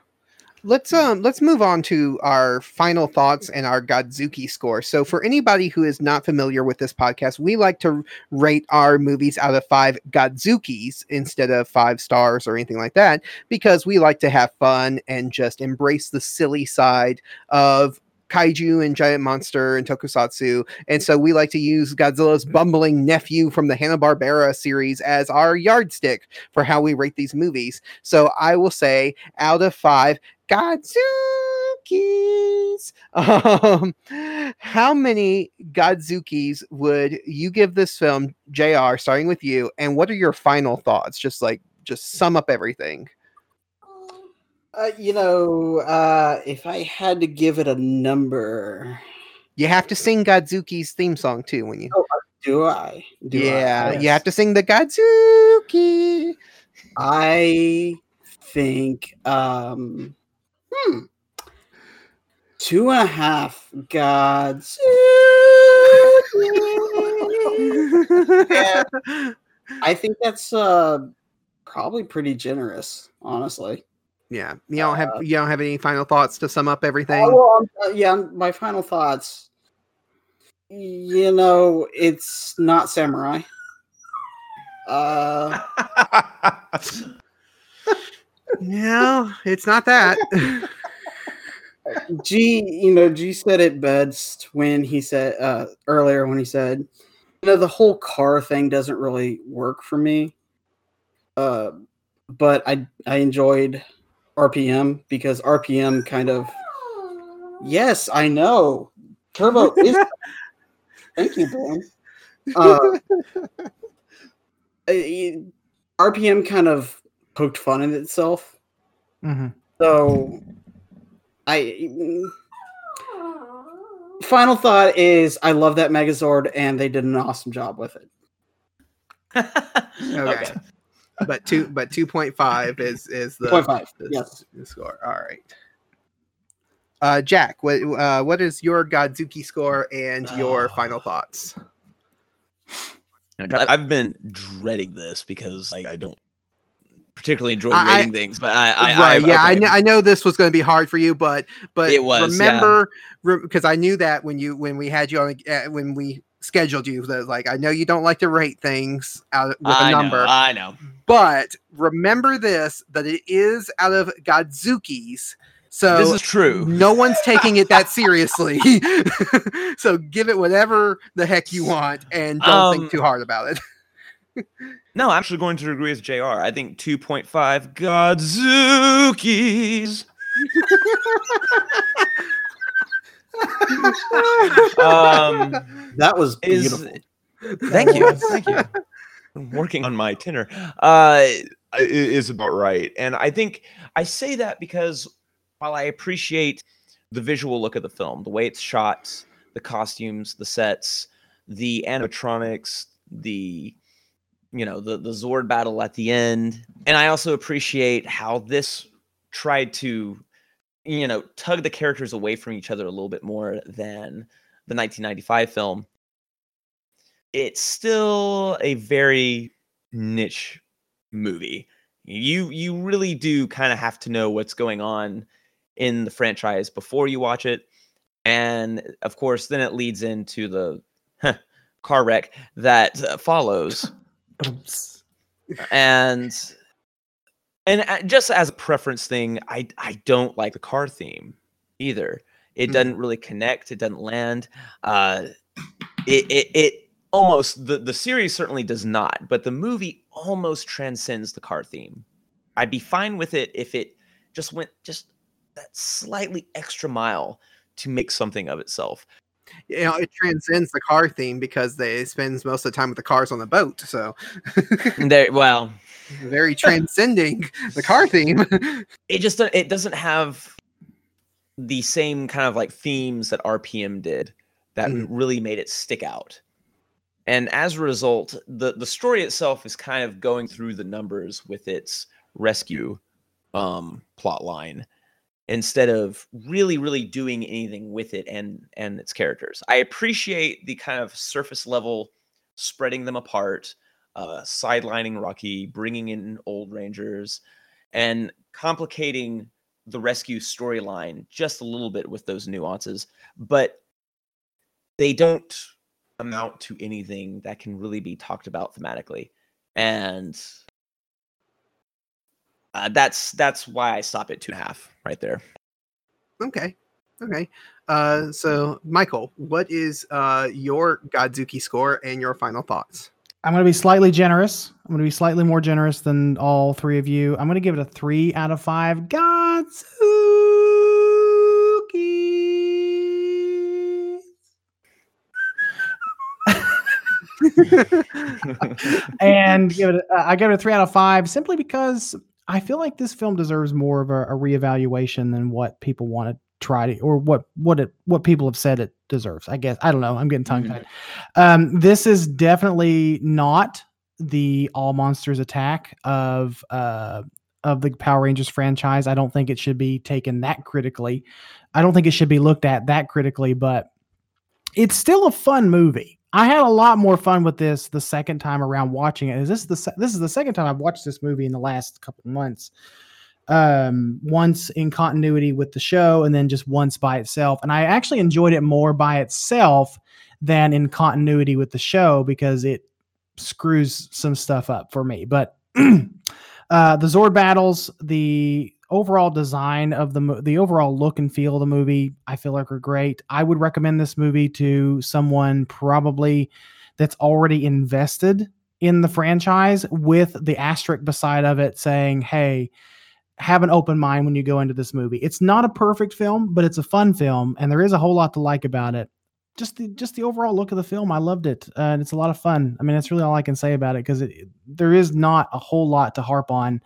Let's um let's move on to our final thoughts and our Godzuki score. So for anybody who is not familiar with this podcast, we like to rate our movies out of five Godzukis instead of five stars or anything like that, because we like to have fun and just embrace the silly side of kaiju and giant monster and tokusatsu. And so we like to use Godzilla's bumbling nephew from the Hanna-Barbera series as our yardstick for how we rate these movies. So I will say out of five Godzukis, um, how many Godzukis would you give this film, J R, starting with you? And what are your final thoughts? Just like, just sum up everything. Uh, you know, uh, if I had to give it a number... You have to sing Godzuki's theme song, too, when you... Oh, Do I? Do yeah, I, yes. You have to sing the Godzuki. I think um, hmm, two and a half Godzuki. Yeah, I think that's uh, probably pretty generous, honestly. Yeah, you don't have uh, you don't have any final thoughts to sum up everything. Oh, well, uh, yeah, my final thoughts. You know, it's not samurai. Uh, no, it's not that. G, you know, G said it best when he said uh, earlier when he said, you know, the whole car thing doesn't really work for me. Uh, but I I enjoyed R P M because R P M kind of. Yes, I know. Turbo is. Thank you, Ben. Uh, R P M kind of poked fun at itself. Mm-hmm. So, I final thought is I love that Megazord, and they did an awesome job with it. Okay, okay. but two, but two point five is is the, point five, the, yes. the score. All right. Uh, Jack, what uh, what is your Godzuki score and your oh. final thoughts? I've been dreading this because like, I don't particularly enjoy I, rating I, things, but I, I, right, I yeah, okay. I, kn- I know this was going to be hard for you, but but it was, remember because yeah. re- I knew that when you when we had you on uh, when we scheduled you that like I know you don't like to rate things out with I a number, know, I know, but remember this that it is out of Godzuki's. So this is true. No one's taking it that seriously. So give it whatever the heck you want and don't um, think too hard about it. No, I'm actually going to agree with J R. I think two point five Godzukis. um, that was beautiful. Is, thank you. Thank you. I'm working on my tenor. Uh, is about right. And I think I say that because while I appreciate the visual look of the film, the way it's shot, the costumes, the sets, the animatronics, the, you know, the, the Zord battle at the end. And I also appreciate how this tried to, you know, tug the characters away from each other a little bit more than the nineteen ninety-five film. It's still a very niche movie. You, you really do kind of have to know what's going on in the franchise before you watch it. And of course, then it leads into the huh, car wreck that uh, follows. Oops. And, and just as a preference thing, I, I don't like the car theme either. It mm-hmm. doesn't really connect. It doesn't land. Uh, it, it, it almost, the, the series certainly does not, but the movie almost transcends the car theme. I'd be fine with it if it just went just that slightly extra mile to make something of itself. You know, it transcends the car theme because they spend most of the time with the cars on the boat. So, there, well, very transcending the car theme. It just it doesn't have the same kind of like themes that R P M did that mm. really made it stick out. And as a result, the the story itself is kind of going through the numbers with its rescue um, plot line, instead of really, really doing anything with it and, and its characters. I appreciate the kind of surface level, spreading them apart, uh, sidelining Rocky, bringing in old Rangers, and complicating the rescue storyline just a little bit with those nuances. But they don't amount to anything that can really be talked about thematically. And Uh, that's that's why I stop at two and a half right there. Okay, okay. Uh, so, Michael, what is uh, your Godzuki score and your final thoughts? I'm going to be slightly generous. I'm going to be slightly more generous than all three of you. I'm going to give it a three out of five Godzuki. And give it. Uh, I give it a three out of five simply because I feel like this film deserves more of a, a reevaluation than what people want it tried it, or what what it what people have said it deserves. I guess I don't know. I'm getting tongue tied. Mm-hmm. Um, this is definitely not the all monsters attack of uh of the Power Rangers franchise. I don't think it should be taken that critically. I don't think it should be looked at that critically, but it's still a fun movie. I had a lot more fun with this the second time around watching it. Is this the se- this is the second time I've watched this movie in the last couple of months. Um, once in continuity with the show, and then just once by itself. And I actually enjoyed it more by itself than in continuity with the show because it screws some stuff up for me. But uh, the Zord battles, the overall design of the mo- the overall look and feel of the movie, I feel like are great. I would recommend this movie to someone probably that's already invested in the franchise, with the asterisk beside of it saying, hey, have an open mind when you go into this movie. It's not a perfect film, but it's a fun film, and there is a whole lot to like about it. Just the just the overall look of the film, I loved it, uh, and it's a lot of fun. I mean, that's really all I can say about it, because there is not a whole lot to harp on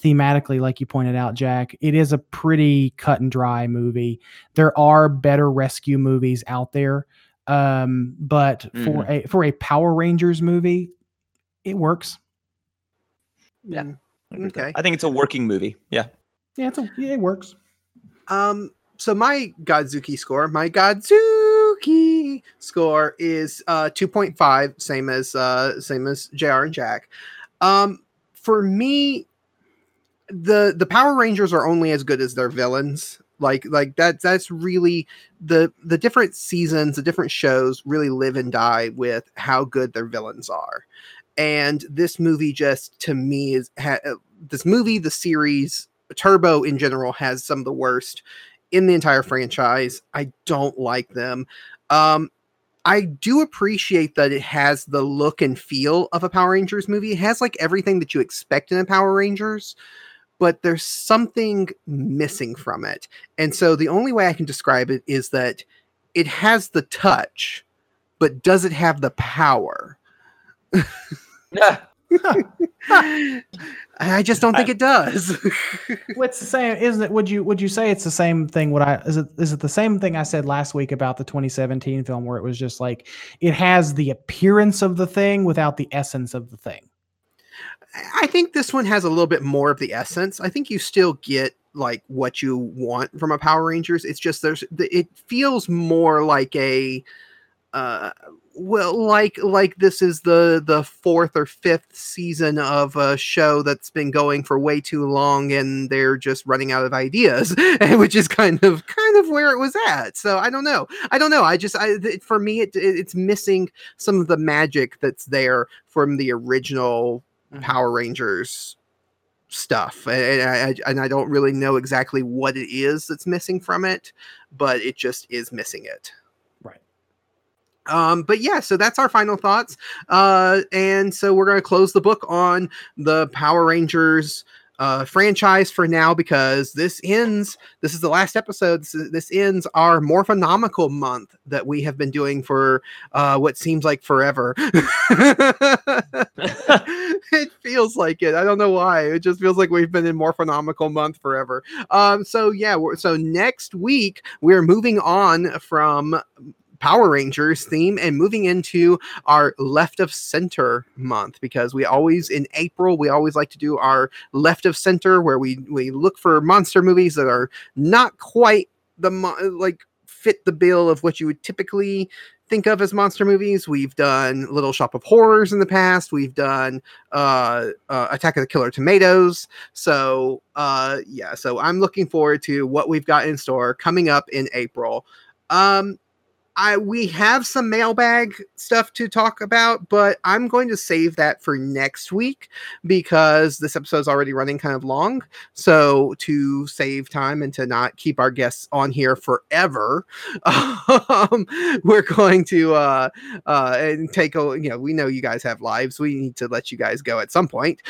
thematically, like you pointed out, Jack. It is a pretty cut-and-dry movie. There are better rescue movies out there, um, but mm. for a for a Power Rangers movie, it works. Yeah. Okay. I think it's a working movie. Yeah. Yeah, it's a, yeah it works. Um. So my Godzuki score, my Godzuki score is uh two point five, same as uh same as J R and Jack. Um. For me, the the Power Rangers are only as good as their villains. Like like that that's really the the different seasons, the different shows really live and die with how good their villains are. And this movie just, to me, is ha- this movie, the series, Turbo in general, has some of the worst in the entire franchise. I don't like them. Um, I do appreciate that it has the look and feel of a Power Rangers movie. It has like everything that you expect in a Power Rangers, but there's something missing from it. And so the only way I can describe it is that it has the touch, but does it have the power? I just don't think it does. What's the same? Isn't it? Would you would you say it's the same thing? What I is it is it the same thing I said last week about the twenty seventeen film, where it was just like it has the appearance of the thing without the essence of the thing? I think this one has a little bit more of the essence. I think you still get like what you want from a Power Rangers. It's just there's it feels more like a. Uh, well, like like this is the, the fourth or fifth season of a show that's been going for way too long, and they're just running out of ideas, which is kind of kind of where it was at. So I don't know. I don't know. I just I for me it, it it's missing some of the magic that's there from the original Power Rangers stuff, and I and I don't really know exactly what it is that's missing from it, but it just is missing it. Um, but yeah, so that's our final thoughts. Uh, and so we're going to close the book on the Power Rangers uh, franchise for now, because this ends, this is the last episode. This, is, this ends our Morphonomical month that we have been doing for uh, what seems like forever. It feels like it. I don't know why. It just feels like we've been in Morphonomical month forever. Um, so yeah, we're, so next week we're moving on from Power Rangers theme and moving into our left of center month, because we always in April we always like to do our left of center, where we we look for monster movies that are not quite the mo- like fit the bill of what you would typically think of as monster movies. We've done Little Shop of Horrors in the past. We've done uh, uh, Attack of the Killer Tomatoes. So uh, yeah, so I'm looking forward to what we've got in store coming up in April. Um, I, we have some mailbag stuff to talk about, but I'm going to save that for next week, because this episode is already running kind of long. So to save time and to not keep our guests on here forever, um, we're going to uh, uh, and take a, you know, we know you guys have lives. We need to let you guys go at some point.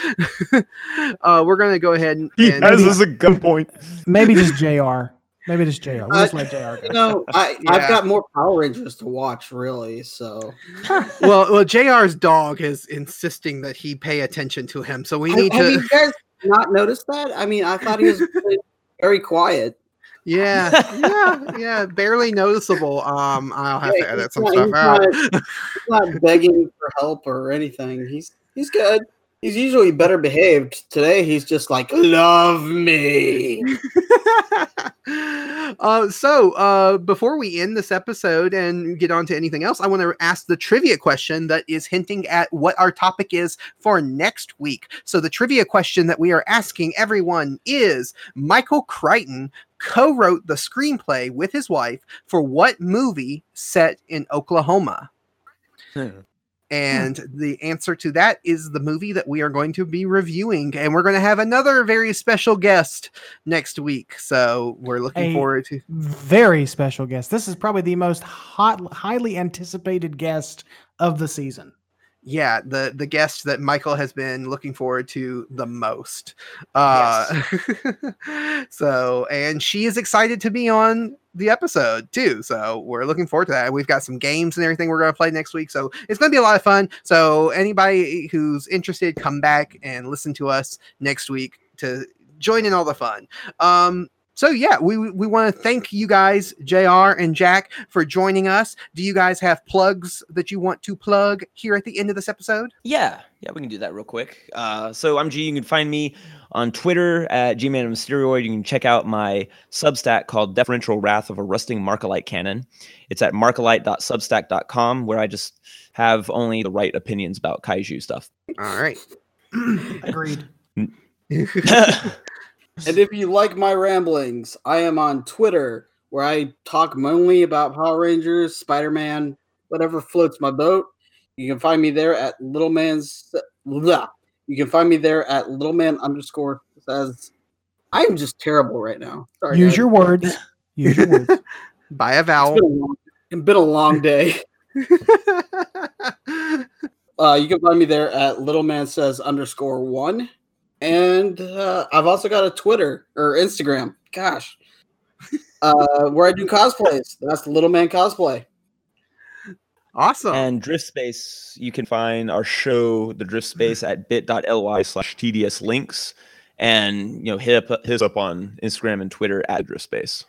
uh, we're going to go ahead and, and yeah, this is a good point. Maybe just J R. Maybe just J R. We'll uh, just J R. You know, I, yeah. I've got more Power Rangers to watch, really. So, well, well, J R's dog is insisting that he pay attention to him, so we need I, to. Have you guys not noticed that? I mean, I thought he was very quiet. Yeah, yeah, yeah. Barely noticeable. Um, I'll have yeah, to edit some not, stuff he's out. Not, he's not begging for help or anything. He's he's good. He's usually better behaved. Today, he's just like, love me. uh, so, uh, before we end this episode and get on to anything else, I want to ask the trivia question that is hinting at what our topic is for next week. So the trivia question that we are asking everyone is, Michael Crichton co-wrote the screenplay with his wife for what movie set in Oklahoma? Hmm. And the answer to that is the movie that we are going to be reviewing. And we're going to have another very special guest next week. So we're looking a forward to... Very special guest. This is probably the most hot, highly anticipated guest of the season. Yeah, the, the guest that Michael has been looking forward to the most. Uh, yes. So, and she is excited to be on the episode too. So we're looking forward to that. We've got some games and everything we're going to play next week. So it's going to be a lot of fun. So anybody who's interested, come back and listen to us next week to join in all the fun. Um, So yeah, we we want to thank you guys, J R and Jack, for joining us. Do you guys have plugs that you want to plug here at the end of this episode? Yeah, yeah, we can do that real quick. Uh, so I'm G. You can find me on Twitter at G Man on Steroid. You can check out my Substack called Deferential Wrath of a Rusting Markalite Cannon. It's at markalite dot substack dot com, where I just have only the right opinions about kaiju stuff. All right, agreed. And if you like my ramblings, I am on Twitter, where I talk mainly about Power Rangers, Spider-Man, whatever floats my boat. You can find me there at Little Man's. Blah. You can find me there at Little Man underscore says. I am just terrible right now. Sorry, Use guys. your words. Use your words. By a vowel. It's been a long, it's been a long day. uh, you can find me there at Little Man says underscore one. And uh, I've also got a Twitter or Instagram, gosh, uh, where I do cosplays. That's the Little Man Cosplay. Awesome. And Drift Space, you can find our show, the Drift Space, at bit dot l y slash T D S links, and you know hit up, hit us up on Instagram and Twitter at Drift Space.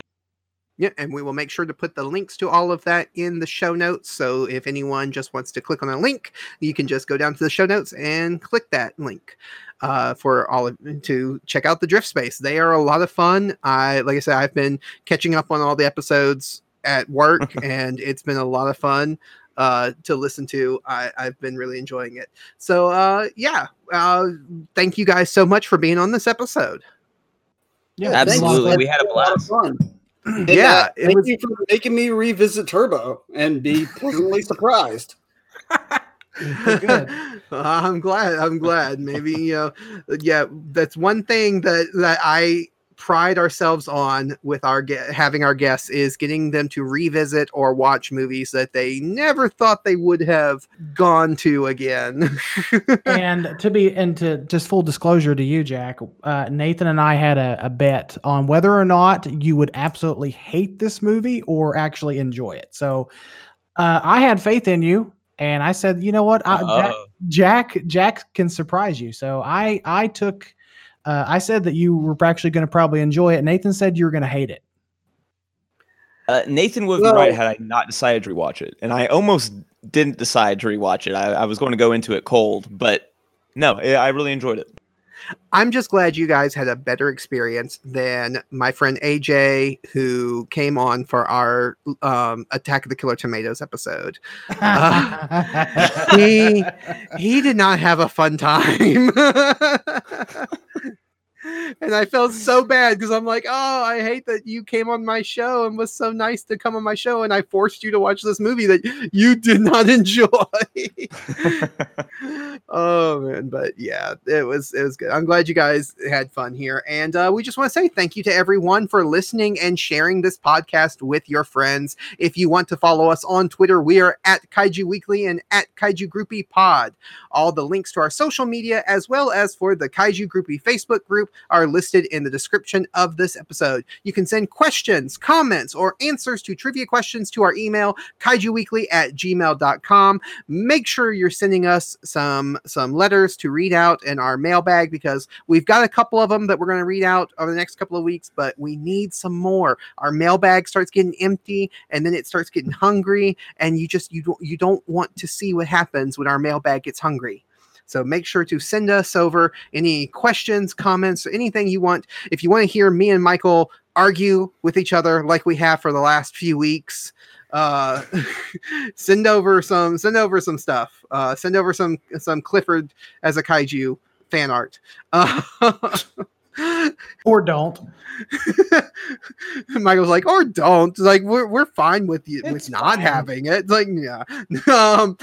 Yeah, and we will make sure to put the links to all of that in the show notes. So if anyone just wants to click on a link, you can just go down to the show notes and click that link uh, for all of, to check out the Drift Space. They are a lot of fun. I, like I said, I've been catching up on all the episodes at work, and it's been a lot of fun uh, to listen to. I, I've been really enjoying it. So uh, yeah, uh, thank you guys so much for being on this episode. Yeah, absolutely. We had a blast. A lot of fun. And, yeah, uh, thank was... you for making me revisit Turbo and be pleasantly surprised. Good. I'm glad. I'm glad. Maybe you know, yeah, that's one thing that that I pride ourselves on with our ge- having our guests is getting them to revisit or watch movies that they never thought they would have gone to again. and to be and to just full disclosure to you, Jack, uh, Nathan and I had a, a bet on whether or not you would absolutely hate this movie or actually enjoy it. So uh, I had faith in you, and I said, you know what, I, Jack, Jack Jack can surprise you. So I I took. Uh, I said that you were actually going to probably enjoy it. Nathan said you were going to hate it. Uh, Nathan would have been right had I not decided to rewatch it. And I almost didn't decide to rewatch it. I, I was going to go into it cold, but no, it, I really enjoyed it. I'm just glad you guys had a better experience than my friend A J, who came on for our um, Attack of the Killer Tomatoes episode. Uh, he he did not have a fun time. And I felt so bad because I'm like, oh, I hate that you came on my show and was so nice to come on my show, and I forced you to watch this movie that you did not enjoy. Oh man, but yeah, it was it was good. I'm glad you guys had fun here, and uh, we just want to say thank you to everyone for listening and sharing this podcast with your friends. If you want to follow us on Twitter, we are at Kaiju Weekly and at Kaiju Groupie Pod. All the links to our social media, as well as for the Kaiju Groupie Facebook group, are listed in the description of this episode. You can send questions, comments, or answers to trivia questions to our email, kaiju weekly at gmail dot com. Make sure you're sending us some, some letters to read out in our mailbag, because we've got a couple of them that we're going to read out over the next couple of weeks, but we need some more. Our mailbag starts getting empty, and then it starts getting hungry, and you just you don't you don't want to see what happens when our mailbag gets hungry. So make sure to send us over any questions, comments, anything you want. If you want to hear me and Michael argue with each other like we have for the last few weeks, uh, send over some send over some stuff. Uh, send over some some Clifford as a kaiju fan art. Uh, or don't. Michael's like, or don't. Like, we're we're fine with you it's with not fine. having it. Like, yeah. Um,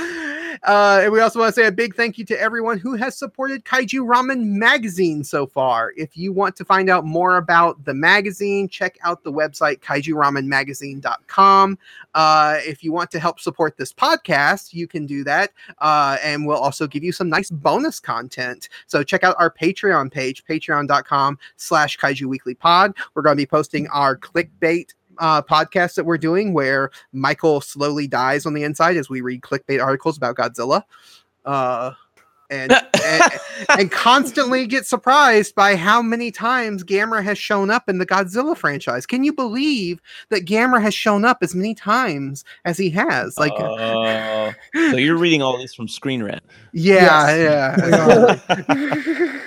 uh, and we also want to say a big thank you to everyone who has supported Kaiju Ramen magazine so far. If you want to find out more about the magazine, check out the website kaiju ramen magazine dot com. Uh, if you want to help support this podcast, you can do that. Uh, and we'll also give you some nice bonus content. So check out our Patreon page, patreon dot com slash kaiju weekly pod. We're going to be posting our clickbait uh, podcast that we're doing, where Michael slowly dies on the inside as we read clickbait articles about Godzilla, uh, and, and and constantly get surprised by how many times Gamera has shown up in the Godzilla franchise. Can you believe that Gamera has shown up as many times as he has? Like, uh, so you're reading all this from Screen Rant? Yeah, yes. yeah.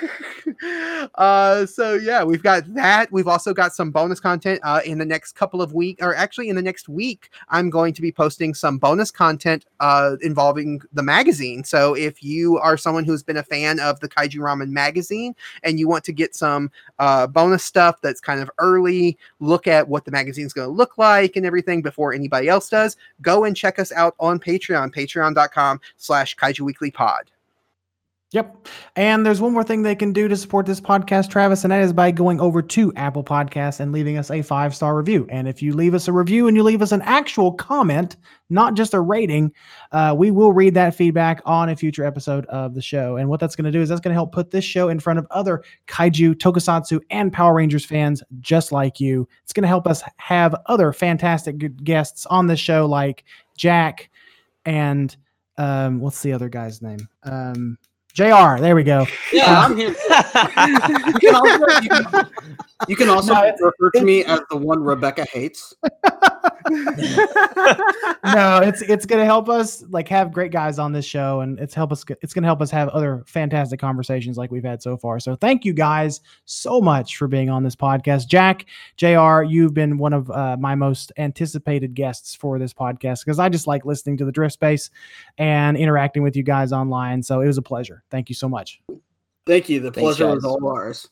Uh, so yeah, we've got that. We've also got some bonus content uh, in the next couple of weeks, or actually in the next week, I'm going to be posting some bonus content uh, involving the magazine. So if you are someone who's been a fan of the Kaiju Ramen magazine and you want to get some uh, bonus stuff that's kind of early look at what the magazine's going to look like and everything before anybody else does, go and check us out on Patreon, patreon dot com slash kaiju weekly pod. Yep. And there's one more thing they can do to support this podcast, Travis, and that is by going over to Apple Podcasts and leaving us a five-star review. And if you leave us a review and you leave us an actual comment, not just a rating, uh, we will read that feedback on a future episode of the show. And what that's going to do is that's going to help put this show in front of other kaiju, tokusatsu, and Power Rangers fans just like you. It's going to help us have other fantastic good guests on this show like Jack and um, what's the other guy's name? Um J R, there we go. Yeah, um, I'm him. You can also, you can, you can also no, refer to me as the one Rebecca hates. No, it's it's gonna help us like have great guys on this show, and it's help us. It's gonna help us have other fantastic conversations like we've had so far. So thank you guys so much for being on this podcast, Jack, J R. You've been one of uh, my most anticipated guests for this podcast because I just like listening to the Drift Space and interacting with you guys online. So it was a pleasure. Thank you so much. Thank you. The Thanks, pleasure guys. was all ours.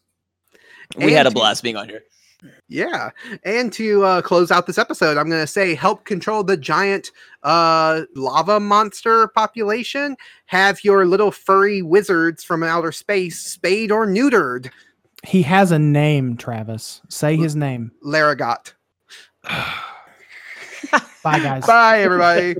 We and had a blast being on here. Yeah. And to uh, close out this episode, I'm going to say help control the giant uh, lava monster population. Have your little furry wizards from outer space spayed or neutered. He has a name, Travis. Say his name. Lerigot. Bye, guys. Bye, everybody.